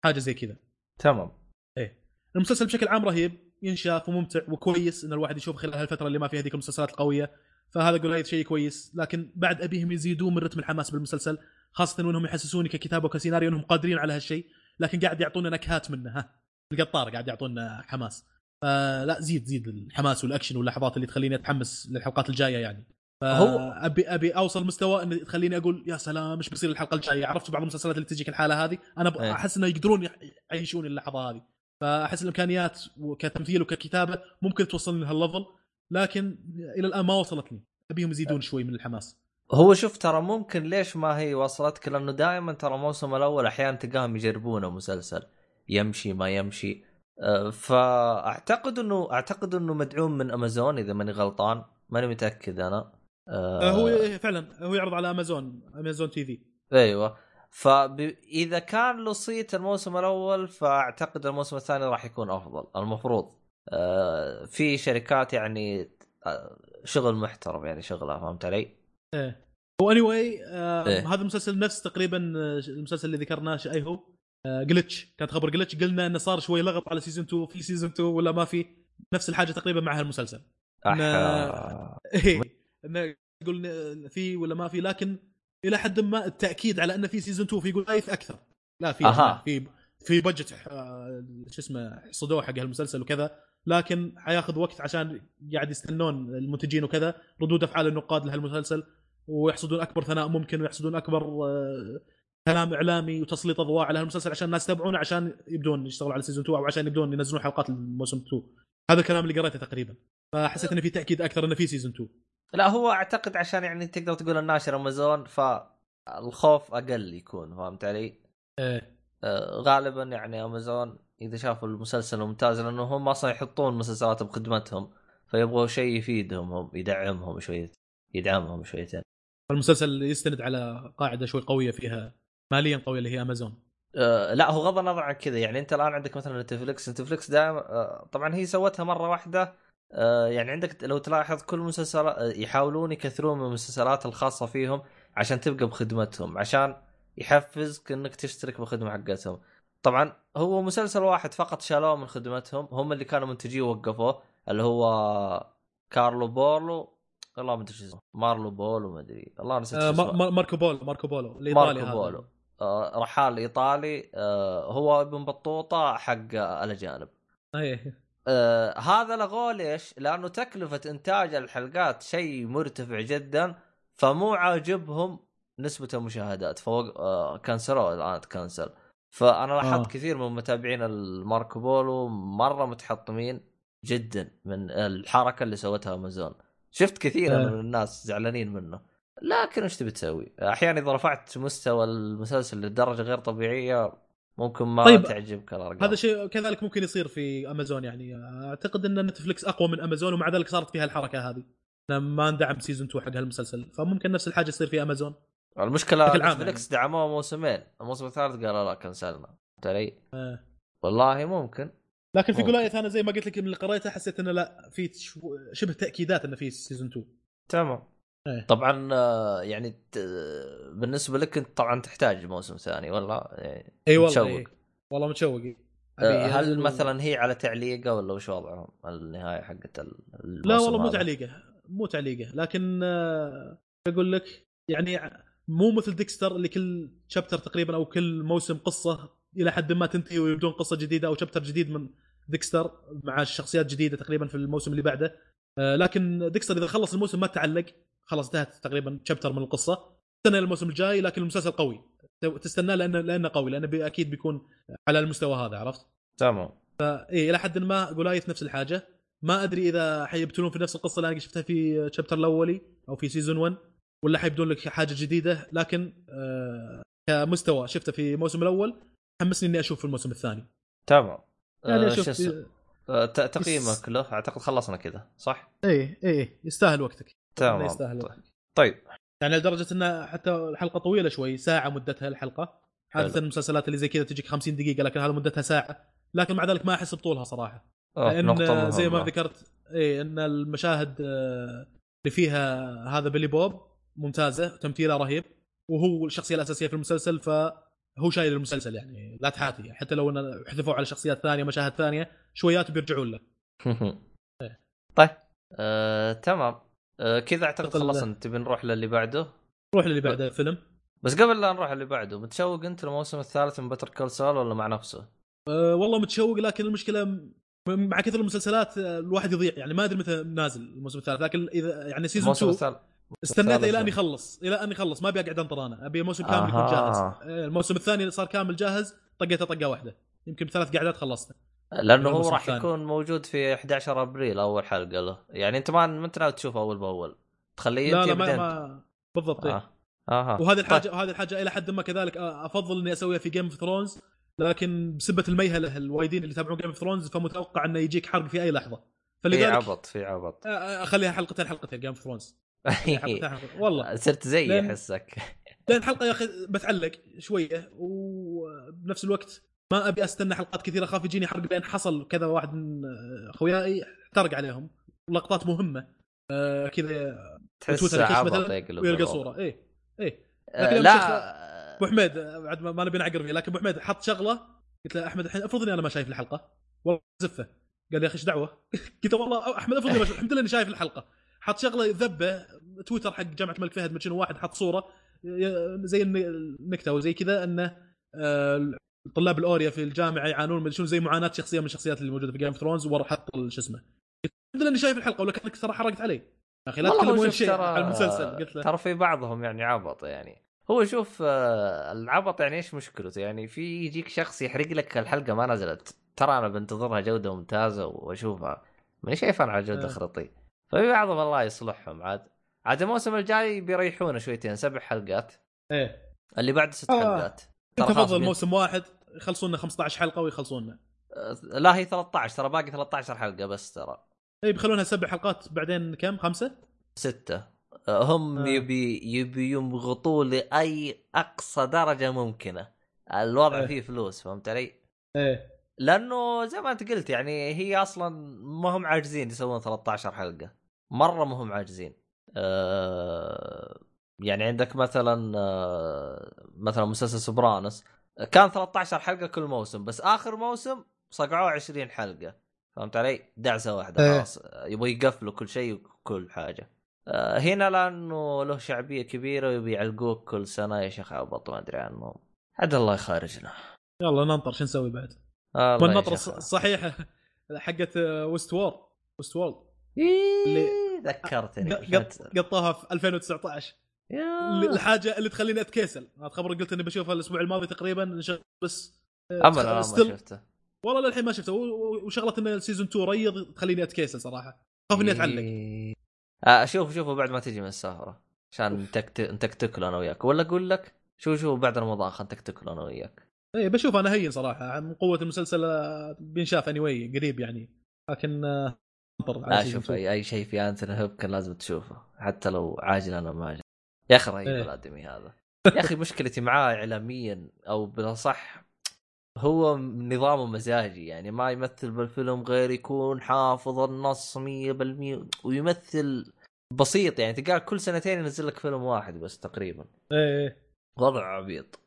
حاجه زي كذا. تمام. ايه المسلسل بشكل عام رهيب، ينشاف وممتع وكويس ان الواحد يشوف خلال هالفتره اللي ما فيها هذيك المسلسلات القويه، فهذا جولايث شيء كويس. لكن بعد ابيهم يزيدون من رتم الحماس بالمسلسل، خاصه وانهم يحسسوني ككتابه وكسيناريو انهم قادرين على هالشيء، لكن قاعد يعطونا نكهات منه، ها القطار قاعد يعطونا حماس. فلا زيد زيد الحماس والاكشن واللحظات اللي تخليني اتحمس للحلقات الجايه يعني. هو ابي ابي اوصل مستوى ان تخليني اقول يا سلام مش بيصير الحلقه الجايه، عرفت بعض المسلسلات اللي تجيك الحاله هذه انا احس انه يقدرون يعيشون اللحظه هذه. فأحس الإمكانيات كتمثيل وككتابة ممكن توصلني لهالليفل، لكن إلى الآن ما وصلتني، أبيهم يزيدون شوي من الحماس. هو شوف ترى ممكن ليش ما هي وصلتك، لأنه دائما ترى موسم الأول أحيانا تقاهم يجربونه مسلسل يمشي ما يمشي. فأعتقد أنه أعتقد أنه مدعوم من أمازون إذا ماني غلطان، ماني متأكد أنا. أه هو فعلا هو يعرض على أمازون أمازون تي في. أيوة. فإذا كان له صيت الموسم الأول فأعتقد الموسم الثاني راح يكون أفضل المفروض. آه في شركات يعني شغل محترم يعني شغلها، فهمت علي؟ إيه. وanyway آه إيه؟ هذا المسلسل نفس تقريبا المسلسل اللي ذكرناه أي هو آه جلتش، كانت خبر جلتش قلنا إنه صار شوي لغط على سيزون اثنين، في سيزون اثنين ولا ما في، نفس الحاجة تقريبا مع هالمسلسل. أحا. إيه. إنه قلنا في ولا ما في، لكن الى حد ما التاكيد على انه في سيزون اثنين في جولايث اكثر. لا في في في بجت شو اسمه صدوه حق هالمسلسل وكذا، لكن حياخذ وقت عشان قاعد يستنون المنتجين وكذا ردود افعال النقاد لهالمسلسل، ويحصدون اكبر ثناء ممكن ويحصدون اكبر كلام اعلامي وتسليط اضواء على المسلسل عشان الناس تتابعونه، عشان يبدون يشتغلوا على سيزون اثنين او عشان يبدون ينزلون حلقات الموسم اثنين. هذا الكلام اللي قريته تقريبا، فحسيت انه في تاكيد اكثر انه في سيزون اثنين. لا هو اعتقد عشان يعني تقدر تقول الناشر امازون، فالخوف اقل يكون، فهمت علي؟ ايه آه غالبا يعني امازون اذا شافوا المسلسل ممتاز، لانه هم اصلا يحطون مسلسلات بخدمتهم، فيبغوا شيء يفيدهم هم، يدعمهم شويه يدعمهم شويتين. المسلسل يستند على قاعده شوي قويه فيها ماليا قويه اللي هي امازون. أه لا هو غض النظر عن كذا، يعني انت الان عندك مثلا نتفلكس نتفلكس دائما أه طبعا هي سوتها مره واحده، أه يعني عندك لو تلاحظ كل مسلسل يحاولون يكثرون من المسلسلات الخاصه فيهم عشان تبقى بخدمتهم، عشان يحفزك انك تشترك بخدمه حقتهم. طبعا هو مسلسل واحد فقط شالوه من خدمتهم، هم اللي كانوا منتجيه وقفوه، اللي هو كارلو بورلو، الله ما ادري شو اسمه، مارلو بولو ما ادري، الله نسيت اسمه، آه ماركو بولو ماركو بولو الايطالي، ماركو بولو آه رحال ايطالي، آه هو ابن بطوطه حق الاجانب. ايه آه هذا لغوه ليش؟ لانه تكلفه انتاج الحلقات شيء مرتفع جدا، فمو عاجبهم نسبه المشاهدات، فوق آه كانسلوا الان تكنسل. فانا لاحظت آه. كثير من متابعين الماركو بولو مره متحطمين جدا من الحركه اللي سوتها امازون، شفت كثير أه. من الناس زعلانين منه. لكن ايش تبي تسوي؟ احيانا اذا رفعت مستوى المسلسل لدرجه غير طبيعيه ممكن ما طيب. تعجبك الارقام. هذا شيء كذلك ممكن يصير في امازون، يعني اعتقد ان نتفلكس اقوى من امازون، ومع ذلك صارت فيها الحركه هذه، ما ندعم سيزون اثنين حق هالمسلسل، فممكن نفس الحاجه تصير في امازون. المشكله نتفلكس يعني. دعموه موسمين، الموسم الثالث قالوا لا كنسلنا ترى أه. والله ممكن، لكن في قراءة ثانية زي ما قلت لك من اللي قريتها حسيت إنه لا في شبه تأكيدات إنه في سيزون اثنين. تمام. أيه. طبعا يعني بالنسبة لك أنت طبعا تحتاج موسم ثاني ولا؟ يعني أي والله. أيه. والله متشوق. أه هل مثلا هي على تعليقة ولا وش وضعهم النهاية حقت الموسم؟ لا والله مو تعليقة مو تعليقة لكن أقول لك يعني مو مثل ديكستر اللي كل شابتر تقريبا أو كل موسم قصة إلى حد ما تنتهي ويبدون قصة جديدة أو شابتر جديد من ديكستر مع شخصيات جديدة تقريبا في الموسم اللي بعده. آه لكن ديكستر إذا خلص الموسم ما تعلق، خلص انتهت تقريبا شابتر من القصة، تستنى الموسم الجاي. لكن المسلسل قوي تستنى لأنه لأنه قوي، لأنه أكيد بيكون على المستوى هذا، عرفت؟ تمام. فإيه إلى حد ما قلاية نفس الحاجة، ما أدري إذا حيبتلون في نفس القصة اللي أنا شفتها في شابتر الأولي أو في سيزون واحد، ولا حيبدون لك حاجة جديدة. لكن آه كمستوى شفته في الموسم الأول حمسني اني اشوف الموسم الثاني. تمام. يعني اشوف أه تقييمك له، اعتقد خلصنا كذا صح؟ ايه ايه يستاهل وقتك. تمام. يستاهل وقتك. طيب يعني لدرجه ان حتى الحلقه طويله شوي، ساعه مدتها الحلقه، عاده المسلسلات اللي زي كذا تجيك خمسين دقيقه، لكن هذا مدتها ساعه، لكن مع ذلك ما احس بطولها صراحه، لان زي ما ذكرت ايه ان المشاهد اللي فيها هذا بيلي بوب ممتازه، تمثيله رهيب، وهو الشخصيه الاساسيه في المسلسل، ف هو شايل المسلسل يعني لا تحاتي، حتى لو انه حذفوا على شخصيات ثانيه مشاهد ثانيه شويات بيرجعوا له. طيب آه، تمام آه، كذا اعتقد خلصنا. تبي نروح للي بعده؟ نروح للي بعده. فيلم بس قبل لا نروح اللي بعده، متشوق انت الموسم الثالث من بتر كول سول ولا مع نفسه؟ آه، والله متشوق، لكن المشكله مع كثر المسلسلات الواحد يضيع، يعني ما ادري متى نازل الموسم الثالث، لكن اذا يعني سيزون اثنين استنيت الى ان يخلص الى ان يخلص ما ابي اقعد انطر، انا ابي موسم كامل يكون جاهز. الموسم الثاني صار كامل جاهز، طقيته طقه واحده يمكن بثلاث قعدات خلصته، لانه هو راح يكون موجود في احد عشر ابريل اول حلقه له، يعني انت ما انت ناوي تشوفه اول باول، تخليه يمكن بعدين. ما... بالضبط. آه. آه. وهذه الحاجه طيب. وهذه الحاجه الى حد ما كذلك افضل اني اسويها في جيم اوف ثرونز، لكن بسبه الميهله الوايدين اللي يتابعون جيم اوف ثرونز فمتوقع انه يجيك حرق في اي لحظه، فلذلك في عبط في عبط اخليها حلقتين حلقتين جيم اوف ثرونز. والله صرت زي احسك، لان حلقه يا اخي بتعلق شويه، وبنفس الوقت ما ابي استنى حلقات كثيره، خاف يجيني حرق، لان حصل كذا واحد من اخوياي احترق عليهم لقطات مهمه آه كذا تويتر كيف مثلا ويلقى صوره اي اي آه لا ابو حميد بعد ما نبي نعقر فيه، لكن ابو حميد حط شغله قلت له احمد الحين افرض اني انا ما شايف الحلقه والله زفه، قال لي اخي ايش دعوه، قلت والله احمد افرض اني الحمد لله اني شايف الحلقه. حط شغله ذبه تويتر حق جامعه الملك فهد متشن، واحد حط صوره زي النكته وزي كذا انه طلاب الاوريا في الجامعه يعانون من شنو زي معاناه شخصيه من الشخصيات اللي موجوده في جيم اوف ثرونز، وراح حط شو اسمه الحمد لله اني شايف الحلقه، ولا كانك ترى حرقت علي يا اخي، لا تكلمون شيء على المسلسل. قلت له ترى في بعضهم يعني عبط يعني هو شوف العبط يعني ايش مشكلته؟ يعني في يجيك شخص يحرق لك الحلقه ما نزلت، ترى انا بنتظرها جوده ممتازه واشوفها، ما شايفها على جوده خرطي. ففي بعضهم الله يصلحهم، عاد عاد الموسم الجاي بيريحونا شويتين، سبع حلقات ايه اللي بعد ست آه. حلقات. تفضل موسم واحد يخلصونا خمسة عشر حلقه ويخلصونا. لا هي ثلاثة عشر ترى، باقي ثلاثة عشر حلقه بس ترى. اي بيخلونها سبع حلقات بعدين كم؟ خمسة ستة. هم آه. يبي يبي يمغطوا لاي اقصى درجه ممكنه. الوضع آه. فيه فلوس، فهمت علي؟ ايه لانه زي ما انت قلت يعني هي اصلا ما هم عاجزين يسوون ثلاثة عشر حلقه، مره ما هم عاجزين. أه يعني عندك مثلا أه مثلا مسلسل سوبرانوس كان ثلاثة عشر حلقه كل موسم، بس اخر موسم صقعوه عشرين حلقه، فهمت علي؟ دعسه واحده خلاص، يبغوا يقفلوا كل شيء وكل حاجه. أه هنا لانه له شعبيه كبيره ويبي يعلقوك كل سنه يا شيخ عبط، ما ادري عنهم. عد الله يخارجنا، يلا ننطر شو نسوي بعد. والنطرة الصحيحة حقت ويست وورد، ويست وورد اللي ذكرتني قطاها في ألفين وتسعة عشر، الحاجة اللي تخليني أتكسل. أتخبر قلت إني بشوفها الأسبوع الماضي تقريبا بس أمل أنا ما شفته والله للحين ما شفته، وشغلت إن السيزون تو ريض تخليني أتكسل صراحة، خاف إني أتعلق. أشوف شوفه بعد ما تجي من السهرة عشان نتكتكل أنا وياك، ولا أقول لك شو شو بعد رمضان خلنا نتكتكل أنا وياك. ايه بشوف انا هين صراحه من قوه المسلسل بينشاف انيوي قريب يعني، لكن انطر على اشوف اي, أي شيء في انثر هوب كان لازم تشوفه حتى لو عاجل انا ما عاجل. يا اخي رهيب الادمي هذا يا اخي مشكلتي معاه اعلاميا، او بالاصح هو نظامه مزاجي، يعني ما يمثل بالفيلم غير يكون حافظ النص مية بالمية ويمثل بسيط، يعني تقال كل سنتين ينزل لك فيلم واحد بس تقريبا. ايه وضع عبيط.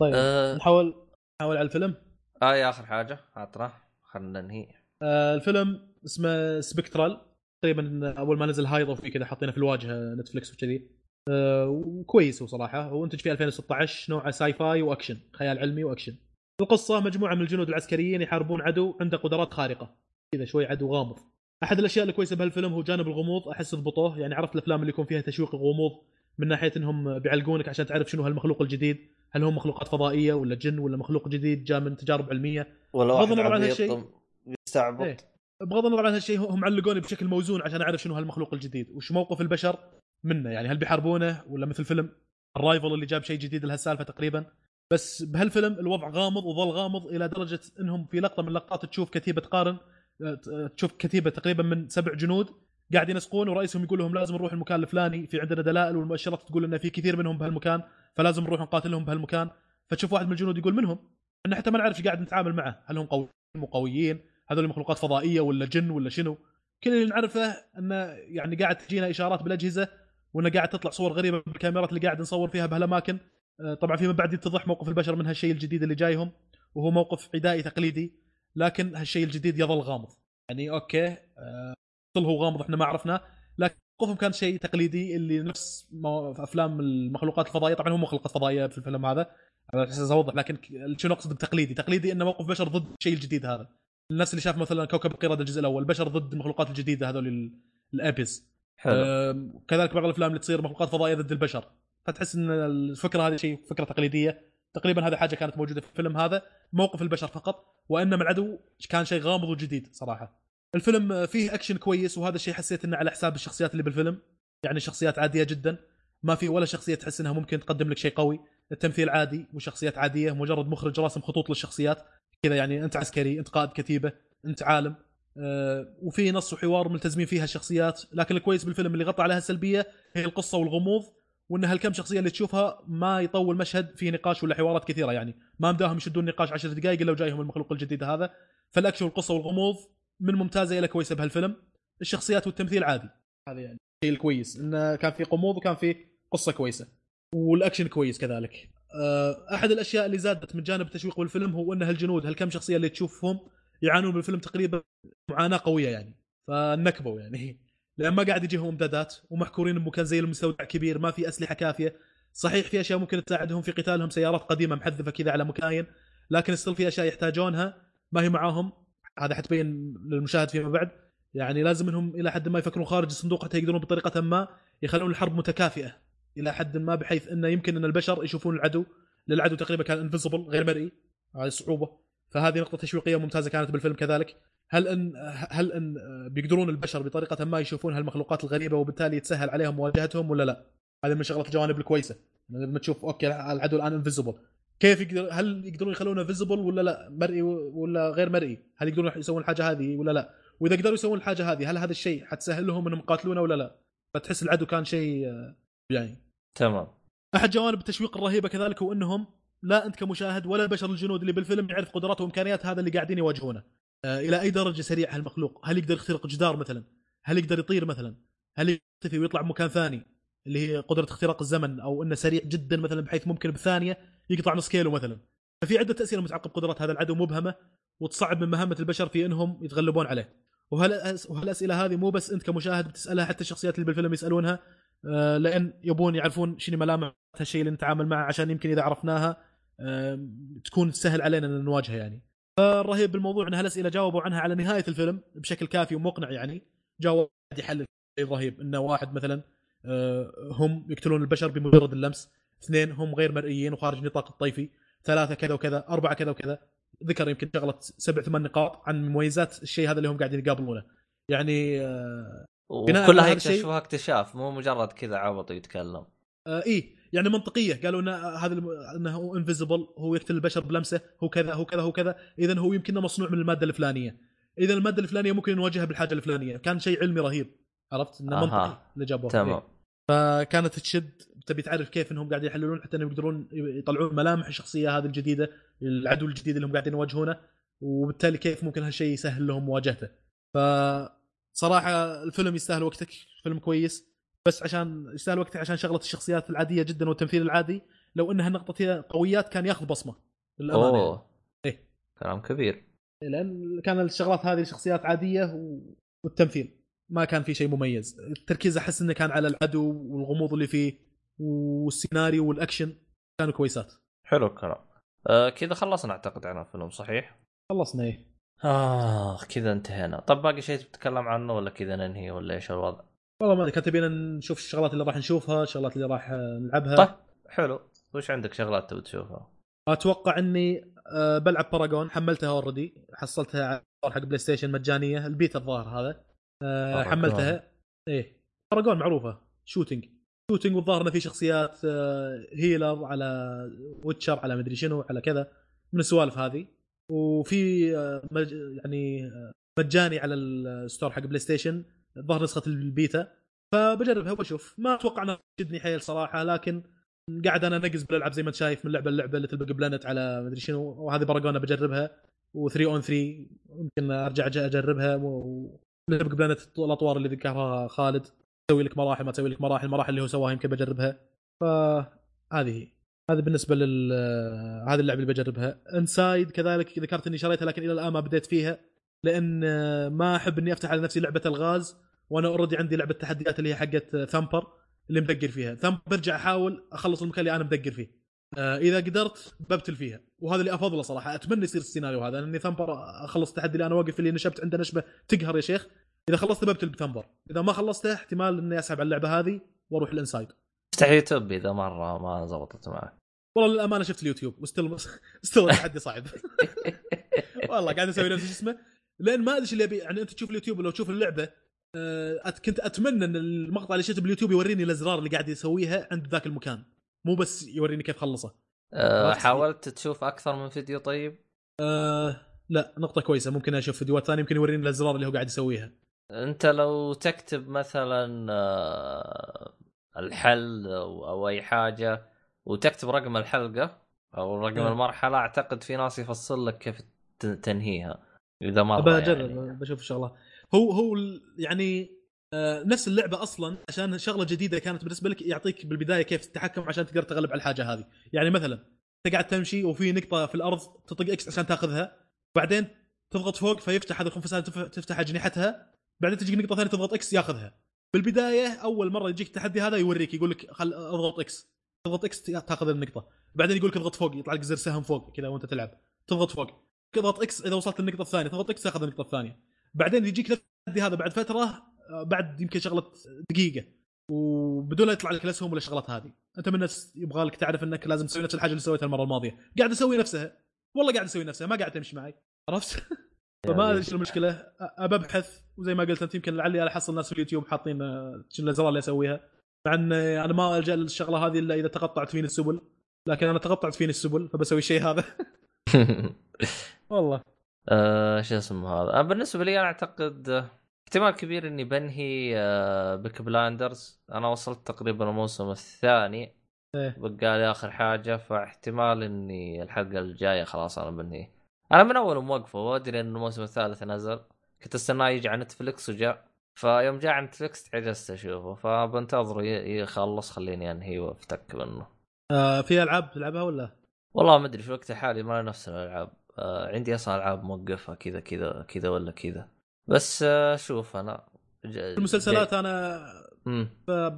طيب أه نحاول نحاول على الفيلم. آه يا آخر حاجة عطرة خلنا ننهي. آه الفيلم اسمه سبكترال، تقريبا أول ما نزل هايضو فيه كذا حطينا في الواجهة نتفليكس وكذي. آه وكويس وصراحة، وانتج في ألفين وستة عشر، نوعه ساي فاي وأكشن، خيال علمي وأكشن. القصة مجموعة من الجنود العسكريين يحاربون عدو عنده قدرات خارقة كذا، شوي عدو غامض. أحد الأشياء الكويسة بهالفيلم هو جانب الغموض، أحس ضبطوه. يعني عرفت الأفلام اللي يكون فيها تشويق غموض من ناحية إنهم بيعلقونك عشان تعرف شنو هالمخلوق الجديد، هل هم مخلوقات فضائيه ولا جن ولا مخلوق جديد جاء من تجارب علميه. بغض النظر عن هالشيء يستعبط ايه. بغض النظر عن هالشيء هم علقوني بشكل موزون عشان اعرف شنو هالمخلوق الجديد وش موقف البشر منه، يعني هل بيحاربونه ولا مثل فيلم الرايفل اللي جاب شيء جديد لهالسالفه تقريبا. بس بهالفيلم الوضع غامض وظل غامض الى درجه انهم في لقطه من اللقطات تشوف كتيبه قارن، تشوف كتيبه تقريبا من سبع جنود قاعدين يسقون، ورئيسهم يقول لهم لازم نروح المكان الفلاني، في عندنا دلائل والمؤشرات تقول لنا في كثير منهم بهالمكان فلازم نروح نقاتلهم بهالمكان. فتشوف واحد من الجنود يقول منهم ان حتى ما نعرف ايش قاعد نتعامل معه، هل هم قويين مو قويين، هذول مخلوقات فضائيه ولا جن ولا شنو. كل اللي نعرفه انه يعني قاعد تجينا اشارات بالاجهزه، وانه قاعد تطلع صور غريبه بالكاميرات اللي قاعد نصور فيها بهالاماكن. طبعا فيما بعد يتضح موقف البشر من هالشيء الجديد اللي جايهم، وهو موقف عدائي تقليدي، لكن هالشيء الجديد يظل غامض. يعني اوكي هو غامض احنا ما عرفنا، لكن موقفهم كان شيء تقليدي اللي نفس ما في افلام المخلوقات الفضائيه. طبعا هم مخلوقات فضائيه في الفيلم هذا على اساس اوضح، لكن شنو اقصد بتقليدي؟ تقليدي انه موقف بشر ضد الشيء الجديد هذا. الناس اللي شاف مثلا كوكب القراد الجزء الاول، بشر ضد المخلوقات الجديده هذول الابيز. أه كذلك بعض الافلام اللي تصير مخلوقات فضائيه ضد البشر، فتحس ان الفكره هذه شيء فكره تقليديه تقريبا. هذا حاجه كانت موجوده في الفيلم هذا، موقف البشر فقط، وانما العدو كان شيء غامض وجديد صراحه. الفيلم فيه اكشن كويس، وهذا الشيء حسيت انه على حساب الشخصيات اللي بالفيلم. يعني شخصيات عاديه جدا، ما في ولا شخصيه تحس انها ممكن تقدم لك شيء قوي. التمثيل عادي وشخصيات عاديه، مجرد مخرج راسم خطوط للشخصيات كذا. يعني انت عسكري، انت قائد كتيبه، انت عالم، أه وفي نص وحوار ملتزمين فيها الشخصيات. لكن الكويس بالفيلم اللي غطى عليها السلبيه هي القصه والغموض، وان هالكم شخصيه اللي تشوفها ما يطول مشهد فيه نقاش ولا حوارات كثيره. يعني ما مداهم يشدون نقاش عشر دقائق لو جايهم المخلوق الجديد هذا. فالاكشن والقصه والغموض من ممتازه الى كويسه بهالفيلم. الشخصيات والتمثيل عادي، هذا يعني شيء الكويس انه كان في غموض وكان في قصه كويسه والاكشن كويس كذلك. احد الاشياء اللي زادت من جانب التشويق بالفيلم هو ان هالجنود هالكم شخصيه اللي تشوفهم يعانون بالفيلم تقريبا معاناه قويه يعني، فنكبوا يعني لان ما قاعد يجيهم امدادات ومحكورين بمكان زي المستودع كبير، ما في اسلحه كافيه. صحيح في اشياء ممكن تساعدهم في قتالهم، سيارات قديمه محذفه كذا على مكاين، لكن استل في اشياء يحتاجونها ما هي معاهم. هذا حتبين للمشاهد فيما بعد. يعني لازم انهم الى حد ما يفكرون خارج الصندوق حتى يقدرون بطريقه ما يخلون الحرب متكافئه، الى حد ما، بحيث انه يمكن ان البشر يشوفون العدو، للعدو تقريبا كان انفيزبل غير مرئي، هذه صعوبه. فهذه نقطه تشويقيه ممتازه كانت بالفيلم كذلك. هل ان هل ان بيقدرون البشر بطريقه ما يشوفون هالمخلوقات الغريبه وبالتالي يتسهل عليهم مواجهتهم ولا لا؟ هذه من شغلات الجوانب الكويسه لما يعني تشوف اوكي العدو الان انفيزبل، كيف يقدر، هل يقدرون يخلونه فيزبل ولا لا، مرئي ولا غير مرئي، هل يقدرون يسوون الحاجه هذه ولا لا، واذا قدروا يسوون الحاجه هذه هل هذا الشيء حتسهل لهم انهم يقاتلونه ولا لا؟ فتحس العدو كان شيء يعني تمام. احد جوانب التشويق الرهيبه كذلك هو انهم لا انت كمشاهد ولا البشر الجنود اللي بالفيلم يعرف قدراته وامكانيات هذا اللي قاعدين يواجهونه. آه الى اي درجه سريع هالمخلوق، هل يقدر يخترق جدار مثلا، هل يقدر يطير مثلا، هل يختفي ويطلع مكان ثاني اللي هي قدره اختراق الزمن، او انه سريع جدا مثلا بحيث ممكن بثانيه يقطع نص كيلو مثلا. ففي عده تاثير متعقب قدرات هذا العدو مبهمه وتصعب من مهمه البشر في انهم يتغلبون عليه. وهالاسئله هذه مو بس انت كمشاهد بتسالها، حتى الشخصيات اللي بالفيلم يسالونها لان يبون يعرفون شنو ملامح هالشيء اللي نتعامل معه، عشان يمكن اذا عرفناها تكون سهل علينا ان نواجهه يعني. فالرهيب بالموضوع ان هالاسئله جاوبوا عنها على نهايه الفيلم بشكل كافي ومقنع يعني. جاوب يحل الرهيب انه واحد مثلا هم يقتلون البشر بمجرد اللمس، اثنين هم غير مرئيين وخارج نطاق الطيفي، ثلاثه كذا وكذا، اربعه كذا وكذا. ذكر يمكن شغله سبع ثمان نقاط عن مميزات الشيء هذا اللي هم قاعدين يقابلونه يعني. وكلها اكتشفوها اكتشاف، مو مجرد كذا عبط يتكلم. آه ايه يعني منطقيه، قالوا ان هذا الم... انه انفيزبل، هو يقتل البشر بلمسه، هو كذا هو كذا هو كذا، اذا هو يمكننا مصنوع من الماده الفلانيه، اذا الماده الفلانيه ممكن نواجهها بالحاجه الفلانيه. كان شيء علمي رهيب، عرفت انه منطقي اللي جابوه تمام. فكانت تشد، تبي تعرف كيف انهم قاعدين يحللون حتى انهم يقدرون يطلعون ملامح الشخصيه هذه الجديده، العدو الجديد اللي هم قاعدين يواجهونه، وبالتالي كيف ممكن هالشيء يسهل لهم مواجهته. فصراحه الفيلم يستاهل وقتك، فيلم كويس، بس عشان يستاهل وقتك عشان شغله الشخصيات العاديه جدا والتمثيل العادي، لو انها نقطه قويات كان ياخذ بصمه للامانه. اوه ايه كلام كبير، لان كان الشغلات هذه شخصيات عاديه والتمثيل ما كان في شيء مميز. التركيز احس انه كان على العدو والغموض اللي فيه، والسيناريو والاكشن كانوا كويسات. حلو الكلام. آه كذا خلصنا اعتقد عن الفيلم صحيح؟ خلصنا ايه. اه كذا انتهينا. طب باقي شيء تتكلم عنه ولا كذا ننهي ولا ايش الوضع؟ والله ما كاتبين نشوف الشغلات اللي راح نشوفها، الشغلات اللي راح نلعبها. طيب حلو، وش عندك شغلات تبي تشوفها؟ اتوقع اني أه بلعب باراجون، حملتها اوريدي، حصلتها على حق بلاي ستيشن مجانيه، البيتا الظاهر هذا أه حملتها. ايه باراجون معروفه، شوتينج شوتينج، والظاهر انه في شخصيات هيلر على ويتشر على مدري شنو على كذا من السوالف هذه، وفي مج... يعني مجاني على الستور حق بلاي ستيشن ظهر نسخه البيتا، فبجربها واشوف. ما اتوقع انها تشدني حيل صراحه، لكن قاعد انا نقز بالالعاب زي ما انت شايف من لعبه للعبه، اللي تلبق بلانت على مدري شنو، وهذه باراجون بجربها، و3 اون ثلاثة يمكن ارجع اجربها، و لعبك بلانت الأطوار اللي ذكرها خالد، تسوي لك مراحل ما تسوي لك مراحل، المراحل اللي هو سواها يمكن بجربها. فهذه هذا بالنسبة لل هذه اللعبة اللي بجربها. انسايد كذلك ذكرت إني شريتها، لكن إلى الآن ما بديت فيها، لأن ما أحب إني أفتح على نفسي لعبة الغاز، وأنا أردي عندي لعبة تحديات اللي هي حقت ثامبر اللي مدقر فيها. ثامبر برجع أحاول أخلص المكان اللي أنا مدقر فيه، إذا قدرت ببتل فيها، وهذا اللي أفضله صراحة. أتمنى يصير السيناريو هذا، لأنني ثمبر أخلص التحدي اللي أنا واقف اللي نشبت عنده نشبة تقهر يا شيخ، إذا خلصت ببتل بثمبر، إذا ما خلصته احتمال إني أسحب على اللعبة هذه وأروح الإنسايد. افتح يوتيوب إذا مرة ما زبطت معك. والله للأمانة شفت اليوتيوب واستل استل التحدي صعب. والله قاعد أسوي نفس جسمه، لأن ما أدري اللي أبي يعني. أنت تشوف اليوتيوب لو تشوف اللعبة، كنت أتمنى إن المقطع اللي شفته باليوتيوب يوريني الأزرار اللي قاعد يسويها عند ذاك المكان، مو بس يوريني كيف خلصه. أه حاولت تشوف اكثر من فيديو؟ طيب أه لا، نقطه كويسه، ممكن اشوف فيديوهات ثانيه يمكن يوريني الازرار اللي هو قاعد يسويها. انت لو تكتب مثلا الحل او اي حاجه وتكتب رقم الحلقه او رقم أه. المرحله، اعتقد في ناس يفصل لك كيف تنهيها. اذا ما بجرب يعني. بشوف شغله هو هو يعني نفس اللعبه اصلا، عشان شغله جديده كانت بالنسبه لك، يعطيك بالبدايه كيف تتحكم عشان تقدر تغلب على الحاجه هذه. يعني مثلا انت قاعد تمشي وفي نقطه في الارض، تطق اكس عشان تاخذها، بعدين تضغط فوق فيفتح هذه القنفسات تفتح اجنحتها، بعدين تجي نقطه ثانيه تضغط اكس ياخذها. بالبدايه اول مره يجيك التحدي هذا يوريك يقول لك خل اضغط اكس، تضغط اكس تاخذ النقطه، بعدين يقول لك اضغط فوق، يطلع لك زر سهم فوق كذا وانت تلعب، تضغط فوق تضغط اكس اذا وصلت للنقطه الثانيه، تضغط اكس تاخذ النقطه الثانيه. بعدين يجيك التحدي هذا بعد فتره، بعد يمكن شغله دقيقه، وبدون لا يطلع لك لا سهم ولا شغلات هذه. انت من الناس يبغى لك تعرف انك لازم تسوي نفس الحاجه اللي سويتها المره الماضيه، قاعد اسوي نفسها والله، قاعد اسوي نفسها، ما قاعد تمشي معي، عرفت؟ فما ادري شو المشكله، ابحث وزي ما قلت انت يمكن لعلي احصل ناس في اليوتيوب حاطين الازرار اللي اسويها، مع ان انا ما الجا للشغله هذه الا اذا تقطعت فيني السبل، لكن انا تقطعت فيني السبل فبسوي شيء هذا. والله آه شو اسمه هذا. بالنسبه لي انا اعتقد احتمال كبير اني بنهي بيك بلاندرز، انا وصلت تقريبا الموسم الثاني إيه؟ بقى لي اخر حاجه، فاحتمال اني الحلقه الجايه خلاص انا بنهي. انا من اول موقفه وادري انه الموسم الثالث نزل، كنت استناه يجي على نتفلكس وجاء، فيوم جاء على نتفلكس عجزت اشوفه، فبنتظره يخلص خليني انهي وافتك منه. آه في العاب تلعبها ولا؟ والله ما ادري في وقت حالي ما نفس الالعاب، آه عندي اصلا العاب موقفه كذا كذا كذا ولا كذا، بس شوف انا المسلسلات جاي. انا مم.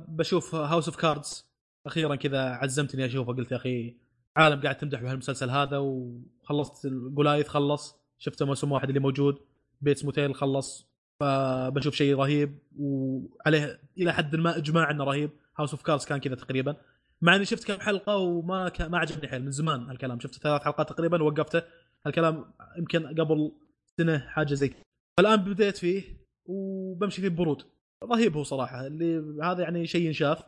بشوف هاوس اوف كاردز اخيرا كذا عزمتني اشوفه، قلت يا اخي عالم قاعد تمدح بهالمسلسل هذا، وخلصت الجولايث خلص شفته موسم واحد اللي موجود، بيتس موتيل خلص، فبشوف شيء رهيب وعليه الى حد ما اجماع انه رهيب. هاوس اوف كاردز كان كذا تقريبا، مع اني شفت كم حلقه وما ك... ما عجبني حيل من زمان هالكلام، شفت ثلاث حلقات تقريبا وقفته، هالكلام يمكن قبل سنه حاجه زي كده. الآن بديت فيه وبمشي فيه برود رهيب، هو صراحة اللي هذا يعني شيء ينشاف،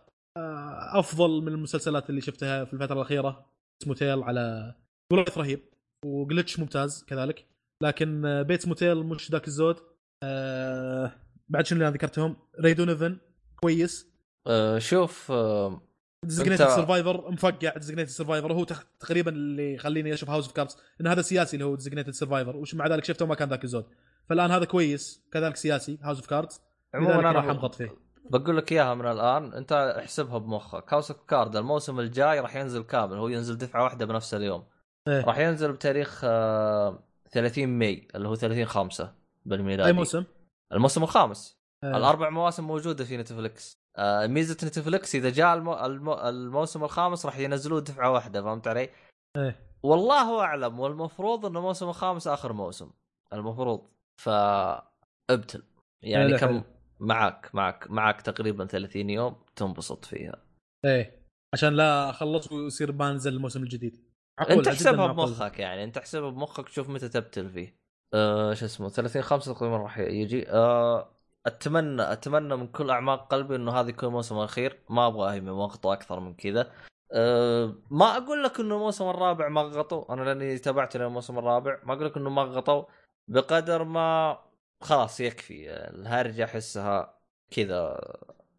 أفضل من المسلسلات اللي شفتها في الفترة الأخيرة. بيتس موتيل على جولايث رهيب، وجلتش ممتاز كذلك، لكن بيتس موتيل مش ذاك الزود. أه بعد شنو اللي أنا ذكرتهم؟ ريدونيفن كويس. أه شوف ديزغنيتد سيرفايفر مفقع، ديزغنيتد سيرفايفر هو تقريبا اللي خليني أشوف هاوس اوف كاردز إن هذا سياسي اللي هو ديزغنيتد سيرفايفر، وش مع ذلك شفته ما كان ذاك الزود، فالآن هذا كويس كذلك سياسي هاوس اوف كاردز. عموما انا راح امغط فيه، بقول لك اياها من الان، انت احسبها بمخك. هاوس اوف كارد الموسم الجاي راح ينزل كامل، هو ينزل دفعه واحده بنفس اليوم، إيه؟ راح ينزل بتاريخ ثلاثين مايو اللي هو ثلاثين خمسة بالميلادي. اي موسم؟ الموسم الخامس. إيه؟ الاربع مواسم موجوده في نتفليكس، ميزه نتفليكس اذا جاء المو... المو... الموسم الخامس راح ينزلوه دفعه واحده، فهمت علي؟ إيه؟ والله اعلم، والمفروض انه الموسم الخامس اخر موسم المفروض، فابتل يعني كم معك معك معك تقريبا ثلاثين يوم تنبسط فيها، ايه عشان لا اخلص ويصير بانزل الموسم الجديد. انت حسبها بمخك، يعني انت حسبها بمخك، شوف متى تبتل فيه. أه شو اسمه ثلاثين خمسة تقريبا راح يجي. أه اتمنى اتمنى من كل اعماق قلبي انه هذا يكون الموسم الاخير، ما ابغى اهمي مغطى اكثر من كذا. أه ما اقول لك انه الموسم الرابع ما غطوا، انا لاني تابعت الموسم الرابع، ما اقول لك انه ما غطوا بقدر ما خلاص يكفي الهرجة، أحسها كذا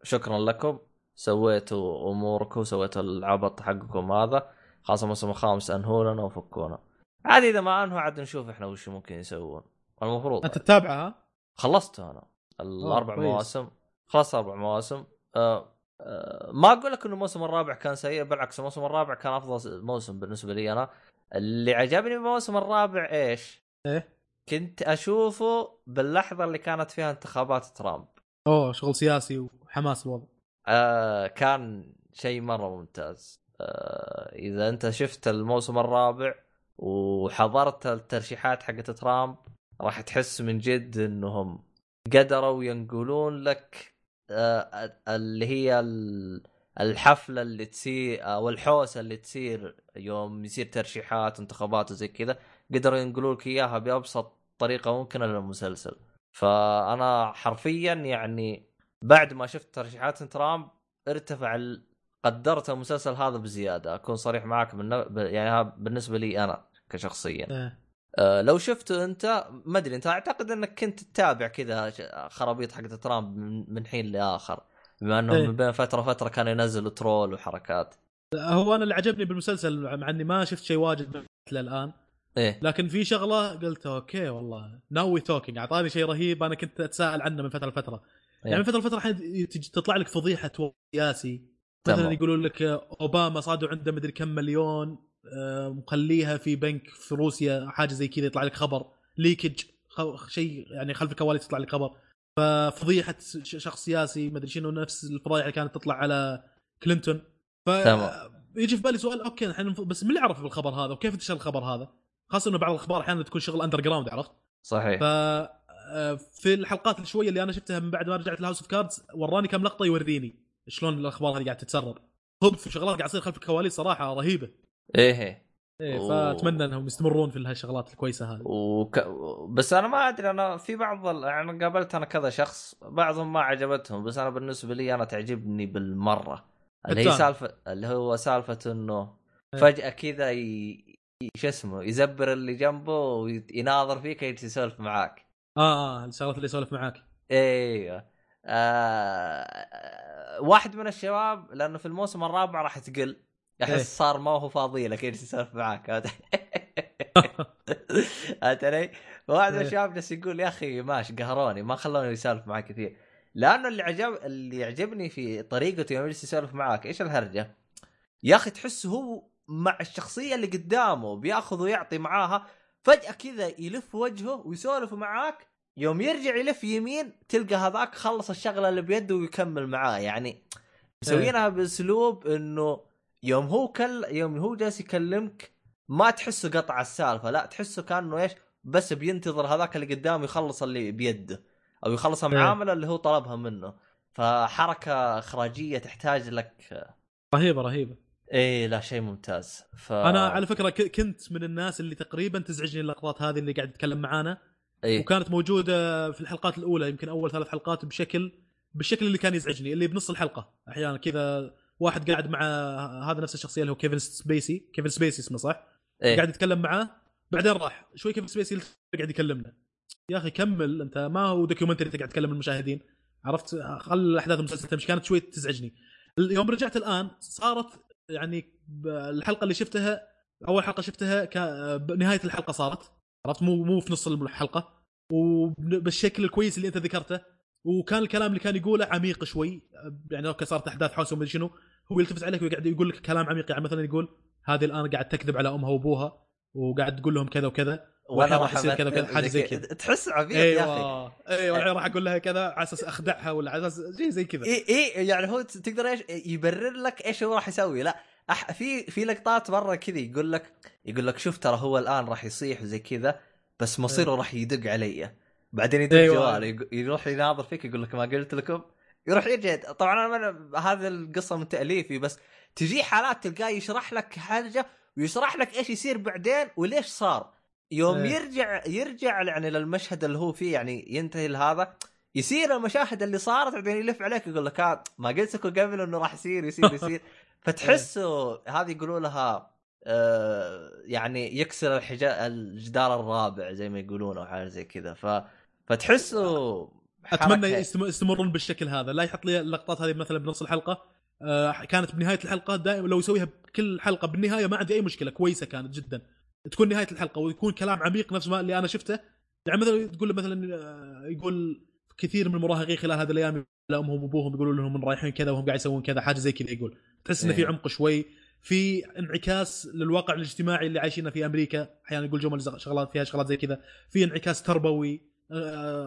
شكرا لكم، سويتوا أموركم، سويتوا العبط حقكم هذا، خاصة موسم خامس أنهونا وفكونا عادي، إذا ما أنهوا عاد نشوف إحنا وش ممكن يسوون. المفروض أنت تتابعها؟ خلصتها أنا الأربع مواسم، خلاص أربع مواسم. أه أه ما أقول لك إنه الموسم الرابع كان سيء، بالعكس الموسم الرابع كان أفضل موسم بالنسبة لي. أنا اللي عجبني بالموسم الرابع إيش؟ إيه؟ كنت أشوفه باللحظة اللي كانت فيها انتخابات ترامب، أوه شغل سياسي وحماس الوضع، آه كان شيء مرة ممتاز. آه إذا أنت شفت الموسم الرابع وحضرت الترشيحات حقت ترامب راح تحس من جد أنهم قدروا ينقلون لك آه اللي هي الحفلة اللي تصير أو الحوسة اللي تصير يوم يصير ترشيحات انتخابات وزي كذا، قدروا ينقلوا لك اياها بابسط طريقه ممكنه للمسلسل. فانا حرفيا يعني بعد ما شفت ترشيحات ترامب ارتفع ال... قدرت المسلسل هذا بزياده، اكون صريح معك من... يعني بالنسبه لي انا كشخصيا أه. أه لو شفته انت ما ادري، انت اعتقد انك كنت تتابع كذا خرابيط حق ترامب من حين لاخر، بما انه أه. من بين فتره فتره كانوا ينزلوا ترول وحركات. هو انا اللي عجبني بالمسلسل مع اني ما شفت شيء واجد للان إيه؟ لكن في شغله قلت اوكي والله ناوي توكينج اعطاني شيء رهيب، انا كنت اتساءل عنه من فتره لفتره إيه؟ يعني من فتره لفتره حين تطلع لك فضيحه سياسي، مثلا يقولون لك اوباما صادوا عنده مدري كم مليون مخليها في بنك في روسيا حاجه زي كذا، يطلع لك خبر ليكج شيء يعني خلف الكواليس، يطلع لك خبر ففضيحه شخص سياسي ما ادري شنو، نفس الفضايح اللي كانت تطلع على كلينتون. ف يجي في بالي سؤال اوكي الحين بس من اللي عرف بالخبر هذا وكيف انتشر الخبر هذا، خاصة إنه بعض الأخبار أحيانًا تكون شغل أندر جراوند، عرفت؟ صحيح. فاا في الحلقات الشوية اللي أنا شفتها من بعد ما رجعت لهاوس اوف كاردز وراني كم لقطة يوريني شلون الاخبار هذه قاعده تتسرب خبث في شغلات قاعده تصير خلف الكواليس صراحه رهيبه. ايه ايه و... فاتمنى انهم يستمرون في هالشغلات الكويسه هذه وك... بس انا ما ادري، انا في بعض ال... يعني قابلت انا كذا شخص بعضهم ما عجبتهم، بس انا بالنسبه لي انا تعجبني بالمره اللي هي سالفه اللي هو سالفه انه إيه. فجاه كذا ي... ايش اسمه يزبر اللي جنبه ويناظر فيك يسولف معاك. اه اه الشغلات اللي يسولف معاك ايوه. آه... واحد من الشباب لانه في الموسم الرابع راح تقل احس إيه؟ صار ما هو فاضي لك يسولف معاك اتري واحد من الشباب جالس يقول يا اخي ماش قهروني ما خلوني يسولف معاك كثير، لانه اللي عجب اللي يعجبني في طريقته يوم يجلس يسولف معاك ايش الهرجه يا اخي، تحس هو مع الشخصيه اللي قدامه بياخذ ويعطي معاها، فجاه كذا يلف وجهه ويسولف معاك، يوم يرجع يلف يمين تلقى هذاك خلص الشغله اللي بيده ويكمل معاه. يعني مسوينها باسلوب انه يوم هو كل يوم هو جالس يكلمك ما تحسه قطع السالفه، لا تحسه كانه ايش بس بينتظر هذاك اللي قدامه يخلص اللي بيده او يخلص المعامله اللي هو طلبها منه. فحركه اخراجيه تحتاج لك رهيبه رهيبه ايه لا شيء ممتاز. ف... انا على فكره كنت من الناس اللي تقريبا تزعجني اللقطات هذه اللي قاعد تتكلم معانا إيه؟ وكانت موجوده في الحلقات الاولى يمكن اول ثلاث حلقات بشكل بالشكل اللي كان يزعجني، اللي بنص الحلقه احيانا كذا واحد قاعد مع هذا نفس الشخصيه اللي هو كيفن سبيسي كيفن سبيسي اسمه صح إيه؟ قاعد يتكلم معاه بعدين راح شوي كيفن سبيسي قاعد يكلمنا يا اخي كمل انت ما هو دوكيومنتري انت قاعد تكلم المشاهدين عرفت، خل احداث المسلسل تمشي. كانت شوي تزعجني. اليوم رجعت الان صارت يعني الحلقه اللي شفتها اول حلقه شفتها نهايه الحلقه صارت عرفت مو مو في نص الحلقه وبالشكل الكويس اللي انت ذكرته، وكان الكلام اللي كان يقوله عميق شوي يعني اوكي صارت احداث حوسه وما شنو هو يلتفت عليك ويقعد يقول لك كلام عميق، يعني مثلا يقول هذه الان قاعد تكذب على امها وابوها وقاعد تقول لهم كذا وكذا وانا راح يصير كذا وكذا حاجه زي كذا تحس عبيط أيوة. يا اخي ايوه راح اقول لها كذا على اساس اخدعها ولا على اساس شيء زي كذا اي اي يعني هو تقدر ايش يبرر لك ايش هو راح يسوي. لا أح... في في لقطات مره كذا يقول لك يقول لك شوف ترى هو الان راح يصيح وزي كذا بس مصيره أيوة. راح يدق علي بعدين يدق أيوة. جوال يروح يناظر فيك يقول لك ما قلت لكم يروح يرجع. طبعا انا هذا القصه من تاليفي بس تجي حالات تلقاه يشرح لك حاجه ويشرح لك ايش يصير بعدين وليش صار يوم إيه. يرجع يرجع يعني للمشهد اللي هو فيه يعني ينتهي لهذا يصير المشاهد اللي صارت بعدين يلف عليك يقول لك آه ما قلت لكم قبل انه راح يصير يصير يصير فتحسه إيه. هذه يقولوا لها آه يعني يكسر الحجاب الجدار الرابع زي ما يقولون او حاجه زي كذا ف فتحسه اتمنى يستمرون بالشكل هذا لا يحط لي اللقطات هذه مثلا بنص الحلقه. آه كانت بنهايه الحلقه دائما لو يسويها بكل حلقه بالنهايه ما عندي اي مشكله كويسه كانت جدا تكون نهايه الحلقه ويكون كلام عميق نفس ما اللي انا شفته يعني مثلا تقول مثلا يقول كثير من المراهقين خلال هذه الايام لامهم وابوهم يقولوا لهم ان رايحين كذا وهم قاعد يسوون كذا حاجه زي كذا يقول تحس انه في عمق شوي في انعكاس للواقع الاجتماعي اللي عايشينه في امريكا احيانا يقول جمل شغلات فيها شغلات زي كذا في انعكاس تربوي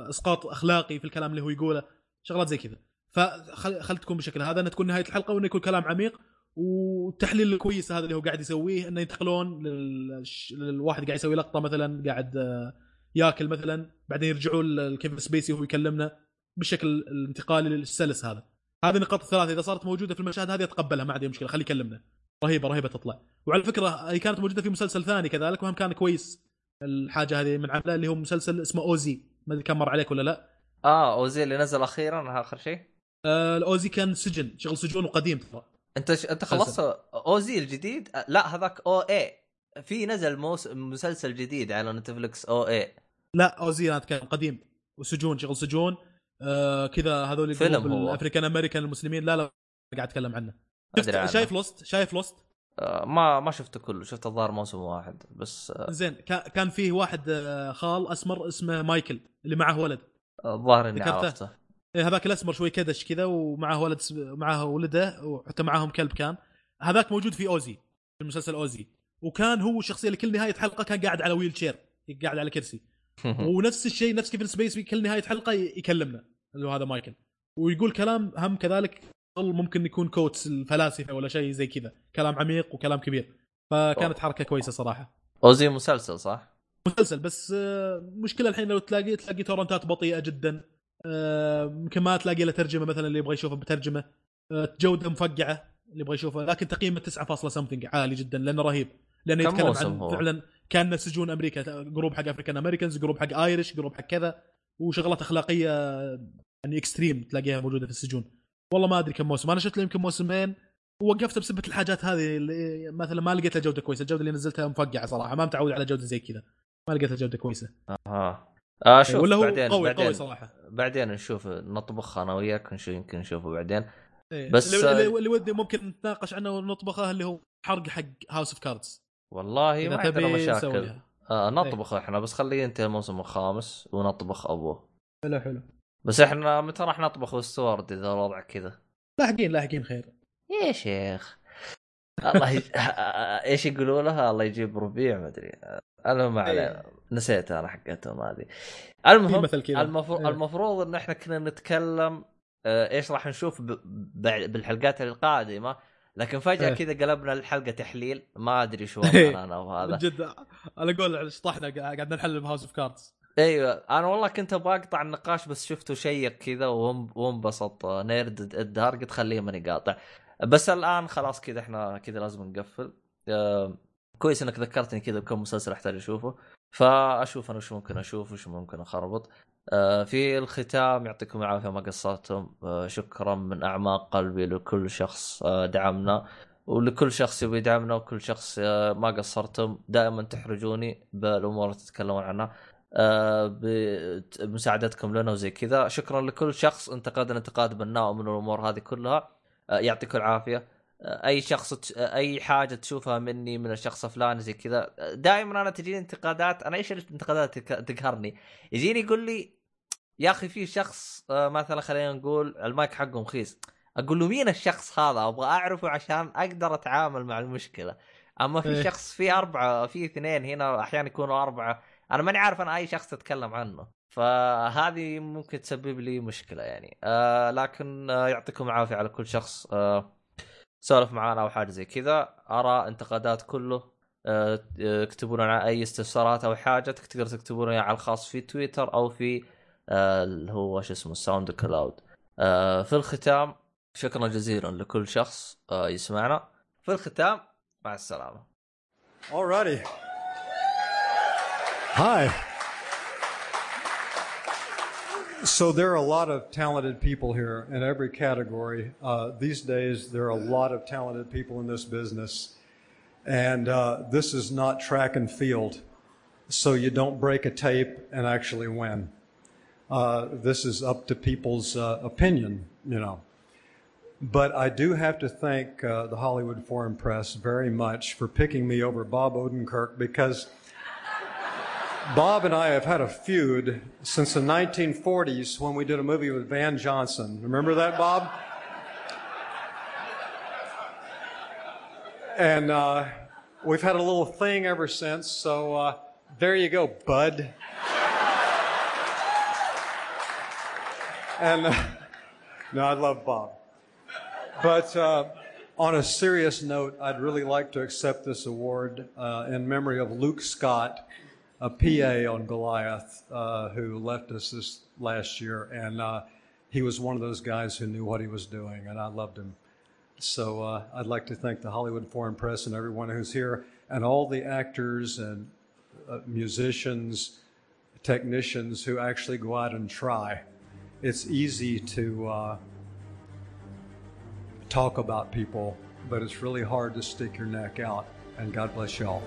اسقاط اخلاقي في الكلام اللي هو يقوله شغلات زي كذا فخلت تكون بشكل هذا ان تكون نهايه الحلقه وانه يكون كلام عميق والتحليل الكويس هذا اللي هو قاعد يسويه انه ينتقلون للش... للواحد قاعد يسوي لقطه مثلا قاعد ياكل مثلا بعدين يرجعوا لكيفن سبيسي وهو يكلمنا بالشكل الانتقالي للسلس هذا. هذه النقاط الثلاثه اذا صارت موجوده في المشاهد هذه اتقبلها ما عندي مشكله خليه يكلمنا رهيبه رهيبه تطلع. وعلى فكره هي كانت موجوده في مسلسل ثاني كذلك وهم كان كويس الحاجه هذه من عمله اللي هو مسلسل اسمه اوزي ما ادري كم مر عليك ولا لا. اه اوزي اللي نزل اخيرا اخر شيء آه الاوزي كان سجن شغل سجون وقديم ترى انت ش... انت خلصت اوزي الجديد؟ لا هذاك او اي في نزل موس... مسلسل جديد على نتفلكس او اي لا اوزي هذا كان قديم وسجون شغل سجون آه كذا هذول الافريكان امريكان المسلمين لا لا قاعد اتكلم عنه شفت... شايف لوست شايف لوست آه ما ما شفته كله شفت الظاهر موسم واحد بس آه... زين كان كان فيه واحد آه خال اسمر اسمه مايكل اللي معه ولد الظاهر اني عرفته هذاك الأسمر شوي كدش كذا ومعه ولد معه ولده وحتى معاهم كلب كان هذاك موجود في أوزي في المسلسل أوزي وكان هو الشخصية اللي كل نهاية حلقة كان قاعد على ويل شير قاعد على كرسي ونفس الشيء نفس كيفن سبيسي كل نهاية حلقة يكلمنا اللي هذا مايكل ويقول كلام هم كذلك ممكن يكون كوتس الفلاسفة ولا شيء زي كذا كلام عميق وكلام كبير فكانت حركة كويسة صراحة. أوزي مسلسل صح؟ مسلسل بس مشكلة الحين لو تلاقي تلاقي تورنتات بطيئة جدا يمكن أه ما تلاقي له ترجمه مثلا اللي يبغى يشوفه بترجمه جوده مفقعه اللي يبغى يشوفها، لكن تقييمه تسعة فاصلة سمثينج عالي جدا لانه رهيب، لانه يتكلم عن هو. فعلا كان سجون امريكا، جروب حق افريكان امريكانز، جروب حق ايريش، جروب حق كذا، وشغلات اخلاقيه يعني اكستريم تلاقيها موجوده في السجون. والله ما ادري كم موسم انا شفت له، يمكن موسمين، ووقفت بسبب الحاجات هذه اللي مثلا ما لقيت لها جوده كويسه. الجوده اللي نزلتها مفقعه صراحه، ما متعود على جوده زي كذا، ما لقيت لها جوده كويسه. اها آه شوف ولا هو بعدين قوي بعدين قوي صراحه، بعدين نشوف نطبخ انا وياك، نشوف يمكن نشوفه بعدين. إيه. بس اللي ودي ممكن نتناقش عنه ونطبخه اللي هو حرق حق هاوس اوف كاردز. والله ما عندنا مشاكل آه نطبخه احنا، بس خليه ينتهي الموسم الخامس ونطبخ ابوه. حلو حلو، بس احنا متى راح نطبخ بالسوارد اذا الوضع كذا؟ لاحقين لاحقين خير يا شيخ. الله ي... ايش يقولوا لها؟ الله يجيب ربيع ما ادري انا ما علينا، نسيت انا حقتهم هذه. المهم المفروض المفروض ان احنا كنا نتكلم ايش راح نشوف ب... ب... بالحلقات القادمه، لكن فجاه كذا قلبنا الحلقه تحليل، ما ادري شو وضعنا انا وهذا جد. انا اقول على شطحنا قاعدين نحل بهاوس اوف كاردز. ايوه انا والله كنت ابغى اقطع النقاش بس شفته شيق كذا وانبسط نيرد الدهر، قلت خليه ماني قاطع. بس الآن خلاص كذا احنا كذا لازم نقفل. أه كويس انك ذكرتني كذا بكم مسلسل احتاج اشوفه، فاشوف انا وش ممكن اشوف وش ممكن اخربط. أه في الختام يعطيكم العافيه ما قصرتم. أه شكرا من اعماق قلبي لكل شخص أه دعمنا، ولكل شخص يبي يدعمنا، وكل شخص أه ما قصرتم. دائما تحرجوني بالامور تتكلمون عنها أه بمساعدتكم لنا وزي كذا. شكرا لكل شخص انتقدنا انتقاد بناء من الامور هذه كلها. يعطيكم العافيه. اي شخص اي حاجه تشوفها مني من الشخص فلان زي كذا، دائما انا تجيني انتقادات. انا ايش الانتقادات تقهرني؟ يجيني يقول لي يا اخي في شخص مثلا خلينا نقول المايك حقه مخيس، اقول له مين الشخص هذا؟ ابغى اعرفه عشان اقدر اتعامل مع المشكله. اما في شخص في اربعه في اثنين هنا احيانا يكونوا اربعه، انا ماني عارف انا اي شخص تتكلم عنه، فهذه ممكن تسبب لي مشكلة يعني. آه لكن آه يعطيكم العافية على كل شخص آه سولف معانا أو حاجة زي كذا. أرى انتقادات كله آه اكتبونا على أي استفسارات أو حاجة، تقدر تكتبونا على الخاص في تويتر أو في آه اللي هو شو اسمه ساوند كلاود. آه في الختام شكرا جزيلا لكل شخص آه يسمعنا. في الختام مع السلامة. Alrighty. Hi. So there are a lot of talented people here in every category. Uh, these days, there are a lot of talented people in this business. And uh, this is not track and field. So you don't break a tape and actually win. Uh, this is up to people's uh, opinion, you know. But I do have to thank uh, the Hollywood Foreign Press very much for picking me over Bob Odenkirk, because Bob and I have had a feud since the nineteen forties when we did a movie with Van Johnson. Remember that, Bob? And uh, we've had a little thing ever since, so uh, there you go, bud. And, uh, no, I love Bob. But uh, on a serious note, I'd really like to accept this award uh, in memory of Luke Scott, a P A on Goliath, uh, who left us this last year. And uh, he was one of those guys who knew what he was doing, and I loved him. So uh, I'd like to thank the Hollywood Foreign Press and everyone who's here, and all the actors and uh, musicians, technicians who actually go out and try. It's easy to uh, talk about people, but it's really hard to stick your neck out. And God bless y'all.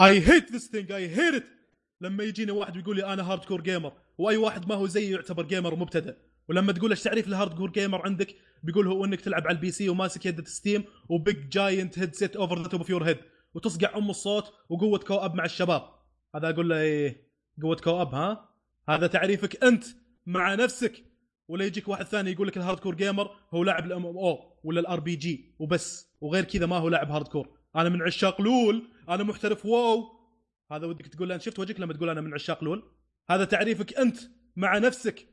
اي هيت ذيس ثينج اي هيت ات. لما يجيني واحد ويقول لي انا هارد كور جيمر، واي واحد ما هو زي يعتبر جيمر مبتدئ، ولما تقول ايش تعريف الهارد كور جيمر عندك بيقول هو انك تلعب على البي سي وماسك يدة ستيم وبيج جاينت هيدسيت اوفر ذا توب اوف يور هيد وتصقع ام الصوت وقوه كو اب مع الشباب. هذا اقول له ايه قوه كو اب؟ ها هذا تعريفك انت مع نفسك. ولا يجيك واحد ثاني يقول لك الهارد كور جيمر هو لاعب الام ام او ولا الار بي جي وبس، وغير كذا ما هو لاعب هارد كور. انا من عشاق لول، انا محترف واو. هذا ودك تقول له، شفت وجهك لما تقول انا من عشاق لول؟ هذا تعريفك انت مع نفسك.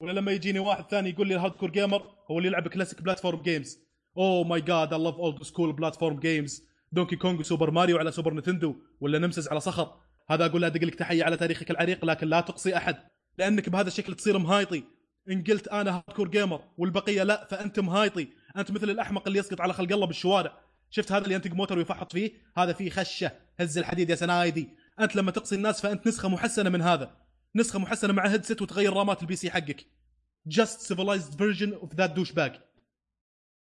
ولا لما يجيني واحد ثاني يقول لي الهارد كور جيمر هو اللي يلعب كلاسيك بلاتفورم جيمز، اوه ماي جاد اي لاف اولد سكول بلاتفورم جيمز، دونكي كونغ وسوبر ماريو على سوبر نتندو ولا نمسز على صخر. هذا اقول له ادق لك تحيه على تاريخك العريق لكن لا تقصي احد، لانك بهذا الشكل تصير مهايطي. ان قلت انا هارد كور جيمر والبقيه لا فانت مهايطي، انت مثل الاحمق اللي يسقط على خلق الله بالشوارع. شفت هذا اللي ينتق موتر ويفحط فيه؟ هذا فيه خشه، هز الحديد يا سنايدي. انت لما تقصي الناس فانت نسخه محسنه من هذا، نسخه محسنه مع هيدسيت وتغير رامات البي سي حقك. just civilized version of that douchebag.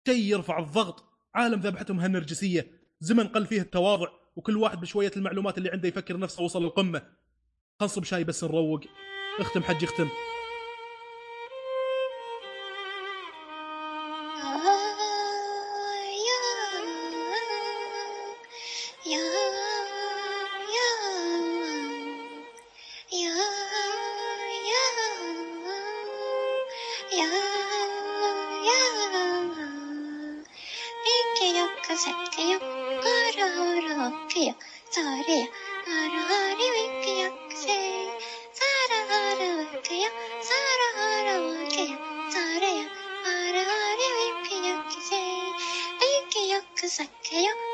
شيء يرفع الضغط. عالم ذبحتهم هالنرجسيه، زمن قل فيه التواضع وكل واحد بشويه المعلومات اللي عنده يفكر نفسه وصل للقمه. خنصب شاي بس نروق. اختم حجي اختم. It's like, hey,